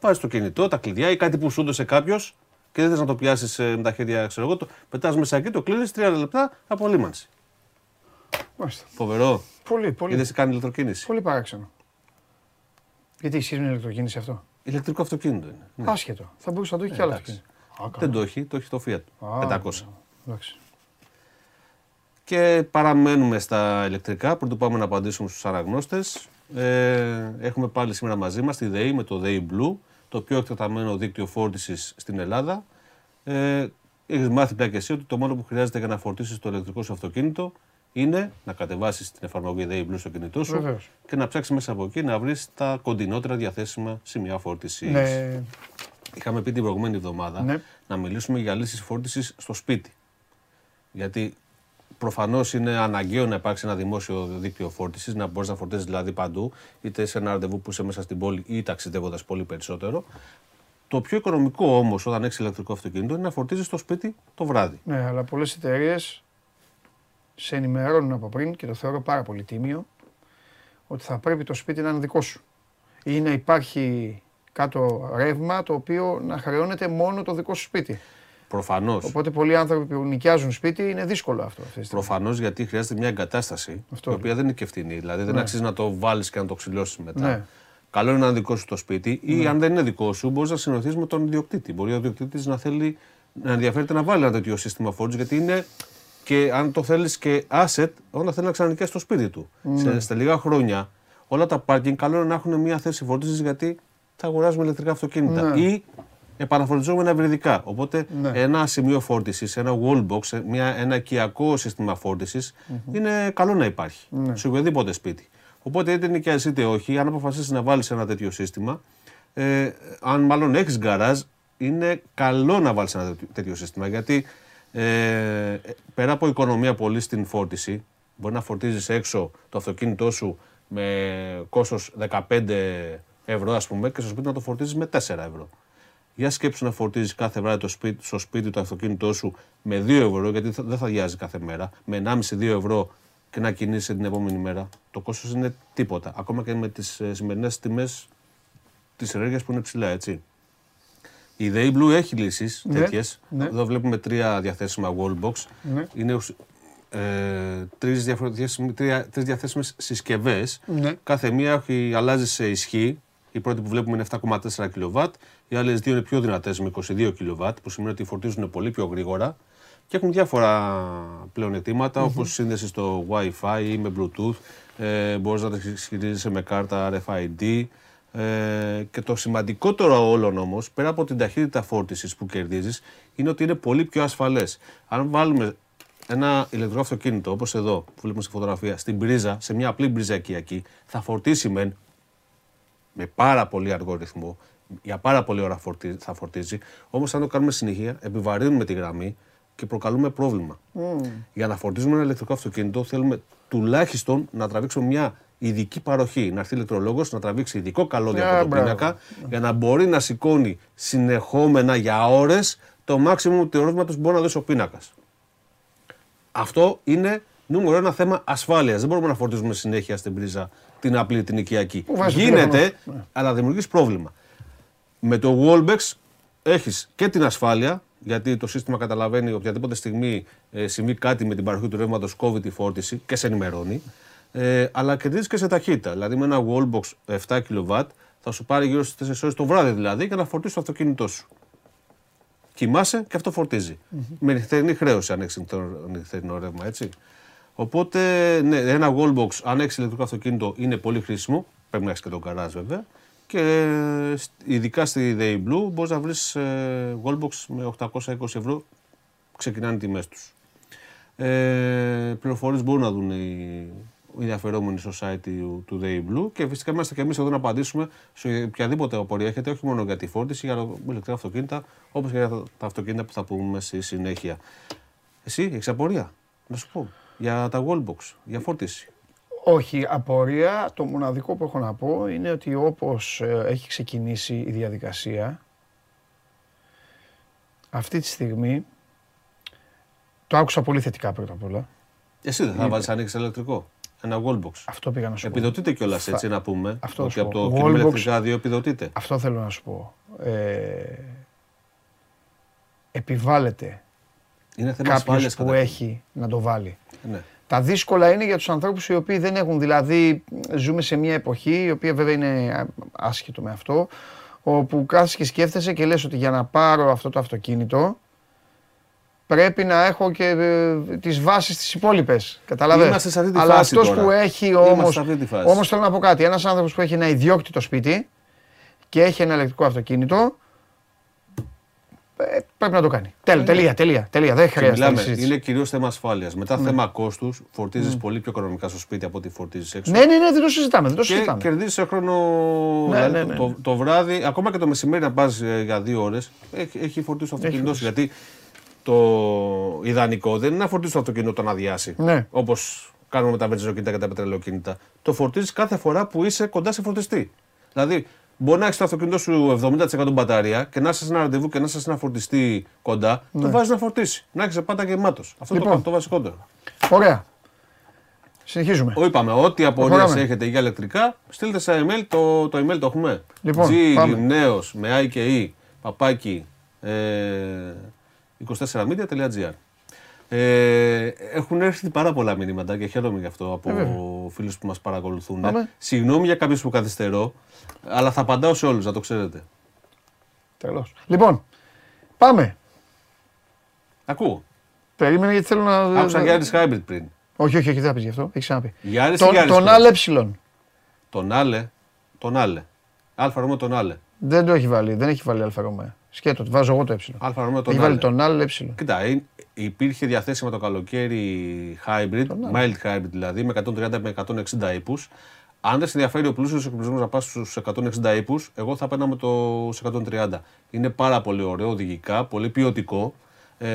Βάζεις το κινητό, τα κλειδιά ή κάτι που σου έδωσε κάποιος και δεν θες να το πιάσεις με τα χέρια, ξέρω εγώ. Το πετάς μέσα εκεί, το κλείνεις, τρία λεπτά απολύμανση. Μάλιστα. Φοβερό. Πολύ, πολύ. Είδες κάνει ηλεκτροκίνηση. Πολύ παράξενο. Γιατί έχεις με ηλεκτροκίνηση αυτό. Ηλεκτρικό αυτοκίνητο είναι. Άσχετο. Ναι. Θα μπορούσε να το έχει κι άλλο αυτοκίνητο. Δεν το έχει, το έχει το Fiat. Α, πεντακόσια. Εντάξει. Και παραμένουμε στα ηλεκτρικά, πριν το πάμε να απαντήσουμε στους αναγνώστες. Ε, έχουμε πάλι σήμερα μαζί μας τη ΔΕΗ με το ΔΕΗ Blue, το πιο εκτεταμένο δίκτυο φόρτισης στην Ελλάδα. Ε, έχεις μάθει πια και εσύ ότι το μόνο που χρειάζεται για να φορτίσεις το ηλεκτρικό σου αυτοκίνητο είναι να κατεβάσεις την εφαρμογή ΔΕΗ Blue στο κινητό σου. Βεβαίως. Και να ψάξεις μέσα από εκεί να βρεις τα κοντινότερα διαθέσιμα σημεία φόρτισης. Ναι. Είχαμε πει την προηγούμενη εβδομάδα, ναι, να μιλήσουμε για λύσεις φόρτισης στο σπίτι. Γιατί προφανώς είναι αναγκαίο να υπάρξει ένα δημόσιο δίκτυο φόρτισης, να μπορείς να φορτίζεις δηλαδή παντού, είτε σε ένα ραντεβού που είσαι μέσα στην πόλη ή ταξιδεύοντας πολύ περισσότερο. Το πιο οικονομικό όμως όταν έχεις ηλεκτρικό αυτοκίνητο είναι να φορτίζεις στο σπίτι το βράδυ. Ναι, αλλά πολλές εταιρείες σε ενημερώνουν από πριν και το θεωρώ πάρα πολύ τίμιο ότι θα πρέπει το σπίτι να είναι δικό σου ή να υπάρχει κάτω ρεύμα το οποίο να χρεώνεται μόνο το δικό σου σπίτι. Προφανώς. Οπότε πολλοί άνθρωποι που νοικιάζουν σπίτι είναι δύσκολο αυτό. Προφανώς, γιατί χρειάζεται μια εγκατάσταση η οποία δεν είναι και φτηνή. Δηλαδή δεν αξίζει να το βάλεις και να το ξυλώσεις μετά. Καλό είναι να είναι δικό σου το σπίτι ή αν δεν είναι δικό σου μπορείς να συνοηθείς με τον ιδιοκτήτη. Μπορεί ο ιδιοκτήτης να θέλει να ενδιαφέρεται να βάλει ένα τέτοιο σύστημα φόρτισης, γιατί είναι και αν το θέλεις και asset όταν θέλει να ξανανοικιάσει το σπίτι του. Σε λίγα χρόνια όλα τα πάρκινγκ καλό είναι να έχουν μια θέση φόρτισης, γιατί θα αγοράζουμε ηλεκτρικά αυτοκίνητα. Επαναφορτιζόμενα υβριδικά. Οπότε ναι, ένα σημείο φόρτισης, ένα wallbox, μια, ένα οικιακό σύστημα φόρτισης, mm-hmm, είναι καλό να υπάρχει, ναι, σε οποιοδήποτε σπίτι. Οπότε είτε νοικιάζεις είτε όχι, αν αποφασίσεις να βάλεις ένα τέτοιο σύστημα, ε, αν μάλλον έχεις γκαράζ, είναι καλό να βάλεις ένα τέτοιο, τέτοιο σύστημα. Γιατί ε, πέρα από οικονομία πολύ στην φόρτιση, μπορεί να φορτίζεις έξω το αυτοκίνητό σου με κόστος δεκαπέντε ευρώ, ας πούμε, και στο σπίτι να το φορτίζεις με τέσσερα ευρώ. Για σκέψου να φορτίζεις κάθε βράδυ το σπίτι, στο σπίτι το αυτοκίνητό σου με δύο ευρώ, γιατί θα, δεν θα διάζει κάθε μέρα, με ενάμιση με δύο ευρώ και να κινείσαι την επόμενη μέρα. Το κόστος είναι τίποτα. Ακόμα και με τις ε, σημερινές τιμές της ενέργειας που είναι ψηλά, έτσι. Η ΔΕΗ Blue έχει λύσεις, ναι, τέτοιες. Ναι. Εδώ βλέπουμε τρία διαθέσιμα wallbox. Ναι. Είναι ε, τρεις, τρία, τρεις διαθέσιμες συσκευές. Ναι. Κάθε μία έχει, αλλάζει σε ισχύ. Η πρώτη που βλέπουμε είναι επτά κόμμα τέσσερα κιλοβάτ, οι άλλες δύο είναι πιο δυνατές με είκοσι δύο κιλοβάτ, που σημαίνει ότι φορτίζουν πολύ πιο γρήγορα και έχουν διάφορα πλεονεκτήματα, mm-hmm, όπως σύνδεση στο Wi-Fi ή με Bluetooth, ε, μπορείς να τα συγχειρίζεσαι με κάρτα αρ εφ άι ντι ε, και το σημαντικότερο όλων όμως, πέρα από την ταχύτητα φόρτισης που κερδίζεις, είναι ότι είναι πολύ πιο ασφαλές. Αν βάλουμε ένα ηλεκτρικό αυτοκίνητο, όπως εδώ που βλέπουμε στη φωτογραφία, στην πρίζα, σε μια απλή μπριζακιακή, θα φορτίσει μεν, με πάρα πολύ αργό ρυθμό, για πάρα πολλή ώρα φορτίζει, θα φορτίζει, όμως αν το κάνουμε συνεχεία, επιβαρύνουμε τη γραμμή και προκαλούμε πρόβλημα. Mm. Για να φορτίζουμε ένα ηλεκτρικό αυτοκίνητο θέλουμε τουλάχιστον να τραβήξουμε μια ειδική παροχή, να έρθει ηλεκτρολόγος, να τραβήξει ειδικό καλώδιο, yeah, από τον πίνακα, yeah, για να μπορεί να σηκώνει συνεχόμενα για ώρες το maximum του ρεύματος που μπορεί να δώσει ο πίνακας. Αυτό είναι νούμερο ένα θέμα ασφάλειας. Δεν μπορούμε να φορτίζουμε συνέχεια στην πρίζα την απλή, την οικιακή. Γίνεται, αλλά δημιουργείς πρόβλημα. Με το wallbox έχεις και την ασφάλεια, γιατί το σύστημα καταλαβαίνει οποιαδήποτε στιγμή ε, συμβεί κάτι με την παροχή του ρεύματος, κόβει τη φόρτιση και σε ενημερώνει, ε, αλλά κερδίζεις και σε ταχύτητα. Δηλαδή με ένα wallbox επτά κιλοβάτ θα σου πάρει γύρω στις τέσσερις ώρες το βράδυ δηλαδή για να φορτίσεις το αυτοκίνητό σου. Κοιμάσαι και αυτό φορτίζει. Mm-hmm. Με νυχτερινή χρέωση αν έχεις νυχτερινό ρεύμα, έτσι. Οπότε, ναι, ένα wallbox, αν έχεις ηλεκτρικό αυτοκίνητο, είναι πολύ χρήσιμο. Πρέπει να έχεις και τον καράζ, βέβαια. Και ειδικά στη ΔΕΗ Blue μπορείς να βρεις ε, wallbox με οκτακόσια είκοσι ευρώ. Ξεκινάνε οι τιμές τους. Ε, πληροφορίες μπορούν να δουν οι ενδιαφερόμενοι στο site του, του ΔΕΗ Blue. Και φυσικά είμαστε και εμείς εδώ να απαντήσουμε σε οποιαδήποτε απορία έχετε, όχι μόνο για τη φόρτιση, για ηλεκτρικά αυτοκίνητα, όπως και για τα, τα αυτοκίνητα που θα πούμε στη συνέχεια. Εσύ, έχεις απορία, να σου πω. Για τα wallbox, για φόρτιση. Όχι, απορία. Το μοναδικό που έχω να πω είναι ότι όπως έχει ξεκινήσει η διαδικασία, αυτή τη στιγμή, το άκουσα πολύ θετικά πρώτα απ' όλα. Εσύ δεν θα βάλεις ανοίξεις ηλεκτρικό. Ένα wallbox. Αυτό πήγα να σου πω. Επιδοτείται κιόλας, έτσι να πούμε. Αυτό και από το Κινηματογραφικό Δύο επιδοτείται. Αυτό θέλω να σου πω. Ε, επιβάλλεται κάποιος που έχει να το βάλει. Ναι. Τα δύσκολα είναι για τους ανθρώπους οι οποίοι δεν έχουν. Δηλαδή, ζούμε σε μια εποχή, η οποία βέβαια είναι άσχετο με αυτό, όπου κάθεσαι και σκέφτεσαι και λες ότι για να πάρω αυτό το αυτοκίνητο, πρέπει να έχω και τις βάσεις τις υπόλοιπες. Καταλαβαίνεις; Είμαστε σε αυτή τη φάση. Αλλά αυτός που έχει όμως, όμως θέλω να πω κάτι. Ένας άνθρωπος που έχει ένα ιδιόκτητο σπίτι και έχει ένα ηλεκτρικό αυτοκίνητο, πρέπει να το κάνει. Τέλεια, τελεία, τελεία, τελεία. Δεν χρειάζεται. Είναι κυρίως θέμα ασφάλειας. Μετά θέμα κόστους, φορτίζεις πολύ πιο οικονομικά στο σπίτι από ό,τι φορτίζεις έξω. Ναι, ναι, ναι, δεν το συζητάμε, δεν το συζητάμε. Και κερδίζεις χρόνο το βράδυ, ακόμα και το μεσημέρι να πας για δύο ώρες, έχει φορτίσει το αυτοκίνητο σου. Γιατί το ιδανικό δεν είναι να φορτίζεις το αυτοκίνητο να διάσει. Όπως κάνουμε με τα βενζινοκίνητα και τα πετρελαιοκίνητα. Το φορτίζεις κάθε φορά που είσαι κοντά σε φορτιστή. Δηλαδή, μπορεί να έχεις το αυτοκίνητό σου εβδομήντα τοις εκατό μπαταρία και να είσαι σε ένα ραντεβού και να είσαι σε ένα φορτιστή κοντά, το βάζεις να φορτίσει. Να έχεις πάντα γεμάτος. Αυτό είναι το βασικό τώρα. Ωραία. Συνεχίζουμε. Είπαμε, ό,τι απορίες έχετε για ηλεκτρικά, στείλτε σε email. Το email το έχουμε. Gymneos με άι κέι παπάκι είκοσι τέσσερα media τελεία gr. Ε, έχουν έρθει πάρα πολλά μηνύματα και χαίρομαι γι' αυτό από ε, φίλους που μας παρακολουθούν. Άμε. Συγγνώμη για κάποιους που καθυστερώ, αλλά θα απαντάω σε όλους, να το ξέρετε. Τέλος. Λοιπόν, πάμε. Ακούω. Περίμενε γιατί θέλω να... Άκουσα Γιάννης Hybrid πριν. Όχι, όχι, όχι, δεν θα πεις γι' αυτό. Έχεις ξαναπεί. Γιάννης τον, Γιάννης τον Άλε Ψιλον. Τον Άλε, τον Άλε. Αλφα Ρωμαίο τον Άλε. Δεν το έχει βάλει, δεν έχει βάλει Αλφα Ρωμαίο. Σκέτο, βάζω εγώ το ε. Αλφα Ρωμαίο τον Άλε. Έχει βάλει τον Άλε ε. Κοίτα, υπήρχε διαθέσιμα το καλοκαίρι hybrid, mild hybrid δηλαδή, με εκατόν τριάντα με εκατόν εξήντα ύπους. Αν δεν σε ενδιαφέρει ο πλούσιος εκπλησμός να πας στους εκατόν εξήντα ύπους, εγώ θα παίρναμε το εκατόν τριάντα. Είναι πάρα πολύ ωραίο οδηγικά, πολύ ποιοτικό, ε,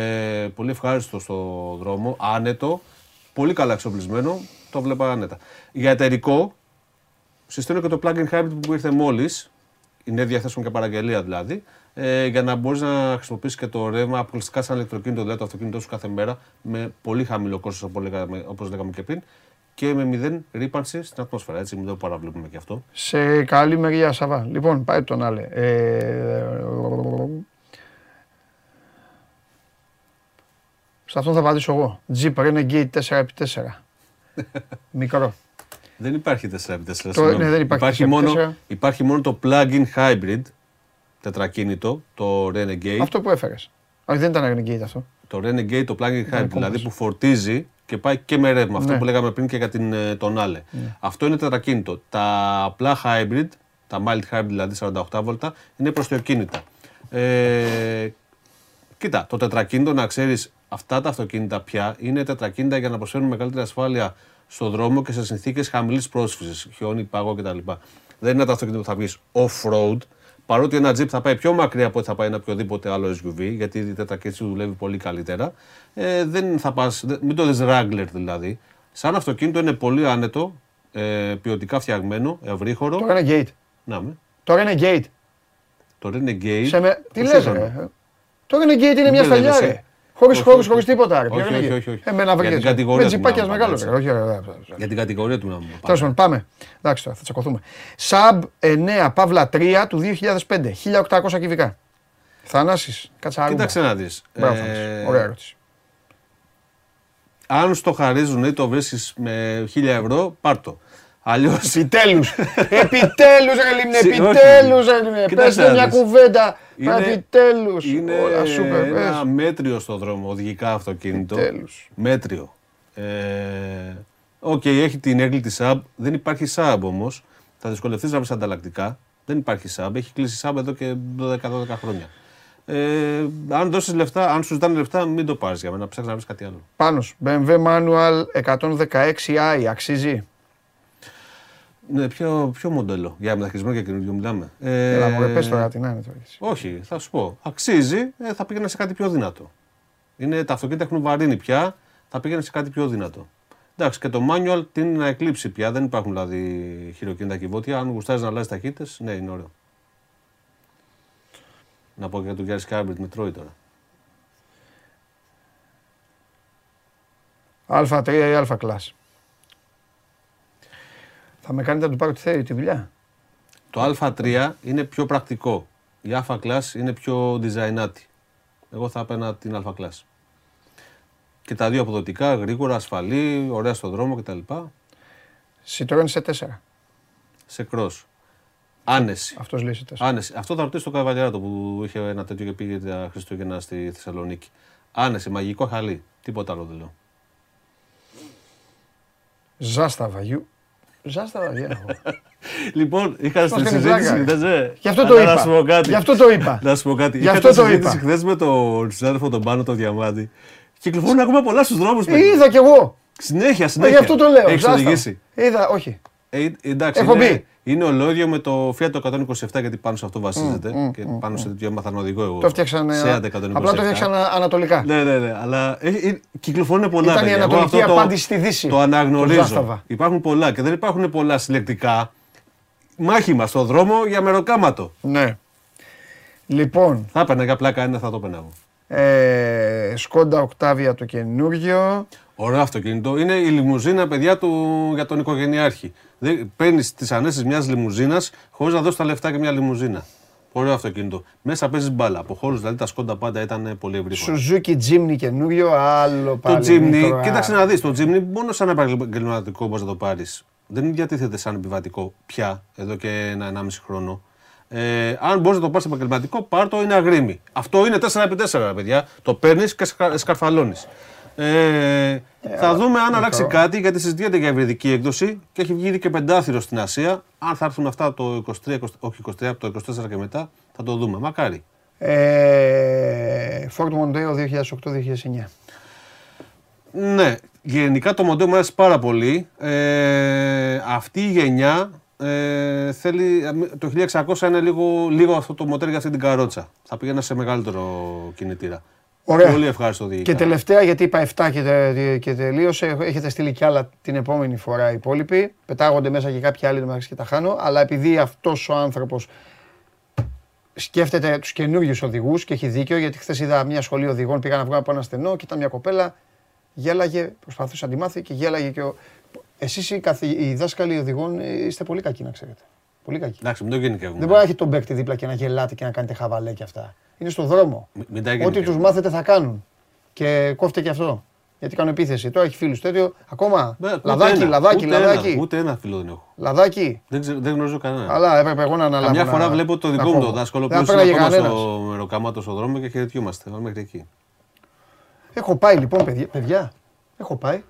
πολύ ευχάριστο στο δρόμο, άνετο, πολύ καλά εξοπλισμένο, το βλέπα άνετα. Για εταιρικό, συστήνω και το plug-in hybrid που ήρθε μόλις, είναι διαθέσιμο και παραγγελία δηλαδή, για να μπορείς να χρησιμοποιήσεις και το ρεύμα αποκλειστικά σαν ηλεκτροκίνητο, δηλαδή το αυτοκίνητό σου κάθε μέρα, με πολύ χαμηλό κόστος όπως λέγαμε και πριν και με μηδέν ρύπανση στην ατμόσφαιρα. Έτσι, μην το παραβλέπουμε και αυτό. Σε καλή μεριά, Σαββά. Λοιπόν, πάει τον Άλε. Σε αυτόν θα απαντήσω εγώ. Jeep Renegade τέσσερα επί τέσσερα. Μικρό. Δεν υπάρχει τέσσερα επί τέσσερα. Υπάρχει μόνο το plug-in hybrid. Τετρακίνητο, το Renegade. Αυτό που έφερες. Όχι, δεν ήταν Renegade αυτό. Το Renegade, το plug-in hybrid, δηλαδή που φορτίζει και πάει και με ρεύμα. Αυτό που λέγαμε πριν και για τον Άλε. Αυτό είναι τετρακίνητο. Τα απλά hybrid, τα mild hybrid δηλαδή σαράντα οκτώ βολτ, είναι προστιοκίνητα. Κοίτα, το τετρακίνητο, να ξέρεις, αυτά τα αυτοκίνητα πια είναι τετρακίνητα για να προσφέρουν μεγαλύτερη ασφάλεια στο δρόμο και σε συνθήκες χαμηλής πρόσφυσης, χιόνι, πάγο κτλ. Δεν είναι τα αυτοκίνητα που θα βγεις off-road. Παρότι ένα Jeep θα πάει πιο μακριά από ό,τι θα πάει ένα οποιοδήποτε άλλο ες γιου βι, γιατί η τετρακίνητη δουλεύει πολύ καλύτερα, ε, δεν θα πας, μην το δεις Wrangler δηλαδή. Σαν αυτοκίνητο είναι πολύ άνετο, ε, ποιοτικά φτιαγμένο, ευρύχωρο. Το Renegade. Να με. Το Renegade. Το Renegade. Με... Τι λες ρε. Το Renegade είναι μια σταλιά ρε. Χωρίς χώρους, χωρίς τίποτα ρε. Όχι, όχι, όχι. όχι. Ε, με ένα βρήκες. Με τζιπάκιας μεγάλο ρε. Για την κατηγορία του να μου πάμε. Τέλος, πάμε. Εντάξει τώρα, θα τσακωθούμε. Σαμπ εννιά παύλα τρία του δύο χιλιάδες πέντε, χίλια οκτακόσια κυβικά. Θανάσης, κατσαρούμα. Κοίταξε να δεις. Μπράβο, Θανάση. Ωραία ερώτηση. Αν στο χαρίζουν ή το βρίσκεις με χίλια ευρώ, πάρ' το. Αλλιώς... Επιτέλους! Επιτέλους ρε Λίμνε, επιτέλους ρε Λίμνε, πες με μια κουβέντα, επιτέλους. Είναι ένα μέτριο στο δρόμο, οδηγικά αυτοκίνητο, μέτριο. Οκ, έχει την έγκλητη ΣΑΜ, δεν υπάρχει ΣΑΜ όμως, θα δυσκολευτείς να βρεις ανταλλακτικά, δεν υπάρχει ΣΑΜ, έχει κλείσει ΣΑΜ εδώ και δώδεκα χρόνια. Αν δώσεις λεφτά, αν σου ζητάνε λεφτά, μην το πάρεις για μένα, ψάχνεις να βρεις κάτι άλλο. Πάνος, μπι εμ ντάμπλιου Manual εκατόν δεκαέξι άι, αξίζει. Ναι, ποιο, ποιο μοντέλο, για μεταχειρισμό και καινούργιο μιλάμε. Έλα μωρέ, πες τώρα τι να είναι τώρα. Όχι, θα σου πω. Αξίζει, ε, θα πήγαινε σε κάτι πιο δυνατό. Είναι, τα αυτοκίνητα έχουν βαρύνει πια, θα πήγαινε σε κάτι πιο δυνατό. Εντάξει, και το manual την να εκλείψει πια, δεν υπάρχουν δηλαδή χειροκίνητα κυβότια. Αν γουστάζεις να αλλάζεις ταχύτητες, ναι, είναι ωραίο. Να πω και για το Yaris Hybrid, με τρώει τώρα. Α τρία ή Α Class. Θα με κάνετε να του πάρω τη θέση τη δουλειά. Το Α3 είναι πιο πρακτικό. Η Α class είναι πιο designaτη. Εγώ θα έπαιρνα την Α class. Και τα δύο αποδοτικά, γρήγορα, ασφαλή, ωραία στον δρόμο κτλ. Citroën σε τέσσερα. Σε cross. Άνεση. Αυτός λέει σε τέσσερα. Άνεση. Αυτό θα ρωτήσω τον Καβαλιαράτο που είχε ένα τέτοιο και πήγε τα Χριστούγεννα στη Θεσσαλονίκη. Άνεση, μαγικό χαλί. Τίποτα άλλο δεν λέω. Ζάστα βαγιού. Ζάστα βαγιού. Λοιπόν, είχα στη συζήτηση χθες. Γι' αυτό το είπα. Γι' αυτό το είπα. Να σου πω κάτι. Είχα τη συζήτηση χθες με τον συνάδελφο τον Πάνο, τον Διαμάντη. Κυκλοφορούν ακόμα πολλά στους δρόμους. Είδα κι εγώ. Συνέχεια, συνέχεια. Γι' αυτό το λέω. Έχεις οδηγήσει? Είδα, όχι. Ε, εντάξει, είναι, είναι ολόγιο με το Fiat εκατόν είκοσι επτά, γιατί πάνω σε αυτό βασίζεται. Mm, mm, και πάνω mm, σε τέτοιο έμαθα να οδηγώ εγώ. Το φτιάξαν. Απλά το φτιάξαν ανατολικά. Ναι, ναι, ναι. Αλλά ε, ε, κυκλοφορούν πολλά. Ήταν παιδιά. Η ανατολική απάντηση στη Δύση. Το αναγνωρίζω. Υπάρχουν πολλά και δεν υπάρχουν πολλά συλλεκτικά. Μάχημα στον δρόμο για μεροκάματο. Ναι. Λοιπόν. Θα έπαιρνα για πλάκα ένα, θα το έπαιρνα εγώ. Ε, Σκόντα Οκτάβια το καινούργιο. Ωραίο αυτοκίνητο. Είναι η λιμουζίνα, παιδιά, του, για τον οικογενειάρχη. Παίρνεις τις ανέσεις μιας λιμουζίνας χωρίς να δώσεις τα λεφτά και μια λιμουζίνα. Ωραίο αυτοκίνητο. Μέσα παίζεις μπάλα. Από χώρους, δηλαδή τα Σκόντα πάντα ήταν πολύ ευρύχορα. Σουζούκι Τζίμνι καινούριο, άλλο πάλι. Το Τζίμνι, κοίταξε να δεις. Το Τζίμνι μόνο σαν επαγγελματικό μπορείς να το πάρεις. Δεν διατίθεται σαν επιβατικό πια εδώ και ένα ενάμιση χρόνο. Ε, αν μπορείς να το πάρεις επαγγελματικό, πάρ' το, είναι αγρίμι. Αυτό είναι τέσσερα επί τέσσερα, παιδιά. Το παίρνεις και σκα, σκαρφαλώνεις. Ε, θα δούμε αν αλλάξει κάτι, γιατί συζητιέται για υβριδική έκδοση και έχει βγει και πεντάθυρο στην Ασία. Αν θα έρθουν αυτά το είκοσι τρία, όχι είκοσι τρία, από το είκοσι τέσσερα και μετά, θα το δούμε. Μακάρι. Ε, Ford Mondeo δύο χιλιάδες οκτώ δύο χιλιάδες εννιά. Ναι, γενικά το Mondeo μου αρέσει πάρα πολύ. Ε, αυτή η γενιά ε, θέλει, το χίλια εξακόσια είναι λίγο, λίγο αυτό το μοτέρ για αυτή την καρότσα. Θα πήγαινα σε μεγαλύτερο κινητήρα. Ωραία. Πολύ ευχάριστο διοικητή. Και τελευταία, γιατί είπα επτά και, τε, και τελείωσε, έχετε στείλει κι άλλα την επόμενη φορά οι υπόλοιποι. Πετάγονται μέσα και κάποιοι άλλοι μεταξύ και τα χάνω. Αλλά επειδή αυτός ο άνθρωπος σκέφτεται τους καινούριους οδηγούς και έχει δίκιο, γιατί χθες είδα μια σχολή οδηγών, πήγα να βγω από ένα στενό και ήταν μια κοπέλα, γέλαγε, προσπαθούσε να τη μάθει και γέλαγε και ο... Εσείς οι, καθη... οι δάσκαλοι οδηγών είστε πολύ κακοί, να ξέρετε. Πολύ κακοί. Εντάξει, μην το γενικεύουμε. Δεν μπορεί να έχει τον παίκτη δίπλα και να γελάτε και να κάνετε χαβαλέ και αυτά. Είναι στον δρόμο. Ό,τι τους μάθετε θα κάνουν. Και κόφτε και αυτό. Γιατί κάνω επίθεση. Τώρα έχει φίλους τέτοιο. Ακόμα. Λαδάκι, λαδάκι, λαδάκι. Ούτε ένα φίλο δεν έχω. Λαδάκι. Δεν γνωρίζω κανένα. Αλλά έπρεπε εγώ να αναλάβω. Μια φορά βλέπω το δικό μου το δάσκαλο που είναι στο μεροκάματο στον δρόμο και χαιρετιούμαστε. Πάμε μέχρι εκεί. Έχω πάει λοιπόν, παιδιά. Έχω πάει.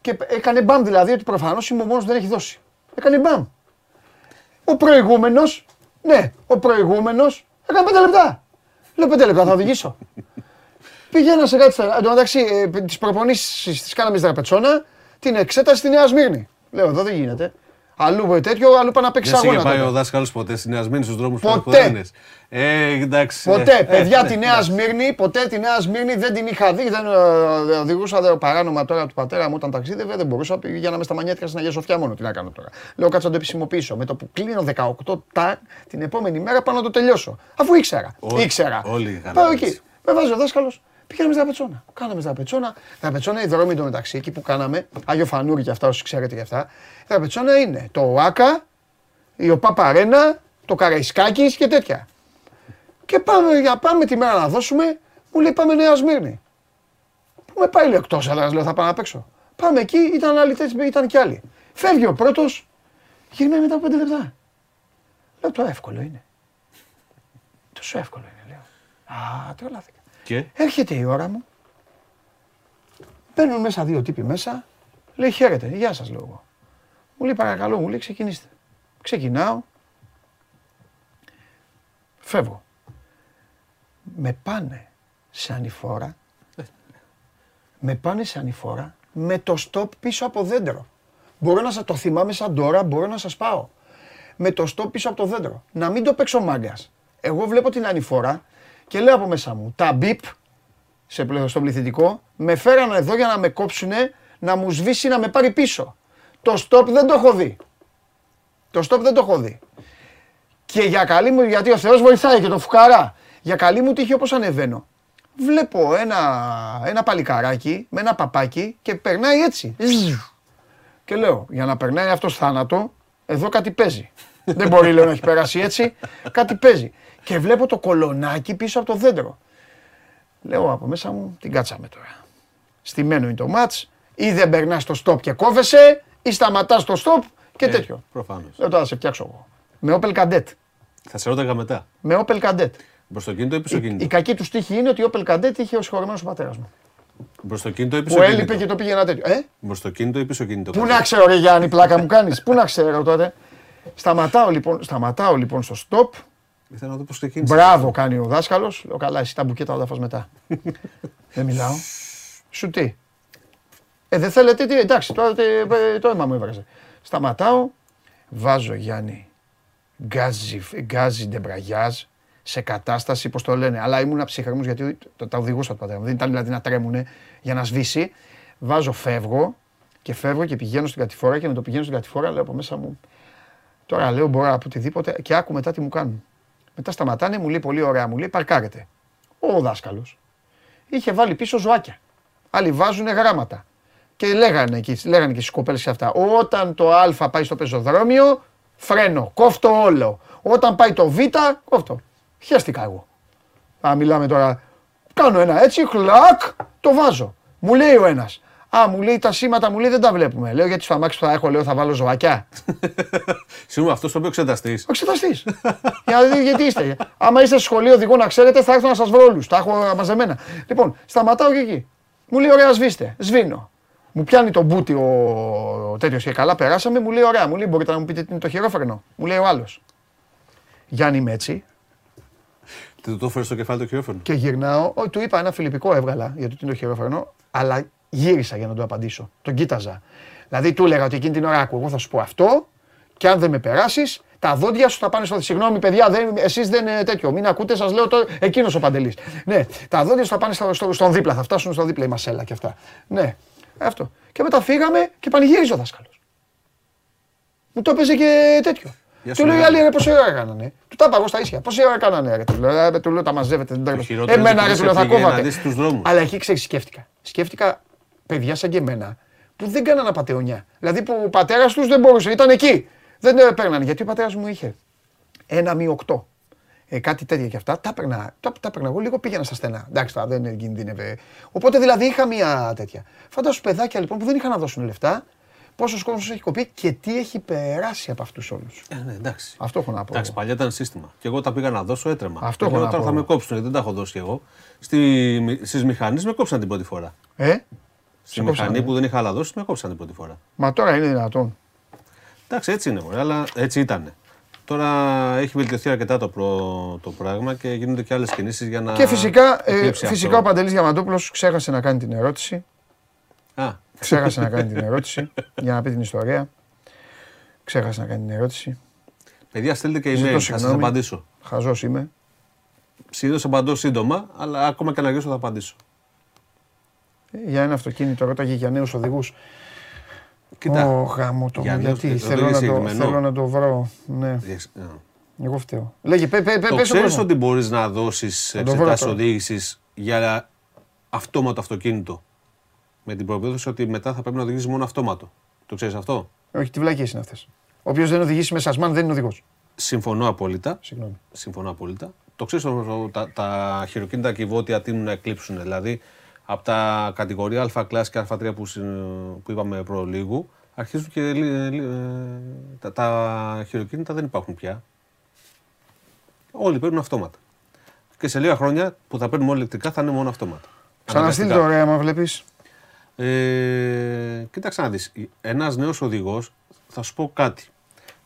Και έκανε μπαμ, δηλαδή ότι προφανώς είμαι ο μόνος που δεν έχει δώσει. Έκανε μπαμ. Ο προηγούμενος. Ναι, ο προηγούμενος. Έκανα πέντε λεπτά. Λέω πέντε λεπτά, θα οδηγήσω. Πήγαινα σε κάτι φέρα. Εν τω μεταξύ, τις προπονήσεις τις κάναμε στην Τραπετσόνα, την εξέταση στη Νέα Σμύρνη. Λέω, εδώ δεν γίνεται. Αλλού τέτοιο, αλλού πάνω να παίξει αγώνα. Δεν είχε πάει ο δάσκαλος ποτέ στη Νέα Σμύρνη στους δρόμους που ποτέ. Ε, εντάξει. Ποτέ, παιδιά, τη Νέα Σμύρνη, ποτέ τη Νέα Σμύρνη δεν την είχα δει. Δεν οδηγούσα παράνομα τώρα του πατέρα μου όταν ταξίδευε. Δεν μπορούσα. Πήγαινα με στα μανιάτικα στην Αγία Σοφιά μόνο. Τι να κάνω τώρα. Λέω, κάτσε να το επισημοποιήσω. Με το που κλείνω δεκαοκτώ τα την επόμενη μέρα πάνω να το τελειώσω. Αφού ήξερα. Ήξερα. Πάω εκεί. Με βάζει ο δάσκαλος. Πήγαμε στα Πετσόνα. Κάναμε στα Πετσόνα. Τα Πετσόνα οι δρόμοι το μεταξύ, εκεί που κάναμε, Άγιο Φανούρι και αυτά, όσοι ξέρετε και αυτά. Τα Πετσόνα είναι το Άκα, η Οπαπαρένα, το Καραϊσκάκης και τέτοια. Και πάμε, για πάμε τη μέρα να δώσουμε, μου λέει πάμε Νέα Σμύρνη. Που με πάει, λέει, εκτός έδρας, λέω, θα πάμε απ' έξω. Πάμε εκεί, ήταν άλλοι τέτοιοι, ήταν κι άλλοι. Φεύγει ο πρώτος, γυρνάει μετά από πέντε λεπτά. Λέω, το εύκολο είναι. Τόσο εύκολο είναι, λέω. Α, τρελάθηκα. Και? Έρχεται η ώρα μου, μπαίνουν μέσα δύο τύποι μέσα, λέει χαίρετε, γεια σας, λέω εγώ. Μου λέει παρακαλώ, μου λέει ξεκινήστε. Ξεκινάω, φεύγω. Με πάνε σε ανηφόρα, με πάνε σε ανηφόρα με το στόπ πίσω από δέντρο. Μπορώ να σας το θυμάμαι σαν τώρα, μπορώ να σας πάω. Με το στόπ πίσω από το δέντρο, να μην το παίξω μάγκας. Εγώ βλέπω την ανηφόρα, και λέω από μέσα μου, τα μπιπ, στο πληθυντικό, με φέρανε εδώ για να με κόψουνε, να μου σβήσει, να με πάρει πίσω. Το stop δεν το έχω δει. Το stop δεν το έχω δει. Και για καλή μου, γιατί ο Θεός βοηθάει και τον φουκαρά, για καλή μου τύχη όπως ανεβαίνω. Βλέπω ένα, ένα παλικαράκι με ένα παπάκι και περνάει έτσι. Και Και λέω, για να περνάει αυτός θάνατο, εδώ κάτι παίζει. Δεν μπορεί λέω να έχει περάσει έτσι, κάτι παίζει. Και βλέπω το κολονάκι πίσω από το δέντρο. Λέω από μέσα μου, την κάτσαμε τώρα. Στημένο είναι το μάτς, ή δεν περνάς στο στόπ και κόβεσαι, ή σταματάς το στόπ και ε, τέτοιο. Προφανώς. Λέω τώρα σε φτιάξω εγώ. Με Opel Kadett. Θα σε ρώταγα μετά. Με Opel Kadett. Μπροστοκίνητο ή πισωκίνητο. Η κακή του τύχη είναι ότι ο Opel Kadett είχε ο συγχωρεμένος πατέρας μου. Μπροστοκίνητο ή πισωκίνητο. Που έλειπε και το πήγε ένα τέτοιο. Ε? Μπροστοκίνητο ή πισωκίνητο. Πού να ξέρω, ρε Γιάννη, πλάκα μου κάνεις. Πού να ξέρω τότε. Σταματάω λοιπόν, σταματάω λοιπόν στο stop. Ήθελα να δω πώς ξεκίνησε. Μπράβο κάνει ο δάσκαλος. Λέω καλά, εσύ τα μπουκέτα θα τα φας μετά. Δεν μιλάω. Σου τι. Ε, δεν θέλετε τι. Εντάξει, τώρα το αίμα μου έβραζε. Σταματάω. Βάζω Γιάννη Γκάζι Ντεμπραγιάζ σε κατάσταση, πώς το λένε. Αλλά ήμουν ψυχρός γιατί τα οδηγούσα του πατέρα μου. Δεν ήταν δηλαδή να τρέμουνε για να σβήσει. Βάζω, φεύγω και φεύγω και πηγαίνω στην κατηφόρα και με το πηγαίνω στην κατηφόρα λέω από μέσα μου. Τώρα λέω μπορώ από οτιδήποτε και άκου μετά τι μου κάνουν. Μετά σταματάνε, μου λέει πολύ ωραία, μου λέει παρκάρετε. Ο δάσκαλος είχε βάλει πίσω ζωάκια. Άλλοι βάζουνε γράμματα. Και λέγανε εκεί, λέγανε και στις κοπέλες αυτά. Όταν το Α πάει στο πεζοδρόμιο, φρένο, κόφτο όλο. Όταν πάει το Β, κόφτο. Χαίστηκα εγώ. Α, μιλάμε τώρα. Κάνω ένα έτσι, χλακ, το βάζω. Μου λέει ο ένας. Α, μου λέει τα σήματα, μου λέει δεν τα βλέπουμε. Λέω γιατί στο αμάξι που θα έχω, λέω θα βάλω ζωάκια. Σίγουρα αυτός το οποίο εξεταστής. Εξεταστής. Γιατί είστε. Άμα είστε στο σχολείο οδηγό να ξέρετε, θα έρθω να σας βρω όλους. Τα έχω μαζεμένα. Λοιπόν, σταματάω και εκεί. Μου λέει ωραία, σβήστε. Σβήνω. Μου πιάνει το μπούτι ο τέτοιος και καλά, περάσαμε. Μου λέει ωραία, μου λέει μπορείτε να μου πείτε τι είναι το χειρόφρενο. Μου λέει ο άλλος. Γιάννη είμαι έτσι. Τι το έφερε στο κεφάλι το χειρόφρενο. Και γυρνάω, του είπα ένα φιλιππικό έβγαλα γιατί είναι το χειρόφρενο, αλλά γύρισα για να του απαντήσω. Τον κοίταζα. Δηλαδή του έλεγα ότι εκείνη την ώρα άκου, εγώ θα σου πω αυτό και αν δεν με περάσεις, τα δόντια σου θα πάνε στο. Συγγνώμη, παιδιά, δεν, εσείς δεν είναι τέτοιο. Μην ακούτε, σας λέω το. Εκείνος ο Παντελής. Ναι, τα δόντια σου θα πάνε στο, στο, στον δίπλα, θα φτάσουν στον δίπλα η μασέλα και αυτά. Ναι, αυτό. Και μετά φύγαμε και πανηγύριζε ο δάσκαλος. Μου το έπαιζε και τέτοιο. Του λέω οι άλλοι ρε πόση ώρα έκανανε. Του τα είπα εγώ στα ίσια. Πόση ώρα έκανανε ρε. Του λέω τα μαζεύετε. Εμένα ρε του λέω θα κόβατε. Αλλά εκεί ξέρεις σκέφτηκα. Σκέφτηκα παιδιά σαν και εμένα που δεν κάνανε απατεωνιά. Δηλαδή που ο πατέρας τους δεν μπορούσε. Ήταν εκεί. Δεν παίρνανε. Γιατί ο πατέρας μου είχε ένα μείον οκτώ. Κάτι τέτοια και αυτά. Τα παίρνα. Τα παίρνα εγώ λίγο πήγαινα στα στενά. Εντάξει τώρα δεν κινδύνευε. Οπότε δηλαδή είχα μια τέτοια. Φαντάσου παιδάκια λοιπόν που δεν είχαν να δώσουν λεφτά. Πόσος κόσμος έχει κοπεί και τι έχει περάσει από αυτούς όλους. Ε, ναι, εντάξει. Αυτό έχω να πω. Εντάξει, παλιά ήταν σύστημα. Και εγώ τα πήγα να δώσω έτρεμα. Αυτό έχω να πω. Τώρα θα με κόψουν γιατί δεν τα έχω δώσει κι εγώ. Στη... Στις μηχανές με κόψαν την πρώτη φορά. Ε? Στη μηχανή ε. που δεν είχα άλλα δώσει με κόψαν την πρώτη φορά. Μα τώρα είναι δυνατόν. Εντάξει, έτσι είναι, μωρέ, αλλά έτσι ήταν. Τώρα έχει βελτιωθεί αρκετά το, προ... το πράγμα και γίνονται και άλλες κινήσεις για να. Και φυσικά, ε, φυσικά ο Παντελής Διαμαντόπουλος ξέχασε να κάνει την ερώτηση. Α. Ξέχασε να κάνει την ερώτηση για να πει την ιστορία. Ξέχασε να κάνει την ερώτηση. Παιδιά, στέλνετε και email, θα σας απαντήσω. Χαζός είμαι. Συνήθως απαντώ σύντομα, αλλά ακόμα και να γυρίσω θα απαντήσω. Για ένα αυτοκίνητο ρώταγε για νέους οδηγούς. Κοίτα. Ω γάμο το μου, γιατί θέλω να το βρω. Ναι. Εγώ φταίω. Λέγε, πες το κόσμο. Το ξέρεις ότι μπορείς να δώσεις εξετάσεις οδήγησης για αυτόματο αυτοκίνητο. Με την προϋπόθεση ότι μετά θα πρέπει να οδηγήσεις μόνο αυτόματο. Το ξέρεις αυτό? Όχι, τι βλακίες είναι αυτές. Όποιος δεν οδηγήσει με σασμάν δεν είναι οδηγός. Συμφωνώ απόλυτα. Συγγνώμη. Συμφωνώ απόλυτα. Το ξέρεις τα, τα χειροκίνητα και οι βότια τείνουν να εκλείψουν. Δηλαδή, από τα κατηγορία Α κλάσ και Α τρία που, που είπαμε προλίγου, αρχίζουν και ε, ε, τα, τα χειροκίνητα δεν υπάρχουν πια. Όλοι παίρνουν αυτόματα. Και σε λίγα χρόνια που θα παίρνουμε όλοι ηλεκτρικά θα είναι μόνο αυτόματα. Ξαναστείλτε το ωραία, μα βλέπεις. Ε, κοίταξε να δεις, ένας νέος οδηγός, θα σου πω κάτι.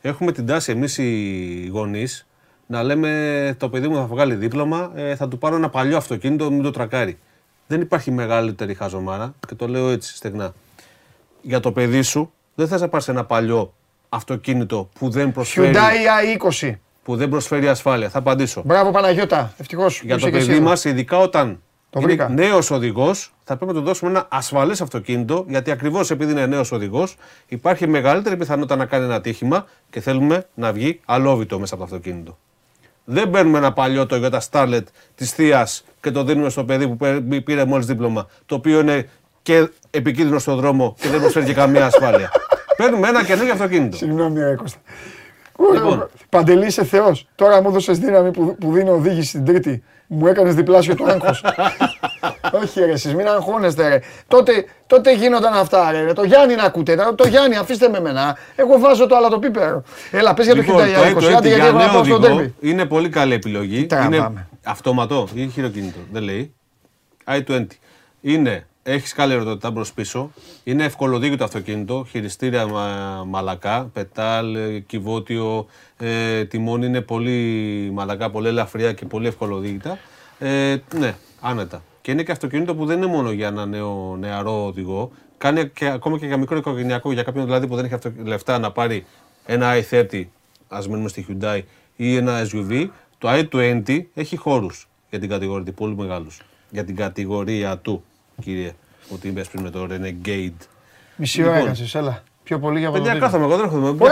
Έχουμε την τάση εμείς οι γονείς να λέμε το παιδί μου θα βγάλει δίπλωμα, ε, θα του πάρω ένα παλιό αυτοκίνητο, μην το τρακάρει. Δεν υπάρχει μεγαλύτερη χαζομάρα και το λέω έτσι στεγνά. Για το παιδί σου δεν θα σε πάρεις ένα παλιό αυτοκίνητο που δεν προσφέρει... Hyundai άι είκοσι. Που δεν προσφέρει ασφάλεια, θα απαντήσω. Μπράβο Παναγιώτα, ευτυχώς. Για το παιδί μας, ειδικά όταν... Είναι νέος οδηγός, θα πρέπει να του δώσουμε ένα ασφαλές αυτοκίνητο, γιατί ακριβώς επειδή είναι νέος οδηγός, υπάρχει μεγαλύτερη πιθανότητα να κάνει ένα ατύχημα και θέλουμε να βγει αλόβητο μέσα από το αυτοκίνητο. Δεν παίρνουμε ένα παλιό Toyota Starlet της θείας και το δίνουμε στο παιδί που πήρε μόλις δίπλωμα, το οποίο είναι και επικίνδυνο στον δρόμο και δεν προσφέρει καμία ασφάλεια. Παίρνουμε ένα καινούργιο αυτοκίνητο. Συγγνώμη, Κώστα. Λοιπόν. Παντελή, είσαι Θεός. Τώρα μου έδωσες δύναμη που, που δίνω οδήγηση στην Τρίτη. Μου έκανες διπλάσιο το άγχος. Όχι, ρε, εσείς μην αγχώνεστε, ρε. Τότε, τότε γίνονταν αυτά, ρε. Το Γιάννη να ακούτε. Το Γιάννη, αφήστε με εμένα. Εγώ βάζω το άλλο το πίπερο. Έλα, πες για το χιλιάδες είκοσι. Είναι πολύ καλή επιλογή. Είναι αυτόματο ή χειροκίνητο. Δεν λέει. άι είκοσι. Είναι. Έχεις καλή ερωτοτητά μπρος πίσω, είναι ευκολοδίκιο το αυτοκίνητο, χειριστήρια μα, μαλακά, πετάλ, κυβότιο, ε, τιμόνι είναι πολύ μαλακά, πολύ ελαφριά και πολύ ευκολοδίκητα. Ε, ναι, άνετα. Και είναι και αυτοκίνητο που δεν είναι μόνο για ένα νέο, νεαρό οδηγό, κάνει και, ακόμα και για μικρό οικογενειακό, για κάποιον δηλαδή που δεν έχει αυτο, λεφτά να πάρει ένα άι τριάντα, ας μείνουμε στη Hyundai, ή ένα ες γιου βι, το άι είκοσι έχει χώρους για την κατηγορία, πολύ μεγάλους, για την κατηγορία του. Κύριε, ότι είπες πριν με το Renegade. Μισή ώρα έκανες, έλα. Πιο πολύ για βαλοντίνο. Παιδιά, κάθαμε εγώ, δεν έρχομαι.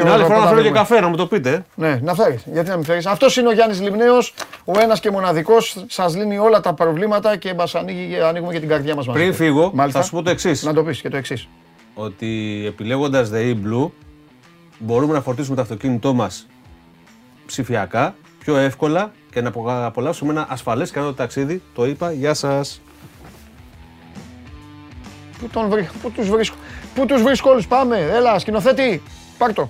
Την άλλη φορά να φέρω και καφέ, να μου το πείτε. Ναι, να φέρεις. Γιατί να μην φέρεις. Αυτός είναι ο Γιάννης Λιμναίος, ο ένας και μοναδικός. Σας λύνει όλα τα προβλήματα και μας ανοίγουμε και την καρδιά μας. Πριν φύγω, θα σου πω το εξής. Να το πεις και το εξής. Ότι επιλέγοντας The E-Blue, μπορούμε να φορτίσουμε το αυτοκίνητό μας ψηφιακά, πιο εύκολα και να απολαύσουμε ένα ασφαλές και ένα ταξίδι. Το είπα, γεια σας. Πού τον βρίσκω, πού τους βρίσκω, πού τους βρίσκω όλους, πάμε, έλα, σκηνοθέτη, πάρ' το.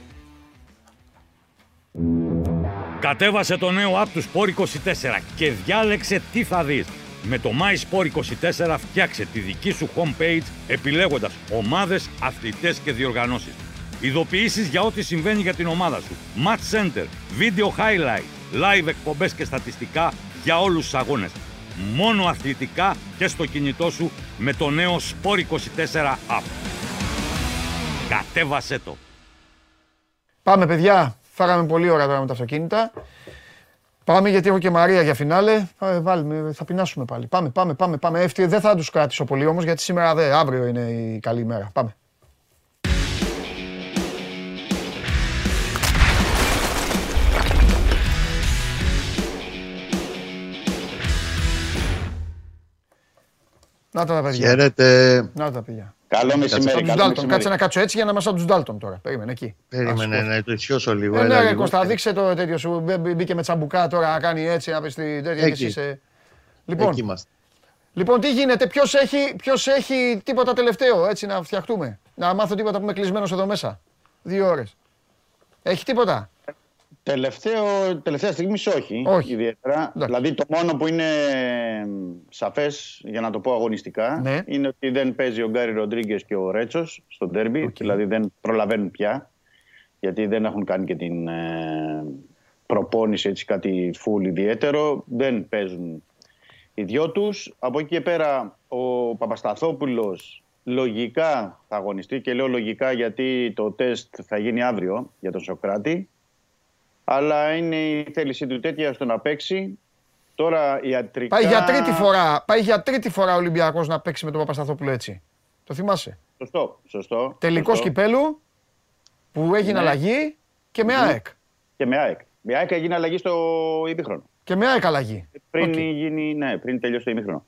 Κατέβασε το νέο app του Σπορ είκοσι τέσσερα και διάλεξε τι θα δεις. Με το MySport είκοσι τέσσερα φτιάξε τη δική σου homepage επιλέγοντας ομάδες, αθλητές και διοργανώσεις. Ειδοποιήσεις για ό,τι συμβαίνει για την ομάδα σου. Match Center, Video Highlight, Live εκπομπές και στατιστικά για όλους τους αγώνες. Μόνο αθλητικά και στο κινητό σου με το νέο Σπορ είκοσι τέσσερα app. Κατέβασέ το. Πάμε, παιδιά. Φάγαμε πολύ ώρα τώρα με τα αυτοκίνητα. Πάμε, γιατί έχω και Μαρία για φινάλε. Βάλουμε, θα πεινάσουμε πάλι. Πάμε, πάμε, πάμε, πάμε. Εύτη, δεν θα τους κράτησω πολύ όμως, γιατί σήμερα δεν, αύριο είναι η καλή ημέρα. Πάμε. Να τα παιδιά. Χαίρετε. Να τα παιδιά. Καλό μεσημέρι. Κάτσε να κάτσω έτσι για να είμαστε από τους Ντάλτον τώρα. Περίμενε εκεί. Περίμενε να το ισιώσω λίγο. Ε, ναι, Κώστα, δείξε το τέτοιο σου. Μπήκε με τσαμπουκά τώρα να κάνει έτσι, να πεις την τέτοια και εσύ είσαι. Λοιπόν, λοιπόν, τι γίνεται, ποιος έχει, ποιος έχει τίποτα τελευταίο, έτσι να φτιαχτούμε. Να μάθω τίποτα που είμαι κλεισμένος εδώ μέσα. Δύο ώρες. Έχει τίποτα. Τελευταίο, τελευταία στιγμή όχι, όχι ιδιαίτερα. Ναι. Δηλαδή το μόνο που είναι σαφές, για να το πω αγωνιστικά, ναι, είναι ότι δεν παίζει ο Γκάρι Ροντρίγκες και ο Ρέτσος στο ντέρμπι. Okay. Δηλαδή δεν προλαβαίνουν πια, γιατί δεν έχουν κάνει και την ε, προπόνηση έτσι κάτι φουλ ιδιαίτερο. Δεν παίζουν οι δυο τους. Από εκεί και πέρα ο Παπασταθόπουλος λογικά θα αγωνιστεί, και λέω λογικά γιατί το τεστ θα γίνει αύριο για τον Σοκράτη. Αλλά είναι η θέλησή του τέτοια στο να παίξει. Τώρα ιατρικά... Πάει για τρίτη φορά, πάει για τρίτη φορά ο Ολυμπιακός να παίξει με τον Παπασταθόπουλο έτσι. Το θυμάσαι. Σωστό, σωστό. Τελικός κυπέλου που έγινε αλλαγή και με ΑΕΚ. Και με ΑΕΚ. Με ΑΕΚ έγινε αλλαγή στο ημίχρονο. Και με ΑΕΚ αλλαγή. Πριν γίνει, ναι, πριν τελειώσει το ημίχρονο.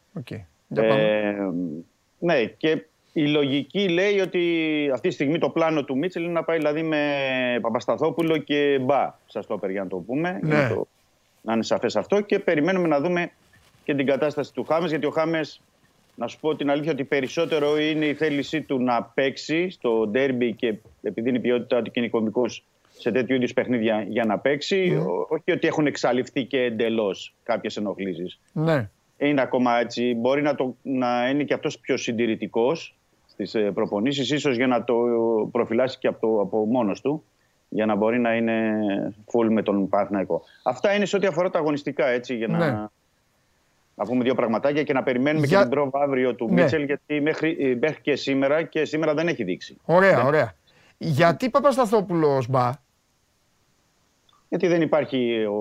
Ναι, και η λογική λέει ότι αυτή τη στιγμή το πλάνο του Μίτσελ είναι να πάει δηλαδή με Παπασταθόπουλο και Μπα. Σας το έπαιρε για να το πούμε, ναι, για να, το, να είναι σαφές αυτό. Και περιμένουμε να δούμε και την κατάσταση του Χάμες. Γιατί ο Χάμες, να σου πω την αλήθεια, ότι περισσότερο είναι η θέλησή του να παίξει στο ντέρμπι, και επειδή είναι η ποιότητά του και είναι κομβικός σε τέτοιου είδους παιχνίδια για να παίξει. Mm. Ό, όχι ότι έχουν εξαλειφθεί και εντελώς κάποιες ενοχλήσεις. Ναι. Είναι ακόμα έτσι. Μπορεί να, το, να είναι και αυτός πιο συντηρητικός στις προπονήσεις, ίσως για να το προφυλάσει και από, το, από μόνος του, για να μπορεί να είναι full με τον Παναθηναϊκό. Αυτά είναι σε ό,τι αφορά τα αγωνιστικά, έτσι, για να, ναι, να πούμε δύο πραγματάκια και να περιμένουμε για... και την πρόβα αύριο του, ναι, Μίτσελ, γιατί μέχρι, μέχρι και σήμερα, και σήμερα δεν έχει δείξει. Ωραία, δεν... ωραία. Γιατί Παπασταθόπουλος, Μπα? Γιατί δεν υπάρχει ο,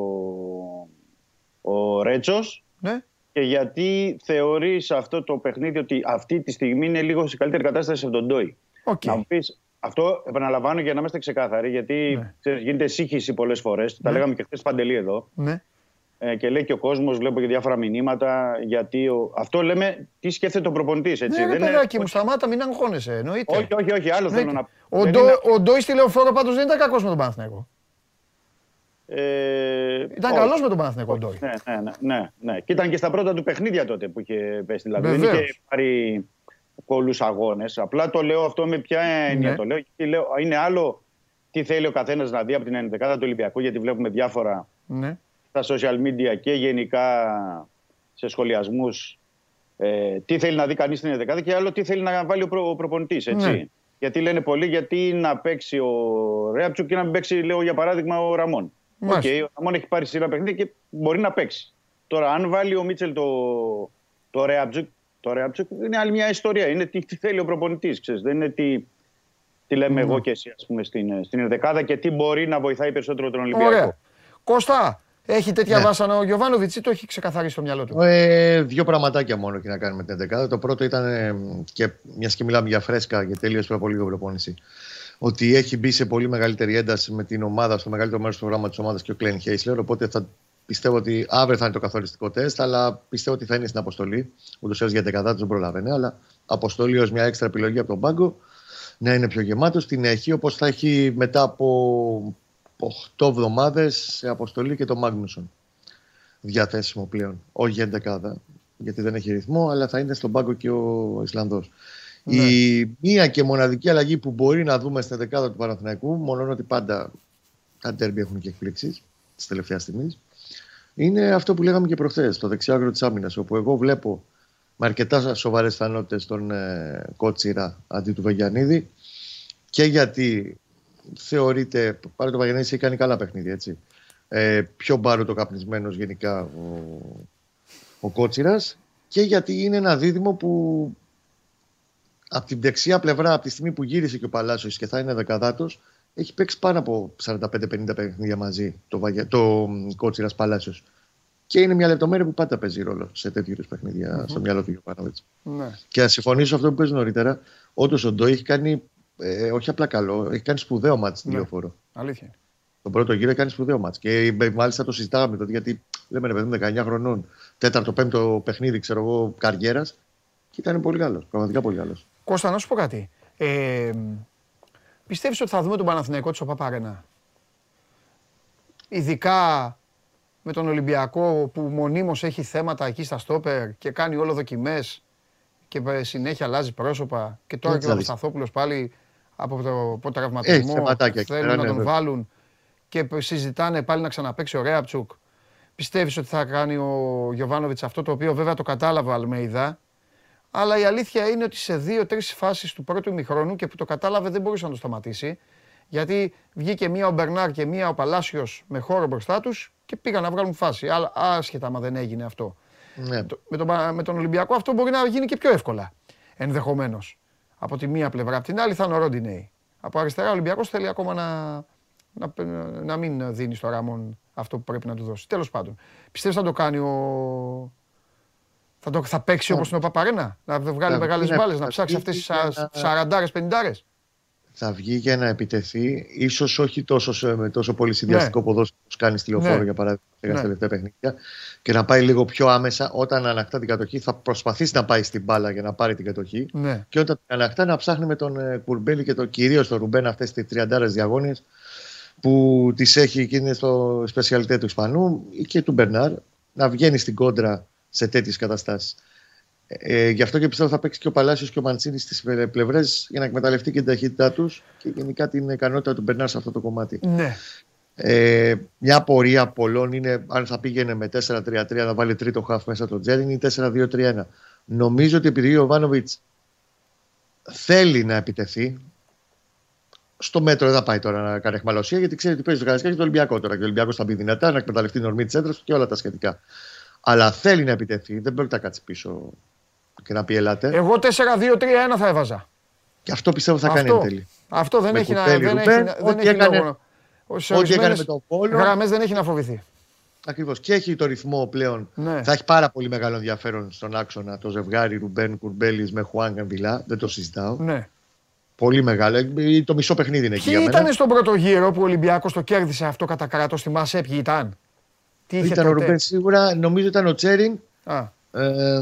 ο Ρέτσος, ναι. Και γιατί θεωρείς αυτό το παιχνίδι ότι αυτή τη στιγμή είναι λίγο σε καλύτερη κατάσταση από τον Ντόι. Okay. Να μου πεις, αυτό επαναλαμβάνω για να είμαστε ξεκάθαροι, γιατί ναι, ξέρεις, γίνεται σύγχυση πολλές φορές. Ναι. Τα λέγαμε και χθες, Παντελή, εδώ. Ναι. Ε, και λέει και ο κόσμος, βλέπω και διάφορα μηνύματα. Γιατί ο... Αυτό λέμε, τι σκέφτεται ο προπονητής. Ναι, ρε παιδάκι μου, σταμάτα, μην αγχώνεσαι. Εννοείται. Όχι, όχι, όχι, άλλο θέλω να πω. Ο Ντόι στη Λεωφόρο πάντως δεν ήταν κακός με τον Παναθηναϊκό. Ήταν καλός με τον Παναθηναϊκό ο Ντόι. Ναι, και ήταν και στα πρώτα του παιχνίδια τότε που είχε πέσει. Δεν είχε πάρει πολλούς αγώνες. Απλά το λέω αυτό με ποια έννοια το λέω. Είναι άλλο τι θέλει ο καθένας να δει από την ενδεκάδα του Ολυμπιακού, γιατί βλέπουμε διάφορα στα social media και γενικά σε σχολιασμούς. Ε, τι θέλει να δει κανείς στην ενδεκάδα και άλλο τι θέλει να βάλει ο, προ, ο προπονητής. Έτσι. Ναι. Γιατί λένε πολλοί, γιατί να παίξει ο Ρέαπτσουκ και να μην παίξει, λέω για παράδειγμα, ο Ραμόν. Okay, ο Ραμόν έχει πάρει σειρά παιχνίδι και μπορεί να παίξει. Τώρα, αν βάλει ο Μίτσελ το, το Ρέαπτσουκ, το Ρέαπτσουκ είναι άλλη μια ιστορία. Είναι τι, τι θέλει ο προπονητής, ξέρεις. Δεν είναι τι, τι λέμε mm. εγώ και εσύ, ας πούμε, στην, στην ενδεκάδα και τι μπορεί να βοηθάει περισσότερο τον Ολυμπιακό. Ωραία. Κώστα. Έχει τέτοια ναι. βάσανα ο Γιωβάνοβιτς ή το έχει ξεκαθαρίσει στο μυαλό του? Ε, δύο πραγματάκια μόνο και να κάνουμε την ενδεκάδα. Το πρώτο ήταν, ε, και μιας και μιλάμε για φρέσκα και τελείως πριν από λίγο προπόνηση, ότι έχει μπει σε πολύ μεγαλύτερη ένταση με την ομάδα, στο μεγαλύτερο μέρος του προγράμμα της ομάδας και ο Κλέιν Χέισλερ. Οπότε θα, πιστεύω ότι αύριο θα είναι το καθοριστικό τεστ, αλλά πιστεύω ότι θα είναι στην αποστολή. Ούτως ή άλλως για δεκατά δεν προλάβαινε, αλλά αποστολή ως μια έξτρα επιλογή από τον πάγκο να είναι πιο γεμάτος. Την έχει, όπως θα έχει μετά από οκτώ εβδομάδες σε αποστολή και το Μάγνουσον διαθέσιμο πλέον. Όχι για εντεκάδα, γιατί δεν έχει ρυθμό, αλλά θα είναι στον πάγκο και ο Ισλανδός. Ναι. Η μία και μοναδική αλλαγή που μπορεί να δούμε στην εντεκάδα του Παναθηναϊκού, μόνο ότι πάντα τα ντέρμπι έχουν και εκπλήξεις της τελευταίας στιγμής, είναι αυτό που λέγαμε και προχθές, το δεξιό άκρο της άμυνας, όπου εγώ βλέπω με αρκετά σοβαρές πιθανότητες τον ε, Κότσιρα αντί του Βαγιανίδη, και γιατί θεωρείται, πάρε το Βαγενέση, έχει κάνει καλά παιχνίδια, έτσι. Ε, πιο μπάρωτο καπνισμένος γενικά ο, ο Κότσιρας, και γιατί είναι ένα δίδυμο που από την δεξιά πλευρά, από τη στιγμή που γύρισε και ο Παλάσιος και θα είναι δεκαδάτος, έχει παίξει πάνω από σαράντα πέντε πενήντα παιχνίδια μαζί το, Βαγε... το Κότσιρας Παλάσιος. Και είναι μια λεπτομέρεια που πάντα παίζει ρόλο σε τέτοιου είδου παιχνίδια mm-hmm. στο μυαλό του Γιωβάνοβιτς. Mm-hmm. Και να συμφωνήσω αυτό που παίζει νωρίτερα, όντως ο Ντό έχει κάνει. Ε, όχι απλά καλό, έχει κάνει σπουδαίο μάτς στην Λεωφόρο. Αλήθεια. Τον πρώτο γύρο έχει κάνει σπουδαίο μάτς. Και μάλιστα το συζητάμε τότε, γιατί λέμε ρε παιδί δεκαεννιά χρονών, τέταρτο, πέμπτο παιχνίδι, ξέρω εγώ, καριέρας. Και ήταν πολύ καλό. Πραγματικά πολύ καλό. Κώστα, να σου πω κάτι. Ε, Πιστεύεις ότι θα δούμε τον Παναθηναϊκό της ΟΠΑΠ Αρένα? Ειδικά με τον Ολυμπιακό που μονίμως έχει θέματα εκεί στα στόπερ και κάνει όλο δοκιμές και συνέχεια αλλάζει πρόσωπα. Και τώρα και ο Σταθόπουλος πάλι. Από το, από το τραυματισμό θέλουν να τον βάλουν και συζητάνε πάλι να ξαναπαίξει ο Ρέαπτσουκ. Πιστεύεις ότι θα κάνει ο Γιωβάνοβιτς αυτό, το οποίο βέβαια το κατάλαβα Αλμέιδα, αλλά η αλήθεια είναι ότι σε δύο-τρεις φάσεις του πρώτου ημιχρόνου, και που το κατάλαβε δεν μπορούσε να το σταματήσει, γιατί βγήκε μία ο Μπερνάρ και μία ο Παλάσιος με χώρο μπροστά τους και πήγαν να βγάλουν φάση, αλλά άσχετα μα δεν έγινε αυτό. Ναι. Με, τον, με τον Ολυμπιακό αυτό μπορεί να γίνει και πιο εύκολα ενδεχομένως. Από τη μία πλευρά, από την άλλη θα είναι ο Ροντινέι. Από αριστερά ο Ολυμπιακός θέλει ακόμα να, να, να μην δίνει στο Ράμον αυτό που πρέπει να του δώσει. Τέλος πάντων, πιστεύεις θα το κάνει ο... Θα, το, θα παίξει όπως είναι ο Παπαρένα, να βγάλει μεγάλες μπάλες, να ψάξει αυτές τις σαραντάρες, πενηντάρες? Θα βγει για να επιτεθεί, ίσως όχι τόσο, με τόσο πολύ συνδυαστικό ναι. ποδόσφαιρο που κάνει στη Λεωφόρο ναι. για παράδειγμα ναι. στα τελευταία παιχνίδια, και να πάει λίγο πιο άμεσα. Όταν ανακτά την κατοχή, θα προσπαθήσει να πάει στην μπάλα για να πάρει την κατοχή. Ναι. Και όταν την ανακτά, να ψάχνει με τον ε, Κουρμπέλη και το, κυρίως τον Ρουμπέν αυτές τις τριαντάρες διαγώνιες που τις έχει εκείνη στο σπεσιαλιτέ του Ισπανού και του Μπερνάρ, να βγαίνει στην κόντρα σε τέτοιες καταστάσεις. Ε, γι' αυτό και πιστεύω θα παίξει και ο Παλάσιος και ο Μαντσίνης στις πλευρές για να εκμεταλλευτεί και την ταχύτητά τους και γενικά την ικανότητα του Μπερνάρ σε αυτό το κομμάτι. Ναι. Ε, μια απορία πολλών είναι αν θα πήγαινε με τέσσερα τρία τρία να βάλει τρίτο χαφ μέσα το Τζέριν ή τέσσερα δύο τρία ένα. Νομίζω ότι επειδή ο Γιωβάνοβιτς θέλει να επιτεθεί, στο μέτρο δεν θα πάει τώρα να κάνει αιχμαλωσία, γιατί ξέρει ότι παίζει το Καραϊσκάκι και το Ολυμπιακό τώρα. Και ο Ολυμπιακός θα μπει δυνατά να εκμεταλλευτεί την ορμή της έντρας του και όλα τα σχετικά. Αλλά θέλει να επιτεθεί, δεν πρόκειται να κάτσει πίσω και να πει ελάτε. Εγώ τέσσερα δύο τρία ένα θα έβαζα. Και αυτό πιστεύω θα αυτό, κάνει εν τέλει. Αυτό δεν με έχει να φοβηθεί. Ό,τι έκανε με τον Πόλο. Γραμμές δεν έχει να φοβηθεί. Ακριβώς. Και έχει το ρυθμό πλέον. Ναι. Θα έχει πάρα πολύ μεγάλο ενδιαφέρον στον άξονα το ζευγάρι Ρουμπέν Κουρμπέλης με Χουάν Καμπιλά. Δεν το συζητάω. Ναι. Πολύ μεγάλο. Το μισό παιχνίδι είναι εκεί. Ποιοι ήταν στον πρώτο γύρο που ο Ολυμπιακός το κέρδισε αυτό κατά κράτος? Θυμάσαι ποιοι ήταν? Τι είχε? Ήταν τότε ο Ρουμπέν σίγουρα. Νομίζω ήταν ο Τσέριν. Ε,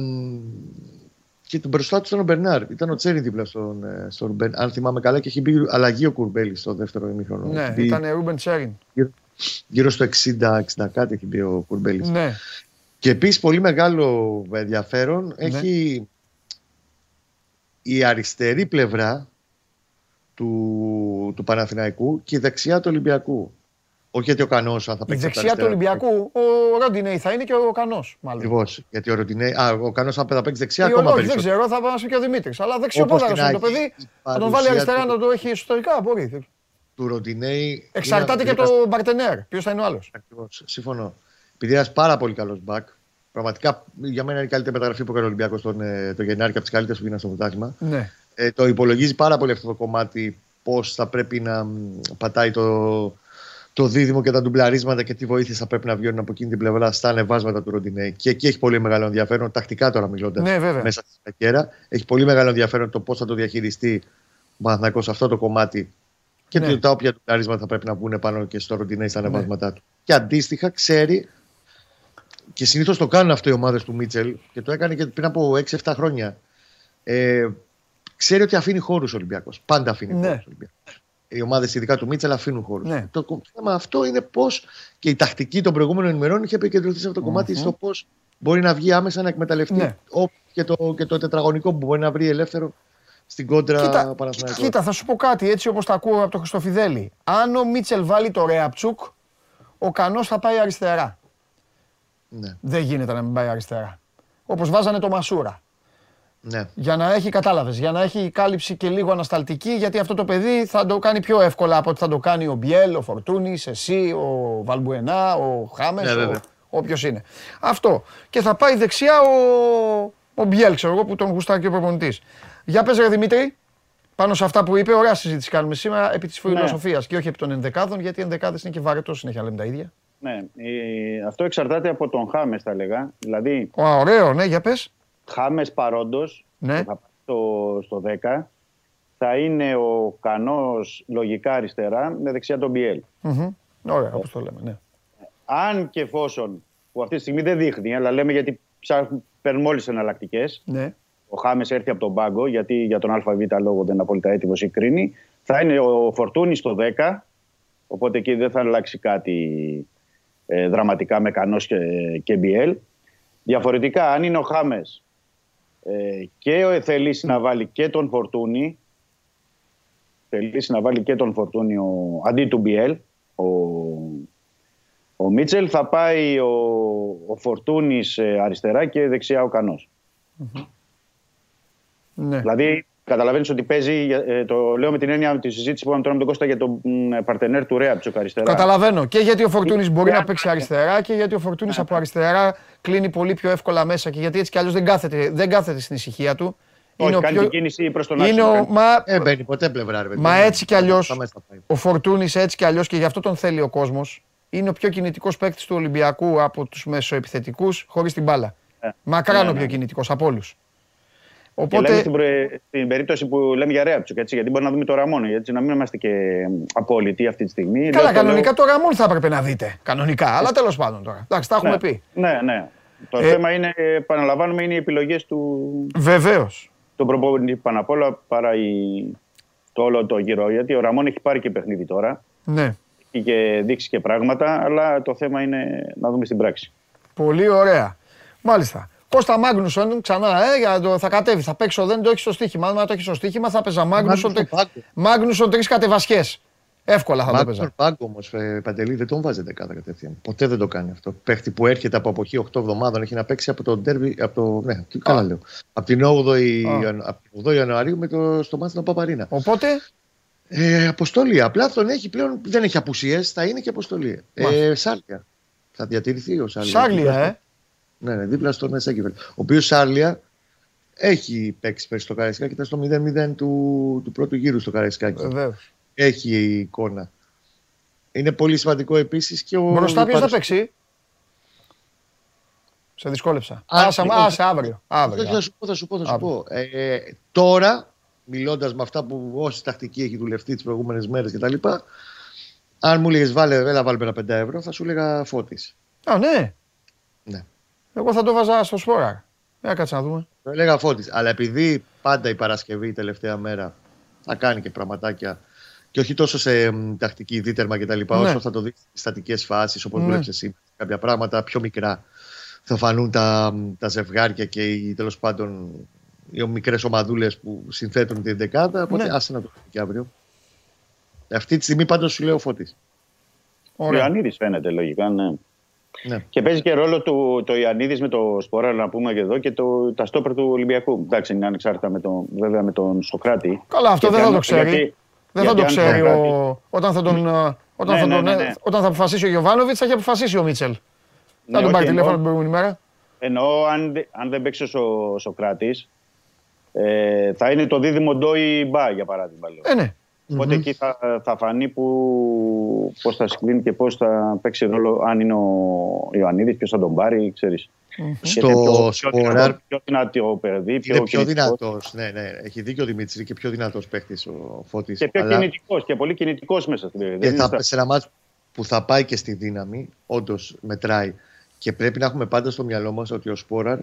Και μπροστά του ήταν ο Μπερνάρ. Ήταν ο Τσέρι δίπλα στον, στον Μπερνάρ. Αν θυμάμαι καλά, και έχει μπει αλλαγή ο Κουρμπέλη στο δεύτερο ημίχρονο. Ναι, μπει... ήταν ο Ρούμπεν Τσέριν. Γύρω, γύρω στο εξήντα εξήντα κάτι έχει μπει ο Κουρμπέλη. Ναι. Και επίσης πολύ μεγάλο ενδιαφέρον ναι. έχει η αριστερή πλευρά του, του Παναθηναϊκού και η δεξιά του Ολυμπιακού. Όχι γιατί ο Κανός αν θα παίξει. Η δεξιά του Ολυμπιακού, ο Ροντινέι θα είναι και ο Κανός, μάλλον. Ακριβώς. Γιατί ο Ροντινέι. Α, ο Κανός αν θα παίξει δεξιά, ακόμα περισσότερο. Δεν ξέρω, θα πάω και ο Δημήτρης. Αλλά δεξιοπόδαρο είναι το παιδί. Θα τον βάλει αριστερά του... να το έχει ιστορικά, μπορεί. Του Ροντινέι. Εξαρτάται είναι... και από τον Μπαρτενέρ. Ποιος θα είναι ο άλλος. Ακριβώς. Συμφωνώ. Επειδή ένας πάρα πολύ καλός μπακ. Πραγματικά για μένα είναι η καλύτερη μεταγραφή που έκανε ο Ολυμπιακός τον, τον Γενάρη και από τις καλύτερες που γίνανε στο πρωτάθλημα. Ναι. Ε, το υπολογίζει πάρα πολύ αυτό το κομμάτι, πώς θα πρέπει να πατάει το. Το δίδυμο και τα ντουμπλαρίσματα και τι βοήθειες θα πρέπει να βγαίνουν από εκείνη την πλευρά στα ανεβάσματα του Ροντινέι. Και εκεί έχει πολύ μεγάλο ενδιαφέρον, τακτικά τώρα μιλώντας ναι, μέσα στη κακέρα. Έχει πολύ μεγάλο ενδιαφέρον το πώς θα το διαχειριστεί ο Παναθηναϊκός αυτό το κομμάτι και ναι. τα όποια ντουμπλαρίσματα θα πρέπει να βγουν πάνω και στο Ροντινέι στα ανεβάσματά ναι. του. Και αντίστοιχα ξέρει, και συνήθως το κάνουν αυτό οι ομάδες του Μίτσελ και το έκανε και πριν από έξι εφτά χρόνια. Ε, ξέρει ότι αφήνει χώρους ο Ολυμπιακός. Πάντα αφήνει ναι. χώρους ο Ολυμπιακός. Οι ομάδες ειδικά του Μίτσελ αφήνουν χώρους. Ναι. Το θέμα αυτό είναι πώς και η τακτική των προηγούμενων ημερών είχε επικεντρωθεί σε αυτό το mm-hmm. κομμάτι, στο πώς μπορεί να βγει άμεσα να εκμεταλλευτεί ναι. και, το, και το τετραγωνικό που μπορεί να βρει ελεύθερο στην κόντρα Παναθηναϊκού. Κοίτα, κοίτα, θα σου πω κάτι έτσι όπως τα ακούω από τον Χριστοφιδέλη. Αν ο Μίτσελ βάλει το Ρεαπτσούκ, ο Κανός θα πάει αριστερά. Ναι. Δεν γίνεται να μην πάει αριστερά. Όπως βάζανε το Μασούρα. Ναι. Για να έχει κατάλαβες, για να έχει κάλυψη και λίγο ανασταλτική, γιατί αυτό το παιδί θα το κάνει πιο εύκολα από ότι θα το κάνει ο Μπιέλ, ο Φορτούνης, εσύ, ο Βαλμπουενά, ο Χάμες, ναι, ο... όποιος είναι. Αυτό. Και θα πάει δεξιά ο, ο Μπιέλ, ξέρω εγώ, που τον γουστάει και ο προπονητής. Για πες ρε Δημήτρη, πάνω σε αυτά που είπε, ωραία συζήτηση κάνουμε σήμερα επί της φιλοσοφίας ναι. και όχι επί των ενδεκάδων, γιατί οι ενδεκάδες είναι και βαρετός συνέχεια, λέμε τα ίδια. Ναι, ε, αυτό εξαρτάται από τον Χάμες, θα λέγα. Δηλαδή... Ωραίο, ναι, για πες. Χάμες παρόντος, ναι. θα πάει στο, στο δέκα, θα είναι ο Κανός λογικά αριστερά με δεξιά τον Μπιέλ. Mm-hmm. Ωραία, όπως το λέμε, ναι. Αν και εφόσον, που αυτή τη στιγμή δεν δείχνει, αλλά λέμε γιατί ψάχνουν, παίρνουν όλες τις εναλλακτικές, ναι. ο Χάμες έρθει από τον πάγκο, γιατί για τον ΑΒ λόγο δεν είναι απόλυτα έτοιμος ή κρίνει, θα είναι ο Φορτούνης στο δέκα, οπότε εκεί δεν θα αλλάξει κάτι ε, δραματικά με Κανός και, και Μπιέλ. Διαφορετικά, αν είναι ο Χάμες και ο θελήσει να βάλει και τον Φορτούνη θελήσει να βάλει και τον Φορτούνη ο, αντί του Μπιέλ ο, ο Μίτσελ θα πάει ο, ο Φορτούνης αριστερά και δεξιά ο Κανός mm-hmm. ναι. δηλαδή καταλαβαίνεις ότι παίζει το λέω με την έννοια τη συζήτηση που είχαμε τώρα με τον Κώστα για τον παρτενέρ του Ρέαπτσουκ αριστερά καταλαβαίνω και γιατί ο Φορτούνης μπορεί να παίξει αριστερά και γιατί ο Φορτούνης από αριστερά κλείνει πολύ πιο εύκολα μέσα και γιατί έτσι κι αλλιώς δεν κάθεται, δεν κάθεται στην ησυχία του. Όχι, είναι κάνει πιο... την κίνηση προς τον άξονα. Μα... Ε, μπαίνει ποτέ πλευρά. Ρε, μα έτσι κι αλλιώς ο Φορτούνης έτσι κι αλλιώς και γι' αυτό τον θέλει ο κόσμος. Είναι ο πιο κινητικός παίκτης του Ολυμπιακού από τους μεσοεπιθετικούς χωρίς την μπάλα. Ε, Μακράν ναι, ο πιο ναι. κινητικός από όλους. Οπότε... Και λέμε στην, προ... στην περίπτωση που λέμε για Ρέαπτσουκ, έτσι, γιατί μπορεί να δούμε το Ραμόν, έτσι, να μην είμαστε και απόλυτοι αυτή τη στιγμή. Καλά, λέω, κανονικά το, λέω... το Ραμόν θα έπρεπε να δείτε. Κανονικά, αλλά τέλος πάντων τώρα. Εντάξει, τα έχουμε ναι, πει. Ναι, ναι. Το ε... θέμα είναι, επαναλαμβάνουμε, είναι οι επιλογές του. Βεβαίως. Τον προπονητή πάνω απ' όλα παρά η... το όλο το γύρο. Γιατί ο Ραμόν έχει πάρει και παιχνίδι τώρα. Ναι. Είχε δείξει και πράγματα, αλλά το θέμα είναι να δούμε στην πράξη. Πολύ ωραία. Μάλιστα. Κώστα Μάγνουσον, ξανά, ε, για το, θα κατέβει, θα παίξω, δεν το έχει στο στοίχημα. Αν το έχει στο στοίχημα, θα παίζα Μάγνουσον, Μάγνουσον τρεις κατεβασιές. Εύκολα θα το παίζα. Μάγνουσον πάγκο όμως, Παντελή, δεν τον βάζετε κάθε κατευθείαν. Ποτέ δεν το κάνει αυτό. Παίχτη που έρχεται από αποχή οκτώ εβδομάδων, έχει να παίξει από το ντέρβι, από το, ναι, καλά λέω, από την όγδοη Ιανουαρίου με το, στο μάτι του Παπαρίνα. Οπότε... Ε, αποστολή, απλά τον έχει πλέον, δεν έχει απουσίες, θα είναι και αποστολή. Ε, Σάρλια, θα διατηρηθεί ο Σάρλια. Σάρλια, ε. Ναι, ναι, δίπλα στον Εσέκεβελ. Ο οποίος Σάρλια έχει παίξει πέρσι στο Καραϊσκάκι, ήταν στο μηδέν μηδέν του, του πρώτου γύρου στο Καραϊσκάκι. Βεβαίως. Έχει εικόνα. Είναι πολύ σημαντικό επίσης και ο. Μπροστά ποιος θα παίξει. Σε δυσκόλεψα. Άσε αύριο. αύριο. Θα σου πω, θα σου πω. Θα σου πω. Ε, τώρα, μιλώντας με αυτά που όση τακτική έχει δουλευτεί τις προηγούμενες μέρες κτλ., αν μου λέγες βάλε, έλα, βάλε ένα πέντε ευρώ, θα σου λέγα Φώτης. Α, ναι. Ναι. Εγώ θα το βάζα στο Σπόρα. Ε, κάτσε να δούμε. Το έλεγα Φώτης, αλλά επειδή πάντα η Παρασκευή η τελευταία μέρα θα κάνει και πραγματάκια και όχι τόσο σε μ, τακτική δίτερμα και τα λοιπά, ναι. όσο θα το δει στις στατικές φάσεις, όπως ναι. βλέπεις εσύ, κάποια πράγματα πιο μικρά θα φανούν τα, τα ζευγάρια και οι, τέλος πάντων οι μικρές ομαδούλες που συνθέτουν την δεκάδα, οπότε ναι. άσε να το δει και αύριο. Αυτή τη στιγμή πάντως σου λέω Φώτης. Ο Ιωαννίδης φαίνεται λογικά, ναι. Ναι. Και παίζει και ρόλο του, το Ιαννίδης με το Σπορά, να πούμε και εδώ, και το, τα στόπερ του Ολυμπιακού. Εντάξει, είναι ανεξάρτητα με τον, βέβαια με τον Σοκράτη. Καλά, αυτό δεν θα, αν, το ξέρει. Γιατί, δεν θα το ξέρει. Δεν θα το ξέρει. Όταν θα, τον, όταν ναι, θα ναι, τον, ναι, ναι. Όταν θα αποφασίσει ο Γιοβάνοβιτς, θα έχει αποφασίσει ο Μίτσελ. Ναι, θα τον πάρει τηλέφωνο την προηγούμενη μέρα. Εννοώ, αν, αν δεν παίξει ο Σοκράτης, ε, θα είναι το δίδυμο Ντόι Μπά, για παράδειγμα. Ε, ναι. Οπότε mm-hmm. εκεί θα, θα φανεί που, πώς θα συγκλίνει και πώς θα παίξει ρόλο, αν είναι ο Ιωαννίδης, ποιος θα τον πάρει, ξέρεις. Mm-hmm. Στο Σποράρ πιο δυνατό παιδί. Πιο, πιο δυνατός, ναι, ναι. Έχει δίκιο ο Δημήτρης, και πιο δυνατός παίχτης ο Φώτης. Και πιο αλλά... κινητικός, και πολύ κινητικός μέσα στην περιοχή. Και θα, στα... σε ένα μάτς που θα πάει και στη δύναμη, όντως μετράει. Και πρέπει να έχουμε πάντα στο μυαλό μας ότι ο Σποράρ,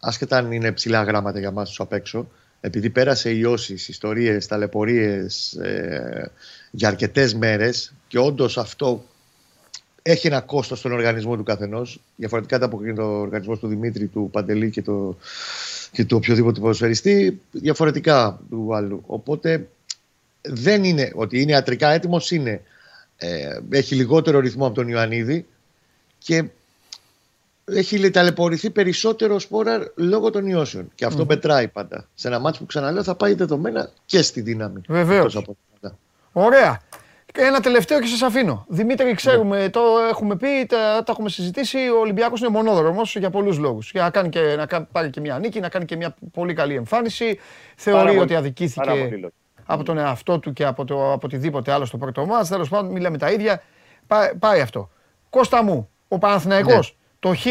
άσχετα αν είναι ψηλά γράμματα για μας τους απ' έξω, επειδή πέρασε ιώσεις, ιστορίες, ταλαιπωρίες ε, για αρκετές μέρες και όντως αυτό έχει ένα κόστος στον οργανισμό του καθενός. Διαφορετικά τα αποκρίνει ο οργανισμός του Δημήτρη, του Παντελή και του το οποιοδήποτε ποδοσφαιριστή, διαφορετικά του άλλου. Οπότε δεν είναι ότι είναι ιατρικά έτοιμος, είναι. Ε, έχει λιγότερο ρυθμό από τον Ιωαννίδη και έχει ταλαιπωρηθεί περισσότερο ο Σπόραρ λόγω των ιώσεων. Και αυτό mm. μετράει πάντα. Σε ένα μάτσο που ξαναλέω θα πάει δεδομένα και στη δύναμη. Βεβαίως. Ωραία. Ένα τελευταίο και σας αφήνω. Δημήτρη, ξέρουμε, yeah. το έχουμε πει, τα, τα έχουμε συζητήσει. Ο Ολυμπιακός είναι μονόδρομος για πολλούς λόγους. Για να, κάνει και, να πάρει και μια νίκη, να κάνει και μια πολύ καλή εμφάνιση. Θεωρεί Παραβολή. ότι αδικήθηκε από τον εαυτό του και από, το, από οτιδήποτε άλλο στο πρώτο μάτς. Τέλος πάντων, μιλάμε τα ίδια. Πά, πάει αυτό. Κώστα μου, ο Παναθηναϊκός. Yeah. Το Χ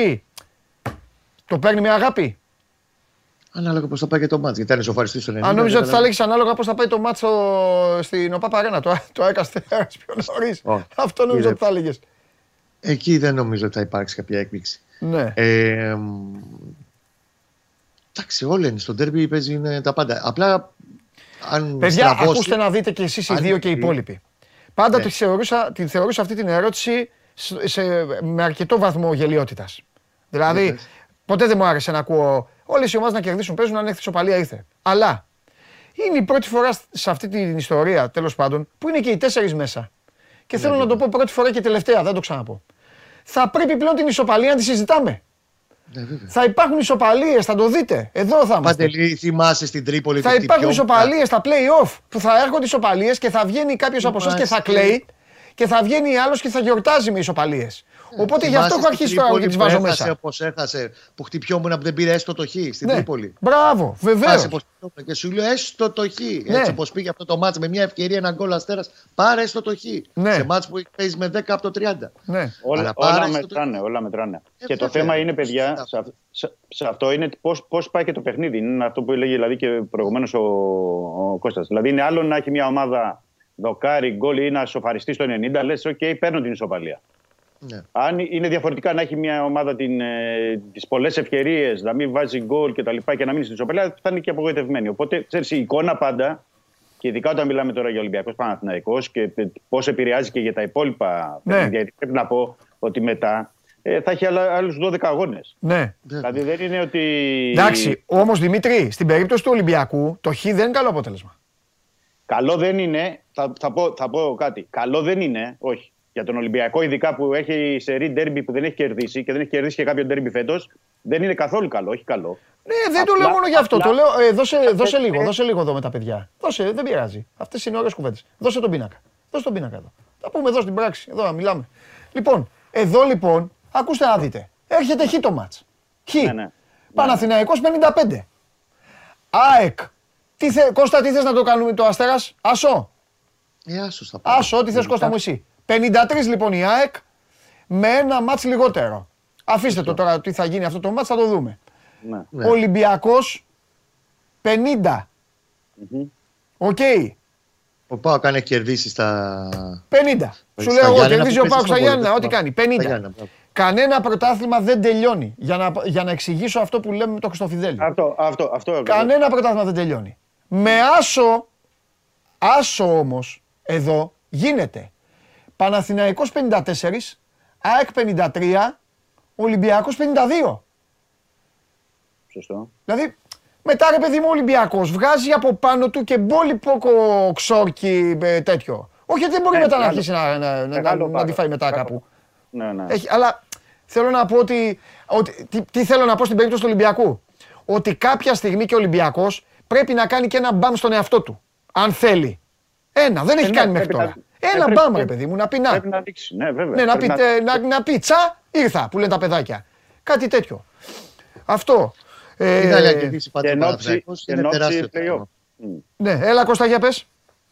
το παίρνει με αγάπη. Ανάλογα πώς θα πάει και το μάτς. Γιατί αν ισοφαριστεί στον ενενήντα. Αν νόμιζα ότι θα λέγεις ανάλογα πώς θα πάει το μάτς στην ΟΠΑΠ Αρένα. Το έκαστε πιο νωρίς. Αυτό νόμιζα ότι θα έλεγες. Εκεί δεν νομίζω ότι θα υπάρξει κάποια έκπληξη. Ναι. Εντάξει, όλα είναι. Στον ντέρμπι παίζει τα πάντα. Απλά αν. Παιδιά, ακούστε να δείτε κι εσείς οι δύο και οι υπόλοιποι. Πάντα την θεωρούσα αυτή την ερώτηση. Σε, με αρκετό βαθμό γελοιότητας. Δηλαδή, yeah. ποτέ δεν μου άρεσε να ακούω όλες οι ομάδες να κερδίσουν, παίζουν, αν έχθει σοπαλία ήρθε. Αλλά είναι η πρώτη φορά σε αυτή την ιστορία, τέλος πάντων, που είναι και οι τέσσερις μέσα. Και yeah. θέλω να το πω πρώτη φορά και τελευταία, δεν το ξαναπώ. Θα πρέπει πλέον την ισοπαλία να τη συζητάμε. Yeah, θα υπάρχουν ισοπαλίες, θα το δείτε. Εδώ θα είμαστε. Παντελή, θυμάσαι στην Τρίπολη. Θα υπάρχουν ισοπαλίες στα play-off που θα έρχονται ισοπαλίες και θα βγαίνει κάποιος από εσάς και θα κλαίει. Και θα βγαίνει άλλος και θα γιορτάζει με ισοπαλίες. Ε, Οπότε γι' αυτό έχω αρχίσει τώρα και τις βάζω μέσα. Έχασε όπως έχασε, που χτυπιόμουν που δεν πήρε έστω το Χ στην ναι. Τρίπολη. Μπράβο, βεβαίως. Και σου λέω έστω το Χ. Ναι. Έτσι όπως πήγε αυτό το μάτς με μια ευκαιρία, ένα γκολ Αστέρας, πάρε έστω το Χ. Ναι. Σε μάτς που παίζει με δέκα από το τριάντα. Ναι. Όλα, όλα, μετράνε, το... όλα μετράνε. Ε, και το θέμα είναι, παιδιά, σε, σε αυτό είναι πώς πάει και το παιχνίδι. Είναι αυτό που έλεγε δηλαδή, και προηγουμένως ο, ο Κώστας. Δηλαδή είναι άλλο να έχει μια ομάδα. Δοκάρι, γκολ ή να σοφαριστεί στο ενενήντα, λες, οκ, okay, παίρνω την ισοπαλία. Ναι. Αν είναι διαφορετικά να έχει μια ομάδα την, ε, τις πολλές ευκαιρίες, να μην βάζει γκολ και τα λοιπά και να μείνει στην ισοπαλία, θα είναι και απογοητευμένη. Οπότε, ξέρεις, η εικόνα πάντα, και ειδικά όταν μιλάμε τώρα για Ολυμπιακός Παναθηναϊκός και πώς επηρεάζει και για τα υπόλοιπα ναι. παιδιά, γιατί πρέπει να πω ότι μετά ε, θα έχει άλλους δώδεκα αγώνες. Ναι. Δηλαδή δεν είναι ότι... Εντάξει, όμως Δημήτρη, στην περίπτωση του Ολυμπιακού, το Χ δεν είναι καλό αποτέλεσμα. Καλό δεν είναι, θα, θα, πω, θα πω κάτι. Καλό δεν είναι, όχι. Για τον Ολυμπιακό, ειδικά που έχει σερί ντέρμπι που δεν έχει κερδίσει και δεν έχει κερδίσει και κάποιο ντέρμπι φέτος, δεν είναι καθόλου καλό, όχι καλό. Ναι, δεν απλά, το λέω μόνο γι' αυτό. Απλά, το λέω, ε, δώσε, δώσε λίγο, ε, δώσε λίγο εδώ με τα παιδιά. Δώσε, δεν πειράζει. Αυτές είναι ωραίες κουβέντες. Δώσε τον πίνακα. Δώσε τον πίνακα εδώ. Θα πούμε εδώ στην πράξη, εδώ να μιλάμε. Λοιπόν, εδώ λοιπόν, ακούστε να δείτε. Έρχεται Χ το μάτς. Χ. Ναι, ναι. Παναθηναϊκός πενήντα πέντε. ΑΕΚ. Τι θε, Κώστα, τι θες να το κάνουμε το Αστέρας, άσο. Ε, άσο θα πω. Άσο, τι θες Κώστα μου εσύ. πενήντα τρία λοιπόν η ΑΕΚ με ένα μάτς λιγότερο. Αφήστε ε, το τώρα τι θα γίνει αυτό το μάτς, θα το δούμε. Ναι. Ολυμπιακός πενήντα. Οκ. Mm-hmm. Okay. Ο ΠΑΟΚ αν έχει κερδίσει στα... πενήντα. Στα Σου λέω εγώ, κερδίζει ο ΠΑΟΚ στα Γιάννα, ό,τι κάνει. πενήντα. Κανένα πρωτάθλημα δεν τελειώνει. Για να, για να εξηγήσω αυτό που λέμε με τον Χριστοφιδέλη. Αυτό, αυτό, αυτό. Κανένα πρωτάθλημα δεν τελειώνει. Με άσο, άσο όμως, εδώ γίνεται. Παναθηναϊκός πενήντα τέσσερα, ΑΕΚ πενήντα τρία, Ολυμπιακός πενήντα δύο. Σωστό. Δηλαδή, μετά ρε παιδί μου Ολυμπιακός βγάζει από πάνω του και μπόλι πόκο ξόρκι τέτοιο. Όχι, δεν μπορεί μετά να αρχίσει να τη φάει μετά κάπου. Ναι, ναι. Έχει, αλλά θέλω να πω ότι, ότι τι, τι θέλω να πω στην περίπτωση του Ολυμπιακού. Ότι κάποια στιγμή και ο Ολυμπιακός πρέπει να κάνει και ένα μπαμ στον εαυτό του. Αν θέλει. Ένα, δεν έχει ε, κάνει μέχρι τώρα. Να, ένα πρέπει, μπαμ, ρε παιδί μου, να πει να. Πρέπει να δείξει, ναι, βέβαια. Ναι, να, πει, να... Να, να πει τσα, ήρθα, που λένε τα παιδάκια. Κάτι τέτοιο. Αυτό. Ε, Ιταλία και Δύση πάντων Παναθηναϊκός είναι τεράστιο θέμα. Ναι, έλα Κώστα, για πες.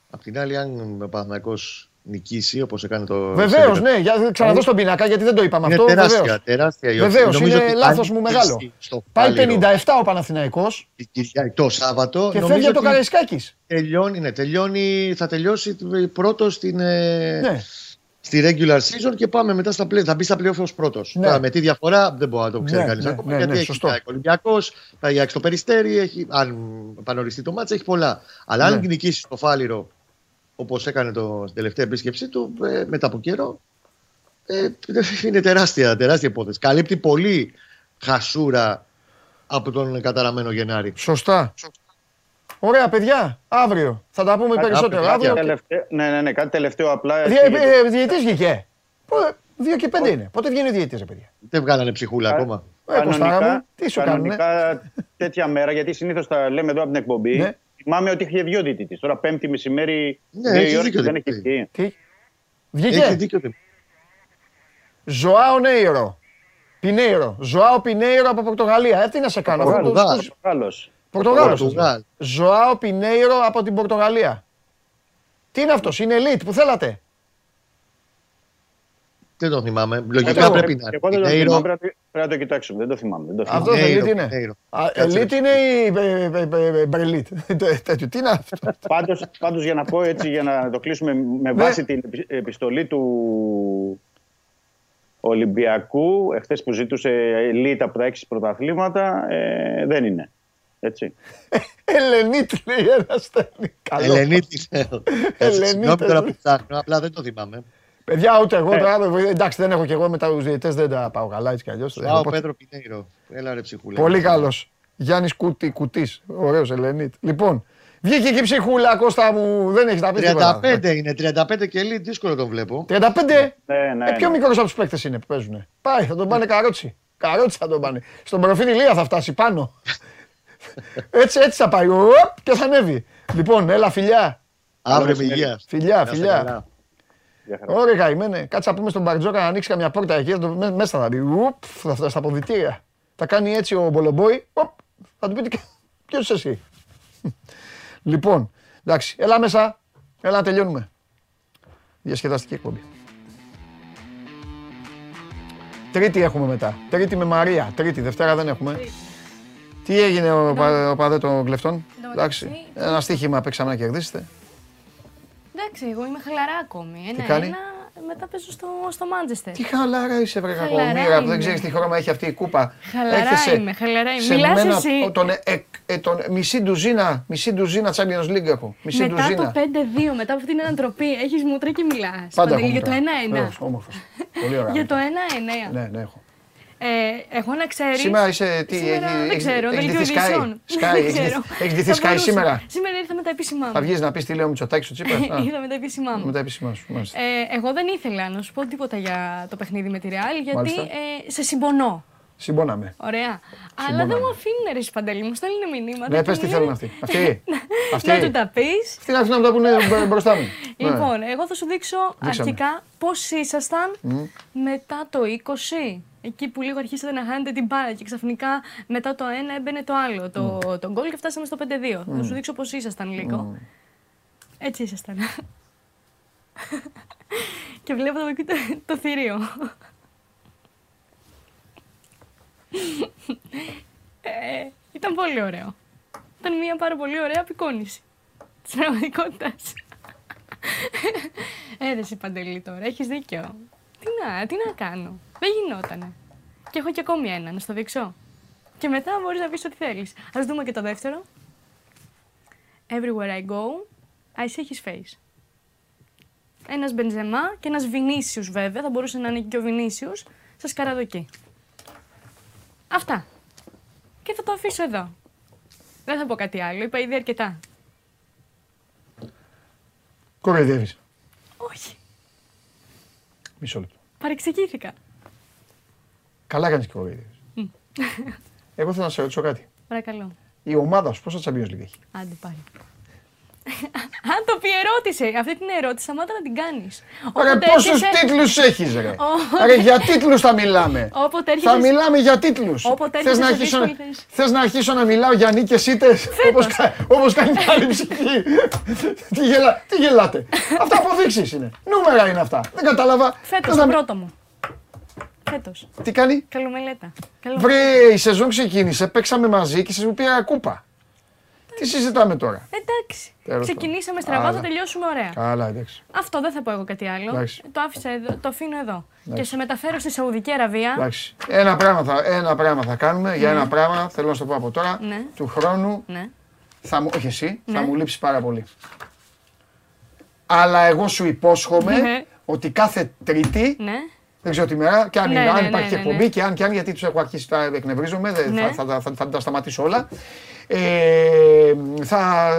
Απ' την άλλη, αν ο Παναθηναϊκός νικήσει, όπως έκανε το. Βεβαίως, ναι, ξαναδώ στον πίνακα γιατί δεν το είπαμε αυτό. Τεράστια, τεράστια η όψη. Βεβαίως, είναι λάθος μου μεγάλο. Πάει πενήντα επτά ο Παναθηναϊκός. Το Σάββατο. Και φεύγει το Καραϊσκάκης. Τελειώνει, ναι, τελειώνει, θα τελειώσει πρώτο στην. Στη regular season και πάμε μετά στα play. Θα μπει στα play-off ως πρώτος. Ναι. Τώρα με τι διαφορά δεν μπορεί να το ξέρει ναι, κανείς ναι, ακόμα. Ναι, γιατί ναι, έχει πάει Ολυμπιακός, πάει για το Περιστέρι, έχει, αν πανοριστεί το μάτσα, έχει πολλά. Αλλά ναι. αν νικήσει το Φάληρο όπως έκανε το, στην τελευταία επίσκεψή του, ε, μετά από καιρό, ε, είναι τεράστια, τεράστια υπόθεση. Καλύπτει πολύ χασούρα από τον καταραμένο Γενάρη. Σωστά. Ωραία, παιδιά, αύριο. Θα τα πούμε περισσότερο. Αύριο. Ναι, ναι, ναι, κάτι τελευταίο απλά. Διαιτής βγήκε. Δύο και πέντε είναι. Πότε βγαίνει ο διαιτής, παιδιά. Δεν βγάλανε ψυχούλα ακόμα. Τι σου κάνουν. Κανονικά τέτοια μέρα, γιατί συνήθως τα λέμε εδώ από την εκπομπή. Θυμάμαι ότι είχε βγει ο διαιτής. Τώρα πέμπτη μεσημέρι, δύο η ώρα και δεν έχει βγει. Τι. Βγήκε. Ζωάο Νέιρο. Πινέιρο. Ζωάο Πινέιρο από Πορτογαλία. Τι να σε κάνω. Πορτογάλος. Ζωάο Πινέιρο από την Πορτογαλία. Τι είναι αυτός, είναι elite που θέλατε. Δεν το θυμάμαι. Λογικά πρέπει να είναι. Πινέιρο. Πρέπει να το κοιτάξουμε. Δεν το θυμάμαι. Αυτό elite είναι. Elite είναι η Μπρελίτ. Τι είναι αυτό. Πάντως για να πω έτσι, για να το κλείσουμε με βάση την επιστολή του Ολυμπιακού, εχθές που ζητούσε elite από τα έξι πρωταθλήματα, δεν είναι. Έτσι. Ελενίτ λέει ένας τελικά. Ελενίτ λέει. Απλά δεν το θυμάμαι. Παιδιά ούτε εγώ τώρα, εντάξει δεν έχω και εγώ με τους διαιτητές, δεν τα πάω καλά έτσι κι αλλιώς. Ζωάο Πέντρο Πινέιρο, έλα ρε ψυχούλα. Πολύ καλός. Γιάννης Κουτής, ωραίος Ελενίτ. Λοιπόν, βγήκε και η ψυχούλα Κώστα μου, δεν έχεις να πεις τίποτα. τριάντα πέντε είναι, τριάντα πέντε και λίγο δύσκολο το βλέπω. τριάντα πέντε, πιο μικρός από τους παίκτες είναι που παίζουν. Πάει, θα τον πάνε καρότσι, καρότσι θα τον πάνε. Στον προφίλ Ηλία θα φτάσει πάνω. Έτσι, έτσι θα πάει. Οπ, και θα ανέβει. Λοιπόν, έλα φιλιά. Αύριο με υγεία. Φιλιά, φιλιά. Ωραία, καημένε. Κάτσε να πούμε στον Μπαρτζόκα να ανοίξει καμιά πόρτα εκεί. Μέσα θα μπει. Ουπ, θα φτάσει στα αποδυτήρια. Θα κάνει έτσι ο Μπολομπόι. Οπ, θα του πείτε ποιο είσαι εσύ. Λοιπόν, εντάξει, έλα μέσα. Έλα να τελειώνουμε. Διασκεδαστική εκπομπή. Τρίτη έχουμε μετά. Τρίτη με Μαρία. Τρίτη, Δευτέρα δεν έχουμε. Τι έγινε ο παδέ των κλεφτών, εντάξει, ένα στοίχημα παίξαμε να κερδίσετε. Εντάξει, εγώ είμαι χαλαρά ακόμη, ένα-ένα, μετά παίζω στο Μάντσεστερ. Τι χαλαρά είσαι βρε κακομοίρα που δεν ξέρεις τι χρώμα έχει αυτή η κούπα. Χαλαρά είμαι, χαλαρά είμαι, μιλάς εσύ. Μισή ντουζίνα, μισή ντουζίνα Champions League έχω, μισή ντουζίνα. Μετά το πέντε δύο, μετά από αυτήν την ανατροπή, έχεις μούτρα και μιλάς. Πάντα έχω μούτρα, όμορφος, πολύ ωραία. Για το ένα-εννέα. Ναι, ναι έχω. Ε, εγώ να ξέρεις. Σήμερα είσαι τι, σήμερα, έχεις, δεν ξέρω, δεν ξέρω. Έχεις ντυθεί Sky σήμερα. Σήμερα ήρθα με τα επίσημά μου. Θα βγεις να πεις τι λέω με Μητσοτάκη στο Τσίπρα. Ήρθα με τα επίσημά μου. Με τα επίσημά σου, ε, εγώ δεν ήθελα να σου πω τίποτα για το παιχνίδι με τη Real, γιατί ε, σε συμπονώ. Συμπονάμε. Ωραία. Συμπονάμε. Αλλά δεν μου αφήνουν ρε Σπαντελή, μου στέλνουν μηνύματα. Ναι, πες τι θέλουν αυτοί. Αυτοί. Να του τα πεις. Αυτοί να αφήνουν αυτά που είναι μπροστά μου. Λοιπόν, εγώ θα σου δείξω αρχικά πώς ήσασταν μετά το είκοσι. Εκεί που λίγο αρχίσατε να χάνετε την μπάλα και ξαφνικά μετά το ένα έμπαινε το άλλο, το mm. τον γκολ και φτάσαμε στο πέντε δύο. Mm. Θα σου δείξω πώς ήσασταν λίγο. Mm. Έτσι ήσασταν. Και βλέπω εδώ το, το θηρίο. ε, ήταν πολύ ωραίο. Ήταν μια πάρα πολύ ωραία απεικόνηση της πραγματικότητας. Έρεση Παντελή τώρα, έχεις δίκιο. Τι να, τι να κάνω. Δεν γινότανε. Και έχω και ακόμη ένα, να στο δείξω. Και μετά μπορείς να πεις ό,τι θέλεις. Ας δούμε και το δεύτερο. Everywhere I go, I see his face. Ένας Μπενζεμά και ένας Βινίσιους βέβαια, θα μπορούσε να είναι και ο Βινίσιους, στα σκαραδοκή. Αυτά. Και θα το αφήσω εδώ. Δεν θα πω κάτι άλλο, είπα ήδη αρκετά. Κοροϊδεύεις. Όχι. Μισό λεπτό. Παρεξηγήθηκα. Καλά κάνεις και κοροϊδεύεις. Εγώ θέλω να σε ρωτήσω κάτι. Παρακαλώ. Η ομάδα σου πόσα Champions League έχει? Άντε πάλι. Αν το πει ερώτησε, αυτή την ερώτηση σταμάτα να την κάνεις. Ωραία, πόσους τίτλους έχεις, ρε. Ωραία, για τίτλους θα μιλάμε. Θα μιλάμε για τίτλους. Θες να αρχίσω να μιλάω για νίκες ήττες, όπως κάνει πάλι η ψυχή? Τι γελάτε? Αυτά αποδείξεις είναι. Νούμερα είναι αυτά. Δεν κατάλαβα. Φέτος, το πρώτο μου. Φέτος. Τι κάνει? Καλομελέτα. Βρε, η σεζόν ξεκίνησε, παίξαμε μαζί και σας μου πήρα κούπα. Τι συζητάμε τώρα? Εντάξει. Τέλος ξεκινήσαμε στραβά, άρα θα τελειώσουμε ωραία. Καλά, εντάξει. Αυτό δεν θα πω εγώ κάτι άλλο. Εντάξει. Το άφησα εδώ, το αφήνω εδώ. Εντάξει. Και σε μεταφέρω στη Σαουδική Αραβία. Εντάξει. Ένα πράγμα θα, ένα πράγμα θα κάνουμε. Ναι. Για ένα πράγμα θέλω να σου το πω από τώρα. Ναι. Του χρόνου. Ναι. Θα μου, όχι εσύ, ναι, θα μου λείψει πάρα πολύ. Αλλά εγώ σου υπόσχομαι, ναι, ότι κάθε Τρίτη. Ναι. Δεν ξέρω τι μέρα, και αν, ναι, είναι, ναι, αν υπάρχει, ναι, ναι, εκπομπή, ναι, και αν και αν, γιατί τους έχω αρχίσει να εκνευρίζομαι, ναι, θα, θα, θα, θα τα σταματήσω όλα. Ε, θα,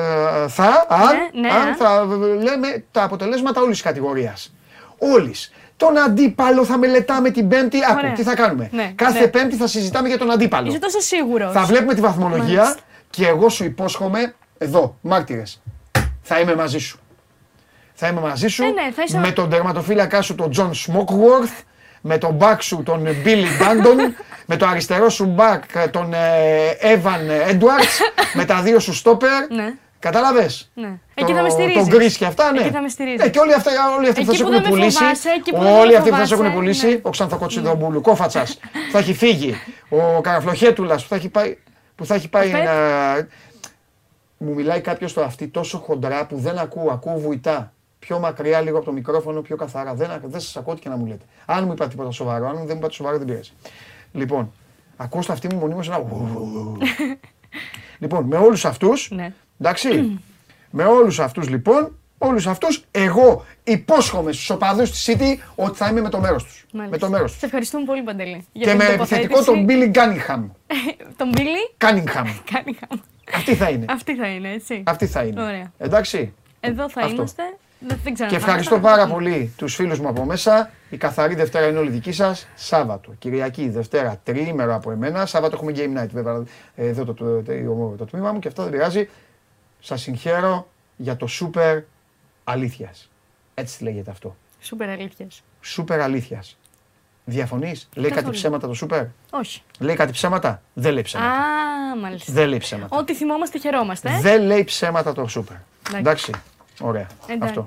θα, αν, ναι, ναι, αν, αν θα λέμε τα αποτελέσματα όλης της κατηγορίας. Όλης. Τον αντίπαλο θα μελετάμε την Πέμπτη. Ωραία. Άκου, τι θα κάνουμε. Ναι, κάθε, ναι, Πέμπτη θα συζητάμε για τον αντίπαλο. Είσαι τόσο σίγουρος? Θα βλέπουμε τη βαθμολογία. Μάλιστα. Και εγώ σου υπόσχομαι, εδώ, μάρτυρες, θα είμαι μαζί σου. Θα είμαι μαζί σου, ε, ναι, θα είσαι... με τον τερματοφύλακά σου τον Τζον Σμόκουορθ, με τον μπακ σου τον Μπίλι Μπάντον, με το αριστερό σου μπακ τον Έβαν Έντουαρτς, με τα δύο σου στόπερ. Ναι. Κατάλαβες? Ναι. Εκεί θα με στηρίζεις. Τον Γκρις και αυτά, ναι. Εκεί θα με στηρίζεις. Ε, και όλοι αυτοί, όλοι αυτοί που θα σε έχουν πουλήσει. Όλοι αυτοί που θα σε έχουν πουλήσει. Ναι. Ο Ξανθοκοτσιδομπούλου, Κόφατσας, που θα έχει φύγει. Ο Καραφλοχέτουλας που θα έχει πάει. Που θα έχει πάει να... Μου μιλάει κάποιος στο αυτί τόσο χοντρά που δεν ακούω. Ακούω βουητά. Πιο μακριά, λίγο από το μικρόφωνο, πιο καθαρά. Δεν, δεν σας ακούω και να μου λέτε. Αν μου είπατε τίποτα σοβαρό, αν δεν μου είπατε σοβαρό, δεν πειράζει. Λοιπόν, ακούω στα αυτή μου μονίμως ένα. Λοιπόν, με όλους αυτούς, εντάξει, με όλους αυτούς λοιπόν, όλους αυτούς, εγώ υπόσχομαι στους οπαδούς της City ότι θα είμαι με το μέρος τους. Με το μέρος τους. Σε ευχαριστούμε πολύ, Παντελή. Και με επιθετικό τον Billy Cunningham. Τον Billy Cunningham. Αυτή θα είναι. Αυτή θα είναι, έτσι. Αυτή θα είναι. Εντάξει. Εδώ θα είμαστε. Δεν ξέρω, και ευχαριστώ πάρα, πάρα πολύ τους φίλους μου από μέσα. Η καθαρή Δευτέρα είναι όλη δική σας. Σάββατο, Κυριακή, Δευτέρα, τριήμερο από εμένα. Σάββατο έχουμε Game Night βέβαια. Εδώ το, το, το, το τμήμα μου και αυτό δεν πειράζει. Σας συγχαίρω για το Super Αλήθειας. Έτσι λέγεται αυτό. Super Αλήθειας. Super Αλήθειας. Διαφωνείς? Λέει κάτι ψέματα το Super? Όχι. Λέει κάτι ψέματα? Δεν λέει ψέματα. Α, μάλιστα. Δεν λέει ψέματα. Ό,τι θυμόμαστε χαιρόμαστε. Δεν λέει ψέματα το Super. Εντάξει. Ωραία. Εντάξει. Αυτό.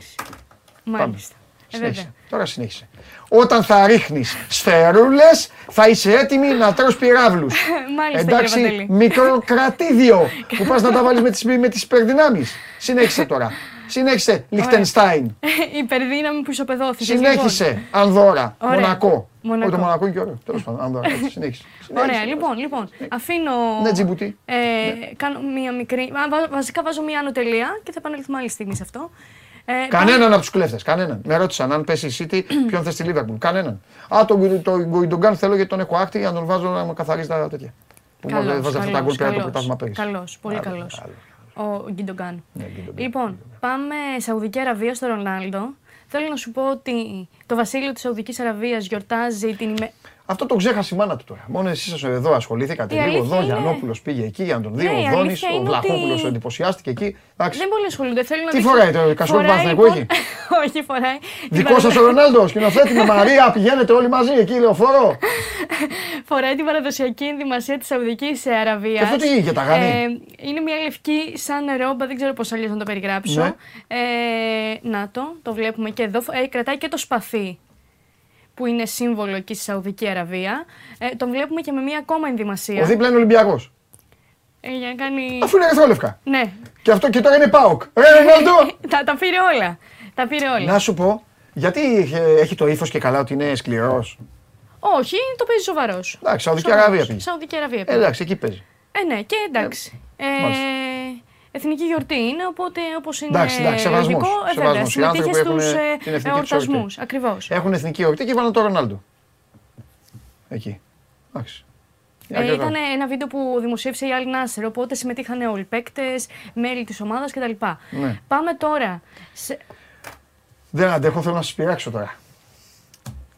Μάλιστα. Ε, συνέχισε. Τώρα συνέχισε. Όταν θα ρίχνεις σφαιρούλες, θα είσαι έτοιμη να τρως πυράβλους. Μάλιστα. Εντάξει, μικρό κρατίδιο που πας να τα βάλεις με τις, με τις υπερδυνάμεις. Συνέχισε τώρα. Συνέχισε, Λιχτενστάιν. Υπερδύναμη που ισοπεδώθηκε. Συνέχισε, Ανδόρα, Μονακό. Όχι, το Μονακό είναι και ωραίο. Τέλος πάντων, Ανδόρα. Συνέχισε. Ωραία, λοιπόν, λοιπόν. Αφήνω. Ναι, Τζιμπουτί. Κάνω μία μικρή. Βασικά βάζω μία άνω τελεία και θα επανέλθουμε άλλη στιγμή σε αυτό. Κανέναν από τους κλέφτες. Κανέναν. Με ρώτησαν αν πέσει η City, ποιον θες στη Λίβερπουλ. Κανέναν. Α, τον Γκουιντογκάν θέλω γιατί τον έχω άκτη για να τον βάζω να μου καθαρίζει τα τέτοια. Που μου βάζει αυτά τα γκολ πέρα το πρωτάθλημα πέρυσι. Καλός, πολύ καλός. Ο Γκιντογκάν. Ναι, λοιπόν, πάμε Σαουδική Αραβία στο Ρονάλντο. Θέλω να σου πω ότι το βασίλειο της Σαουδικής Αραβίας γιορτάζει την ημέρα. Αυτό το ξέχασε η μάνα του τώρα. Μόνο εσείς εδώ ασχολήθηκατε λίγο. Εδώ ο Γιαννόπουλος πήγε εκεί για να τον δει. Ο Δόνης, ο Βλαχόπουλος εντυπωσιάστηκε εκεί. Δεν πολύ ασχολούνται. Τι φοράει το κασκόλ Παναθηναϊκού εκεί? Όχι, φοράει. Δικό σας ο Ρονάλντο, σκηνοθέτη με Μαρία, πηγαίνετε όλοι μαζί εκεί, λεωφόρο. Φοράει την παραδοσιακή ενδυμασία της Σαουδικής Αραβίας. Και αυτό τι είχε, τα γάνη? Είναι μια λευκή σαν ρόμπα, δεν ξέρω πώς αλλιώς να το περιγράψω. Να το, το βλέπουμε και εδώ. Κρατάει και το σπαθί, που είναι σύμβολο εκεί στη Σαουδική Αραβία. Ε, τον βλέπουμε και με μία ακόμα ενδυμασία. Ο δίπλα είναι Ολυμπιακός. Ε, για να κάνει... Αφού είναι ερθρόλευκα. Ναι. Και αυτό και τώρα είναι ΠΑΟΚ. Ε, Ρονάλντο! Τα, τα πήρε όλα. Τα πήρε όλα. Να σου πω, Γιατί έχει το ύφος και καλά ότι είναι σκληρός. Όχι, το παίζει σοβαρός. Εντάξει, Σαουδική Αραβία πήγε. Σαουδική Αραβία πήγε. Εντάξει, εκεί παίζει. Ε, ναι, και εντάξει. Ε, εθνική γιορτή είναι, οπότε όπως είναι ελληνικό, βέβαια, συμμετείχε στους εορτασμούς. Ακριβώς. Έχουν εθνική γιορτή και βάλανε το Ρονάλντο. Εκεί. Εντάξει. Ε, ήταν ένα βίντεο που δημοσίευσε η Al Nassr, οπότε συμμετείχαν όλοι οι παίκτες, μέλη της ομάδας κτλ. Ναι. Πάμε τώρα. Σε... Δεν αντέχω, θέλω να σας πειράξω τώρα.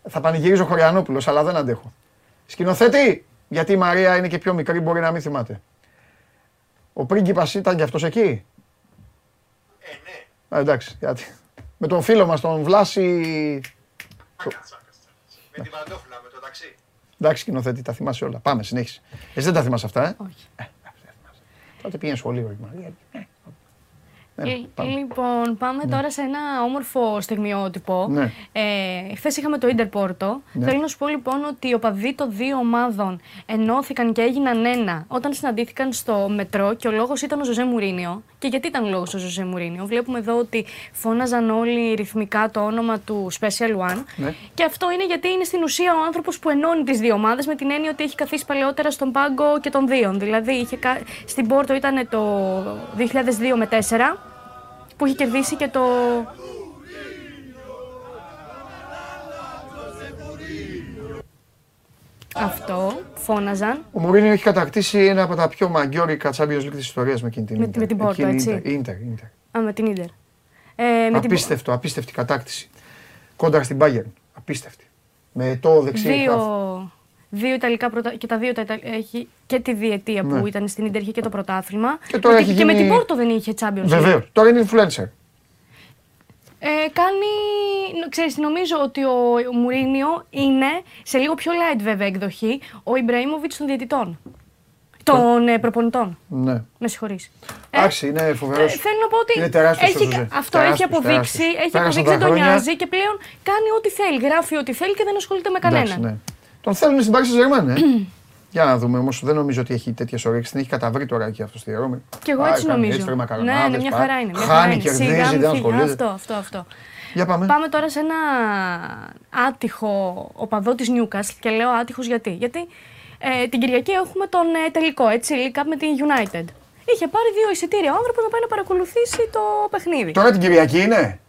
Θα πανηγυρίζω Χωριανόπουλος, αλλά δεν αντέχω. Σκηνοθέτη, γιατί η Μαρία είναι και πιο μικρή, μπορεί να μην θυμάται. Ο πρίγκιπας ήταν κι αυτός εκεί. Ε, ναι. Α, εντάξει, γιατί. Με τον φίλο μας, τον Βλάση... Άκατσα, άκατσα. Με την παντόφυλλα, με το ταξί. Εντάξει, σκηνοθέτη, τα θυμάσαι όλα. Πάμε, συνέχισε. Εσύ δεν τα θυμάσαι αυτά, ε? Όχι. Ε, τότε πήγαινε σχολείο η Μαρία. Ε, πάμε. Λοιπόν, πάμε ναι. τώρα σε ένα όμορφο στιγμιότυπο. Ναι. Ε, χθες είχαμε το Ίντερ Πόρτο. Ναι. Θέλω να σου πω λοιπόν ότι οι οπαδοί των δύο ομάδων ενώθηκαν και έγιναν ένα όταν συναντήθηκαν στο μετρό και ο λόγος ήταν ο Ζωζέ Μουρίνιο. Και γιατί ήταν ο λόγος ο Ζωζέ Μουρίνιο? Βλέπουμε εδώ ότι φώναζαν όλοι ρυθμικά το όνομα του Special One. Ναι. Και αυτό είναι γιατί είναι στην ουσία ο άνθρωπος που ενώνει τις δύο ομάδες, με την έννοια ότι έχει καθίσει παλαιότερα στον πάγκο και των δύο. Δηλαδή είχε κα... στην Πόρτο ήταν το δύο χιλιάδες δύο με τέσσερα. Που έχει κερδίσει και το... Αυτό φώναζαν. Ο Μουρίνιο έχει κατακτήσει ένα από τα πιο μαγκιόρικα Champions League της ιστορίας με εκείνη την Ίντερ. Με την Πόρτο, έτσι. Ίντερ, Ίντερ. Α, με την Ίντερ. Απίστευτο, απίστευτη κατάκτηση. Κόντρα στην Bayern. Απίστευτη. Με το δεξί χάφ. Δύο Ιταλικά πρωτά... και τα δύο τα Ιτα... έχει και τη διετία ναι. που ήταν στην Ίντερ και το πρωτάθλημα. Και, τώρα έχει και γίνει... με την Πόρτο δεν είχε Champions League. Βεβαίως. Τώρα είναι influencer. Ε, κάνει, ξέρεις, νομίζω ότι ο, ο Μουρίνιο είναι σε λίγο πιο light βέβαια εκδοχή ο Ιμπραήμοβιτς των διαιτητών. Των ε, προπονητών. Ναι. Με συγχωρείς. Εντάξει, είναι φοβερός. Ε, θέλω να πω ότι έχει, αυτό τεράστιος, έχει αποδείξει, έχει αποδείξει δεν τον νοιάζει και πλέον κάνει ό,τι θέλει. Γράφει ό,τι θέλει και δεν ασχολείται με κανέναν. Τον θέλουν στην Paris Saint-Germain, ε. Για να δούμε όμως, δεν νομίζω ότι έχει τέτοιες ωρέξεις. Την έχει καταβρει τώρα και αυτό στη Ρώμη. Και εγώ έτσι νομίζω. Ναι, ναι, μια χαρά είναι. Χάνει, κερδίζει, δεν ασχολείται. Αυτό, αυτό, αυτό. Για πάμε. Πάμε τώρα σε ένα άτυχο οπαδό της Newcastle. Και λέω άτυχος γιατί. Γιατί ε, την Κυριακή έχουμε τον ε, τελικό, έτσι, League Cup με την United. Είχε πάρει δύο εισιτήρια ο άνθρωπος να πάει να παρακολουθήσει το παιχνίδι. Τώρα την Κυριακή είναι.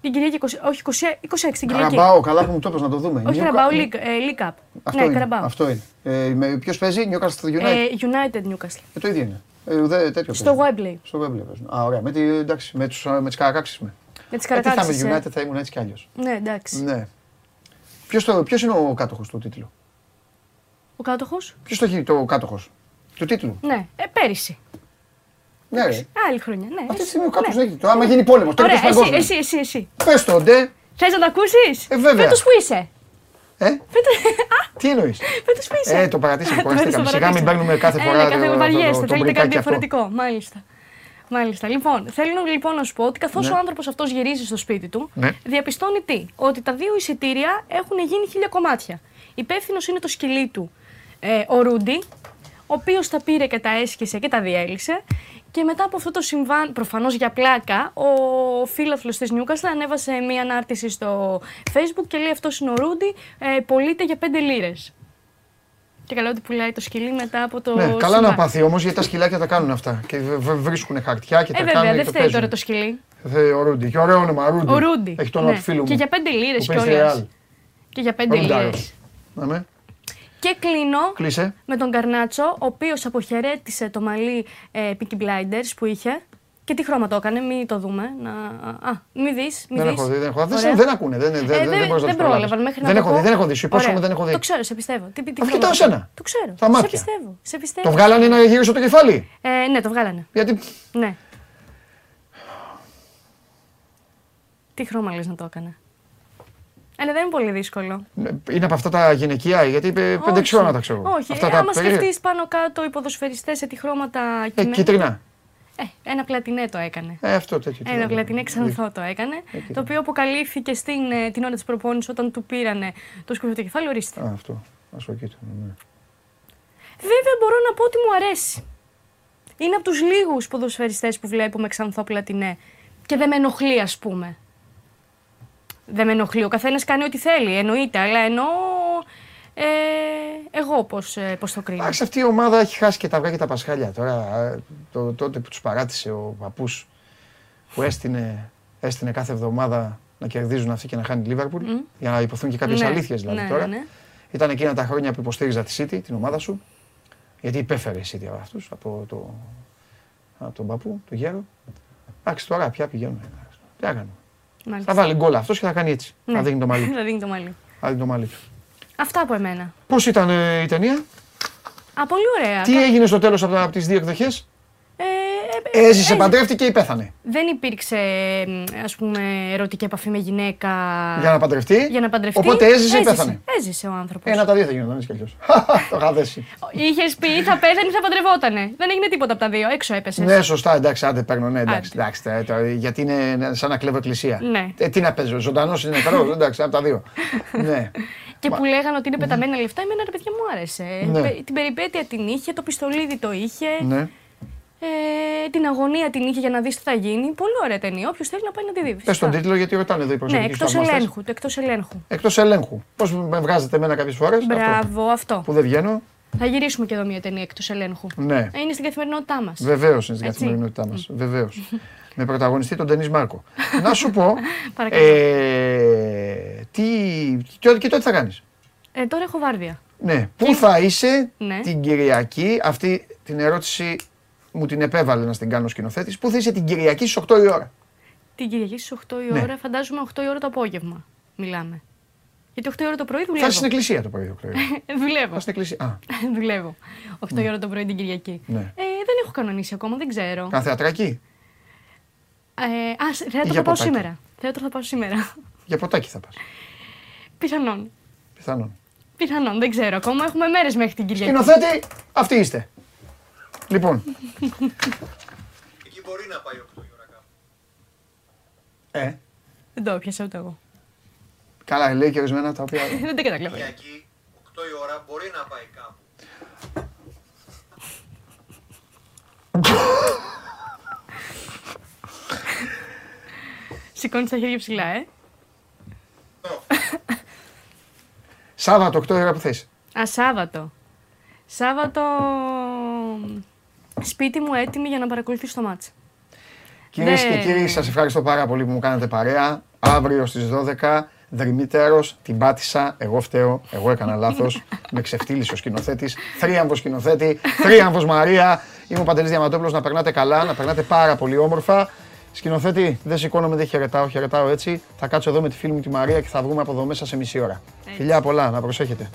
Την Κυριακή, όχι, είκοσι έξι την Κυριακή. Καραμπάο, καλά που μου το έπαιζε να το δούμε. Όχι, Καραμπάο, League Cup. Ναι, Καραμπάο. Αυτό είναι. Ε, με ποιος παίζει, Newcastle United. Ε, United Newcastle. Ε, το ίδιο είναι. Ε, δε, τέτοιο στο Wembley. Στο Wembley παίζουν. Α, ωραία. Με, τη, εντάξει, με, τους, με τις καρακάξεις με. Με τις καρακάξεις. Ε, τι θα με United, ε? Θα ήμουν έτσι κι αλλιώς. Ναι, εντάξει. Ναι. Ποιος, το, ποιος είναι ο κάτοχος του τίτλου? Ο κάτοχος? Ποιος το έχει το κάτοχος του τίτλου? Ναι, ε, πέρυσι. Ναι, ρε. Άλλη χρονιά, ναι. Αυτή τη στιγμή ο κάποιος δεν έχει. Άμα γίνει πόλεμος, τώρα είναι παγκόσμιο. Εσύ, εσύ, εσύ. Πες το, ντε. Θες να το ακούσεις? Ε, βέβαια. Φέτος που είσαι. Ε? Τι εννοείς? Φέτος που είσαι. Ε, το παρατήσαμε, χωρίστηκαμε. Σιγά μην παίρνουμε κάθε φορά το μπρικάκι αυτό. Μάλιστα. Μάλιστα. Λοιπόν, θέλω λοιπόν να σου πω ότι καθώς ναι. ο άνθρωπος αυτός γυρίζει στο σπίτι του, ναι. διαπιστώνει τι? Ότι τα δύο εισιτήρια έχουν γίνει χίλια κομμάτια. Υπεύθυνος είναι το σκυλί του, ε, ο Ρούντι, ο οποίος τα πήρε και τα έσκησε και τα διέλυσε. Και μετά από αυτό το συμβάν, προφανώς για πλάκα, ο φίλαθλος της Newcastle ανέβασε μία ανάρτηση στο Facebook και λέει αυτός είναι ο Ρούντι, ε, πωλείται για πέντε λίρες. Και καλά ότι πουλάει το σκυλί μετά από το. Ναι, συμβάν. Καλά να πάθει όμως, γιατί τα σκυλάκια τα κάνουν αυτά. Και βρίσκουν χαρτιά και ε, τα βέβαια, κάνουν. Ε, βέβαια, δεν φταίει τώρα το σκυλί. Ο Ρούντι. Και ωραίο όνομα, Ρούντι. Ο Ρούντι. Έχει το όνομα ναι. του φίλου μου. Και για πέντε λίρες κιόλας. Και για πέντε λίρες. Ναι. Και κλείνω Κλείσε. με τον Καρνάτσο, ο οποίος αποχαιρέτησε το μαλλί ε, Peaky Blinders που είχε. Και τι χρώμα το έκανε, μην το δούμε. Να... Α, μη δεις, μη δεν δεις. Έχω δει, δεν έχω δει. Δεν ακούνε, δεν, ε, δεν, δεν, δεν μπορείς να τους προλάβεις. Δεν έχω δει, δεν έχω δει, σου υπόσχομαι δεν έχω δει. Το ξέρω, σε πιστεύω. Τι, τι αυτό κοιτάω σένα. Το ξέρω, τα μάτια. Σε πιστεύω, σε πιστεύω. Το βγάλανε να γύρισε το κεφάλι. Ε, ναι, το βγάλανε. Γιατί... Ναι. Τι χρώμα λες να το έκανε? Αλλά δεν είναι πολύ δύσκολο. Είναι από αυτά τα γυναικεία, γιατί πέντε έξι χρόνια τα ξέρω. Όχι, αυτά τα άμα σκεφτείς πάνω κάτω οι ποδοσφαιριστές σε τι χρώματα κυμαίνουν. Ε, κίτρινα. Ε, ένα πλατινέ το έκανε. Ε, αυτό τέτοιο. Ένα τέτοιο. πλατινέ ξανθό το έκανε, ε, το οποίο αποκαλύφθηκε στην, ε, την ώρα της προπόνησης όταν του πήρανε το σκουφιωτό κεφάλι, ορίστε. Α, αυτό. Ας κίτρινο, ναι. Βέβαια μπορώ να πω ότι μου αρέσει. Είναι από τους λίγους ποδοσφαιριστές που βλέπουμε ξανθό πλατινέ και δεν με ενοχλεί, ας πούμε. Δεν με ενοχλεί. Ο καθένας κάνει ό,τι θέλει. Εννοείται, αλλά εννοώ. Ε, εγώ πώς, πώς το κρίνω. Άξ, αυτή η ομάδα έχει χάσει και τα αυγά και τα πασχάλια. Τώρα, το, τότε που τους παράτησε ο παππούς που έστεινε, έστεινε κάθε εβδομάδα να κερδίζουν αυτοί και να χάνει τη Λίβερπουλ. Mm. Για να υποθούν και κάποιες ναι. αλήθειες δηλαδή ναι, τώρα. Ναι. Ήταν εκείνα τα χρόνια που υποστήριζα τη City, την ομάδα σου. Γιατί υπέφερε η City από αυτούς, από, το, από τον παππού, τον γέρο. Εντάξει, τώρα πια πηγαίνουμε. Τι έκανε. Θα βάλει γκολ αυτός και θα κάνει έτσι. Ναι. Θα δίνει το μαλλί. Θα δίνει το μαλλί. Αυτά από εμένα. Πώς ήταν ε, η ταινία? Α, πολύ ωραία. Τι Κα... έγινε στο τέλος από, από τις δύο εκδοχές? Ε, ε, ε, Έζησε, παντρεύτηκε ή πέθανε? Δεν υπήρξε ας πούμε ερωτική επαφή με γυναίκα. Για να παντρευτεί. Για να παντρευτεί. Οπότε έζησε ή πέθανε. Έζησε ο άνθρωπος. Ένα από τα δύο θα γινόταν έτσι κι αλλιώς. Το είχα δέσει. Είχες πει θα πέθανε ή θα παντρευότανε. Δεν έγινε τίποτα από τα δύο. Έξω έπεσες. Ναι, σωστά, εντάξει, άντε παίρνω. Ναι, εντάξει, εντάξει, εντάξει, γιατί είναι σαν να κλέβω εκκλησία. Ναι. Ε, τι να παίζω, ζωντανός ή νεκρός, εντάξει, από τα δύο. Ναι. Και που λέγανε ότι είναι πεταμένα λεφτά, εμένα ρε παιδιά μου άρεσε. Ναι. Την περιπέτεια την είχε, το πιστολίδι το είχε, ναι. ε, την αγωνία την είχε για να δεις τι θα γίνει. Πολύ ωραία ταινία, όποιος θέλει να πάει να τη δει. Πες φυσικά. Τον τίτλο γιατί ρωτάνε εδώ οι προσωπικοί ναι, σταθμαστές. Ελέγχου, το εκτός ελέγχου. Εκτός ελέγχου. Πώς με βγάζετε εμένα κάποιες φορές. Μπράβο, αυτό. αυτό. Που δεν βγαίνω. Θα γυρίσουμε και εδώ μια ταινία εκτός ελέγχου. Ναι. Είναι στην καθημερινότητά μας. Βεβαίως είναι στην Έτσι. καθημερινότητά μας. Mm. Βεβαίως. Με πρωταγωνιστή τον Ντενίς Μάρκο. Να σου πω. ε, τι, και τότε θα κάνεις. Ε, τώρα έχω βάρδια. Ναι. Πού και... θα είσαι ναι. την Κυριακή, αυτή την ερώτηση μου την επέβαλε να την κάνω ο σκηνοθέτης. Πού θα είσαι την Κυριακή στις οκτώ η ώρα? Την Κυριακή στις οκτώ η ώρα, ναι. φαντάζομαι οκτώ η ώρα το απόγευμα μιλάμε. Γιατί οκτώ η ώρα το πρωί δουλεύω. Θα στην εκκλησία το πρωί. Δουλεύω. Θα στην εκκλησία. Α. Δουλεύω. οκτώ ναι. η ώρα το πρωί την Κυριακή. Ναι. Ε, δεν έχω κανονίσει ακόμα, δεν ξέρω. Κάνε θεατρακή. Ε, α, θέατρο θα πάω σήμερα. Θέατρο θα πάω σήμερα. Για ποτάκι θα πας. Πιθανόν. Πιθανόν. Πιθανόν, δεν ξέρω ακόμα. Έχουμε μέρες μέχρι την Κυριακή. Σκηνοθέτη, αυτοί είστε. Λοιπόν. Εκεί μπορεί να πάει οκτώ η ώρα κάπου. Ε. Δεν το πιάσα ούτε εγώ. Καλά, λέει και ορισμένα τα οποία. Δεν τα κατακλέβω. Εκεί, οκτώ η ώρα μπορεί να πάει κάπου. Σηκώνεις τα χέρια ψηλά, ε. Σάββατο, οκτώ η ώρα που θες. Α, Σάββατο. Σάββατο. Σπίτι μου έτοιμη για να παρακολουθήσω το μάτς. Κυρίες και κύριοι, σας ευχαριστώ πάρα πολύ που μου κάνατε παρέα. Αύριο στις δώδεκα. Δρυμύτερος, την πάτησα, εγώ φταίω, εγώ έκανα λάθος, με ξεφτύλισε ο σκηνοθέτης, θρίαμβος σκηνοθέτη, θρίαμβος Μαρία, είμαι ο Παντελής Διαμαντόπουλος, να περνάτε καλά, να περνάτε πάρα πολύ όμορφα. Σκηνοθέτη, δεν σηκώνομαι, δεν χαιρετάω, χαιρετάω έτσι, θα κάτσω εδώ με τη φίλη μου τη Μαρία και θα βγούμε από εδώ μέσα σε μισή ώρα. Φιλιά πολλά, να προσέχετε.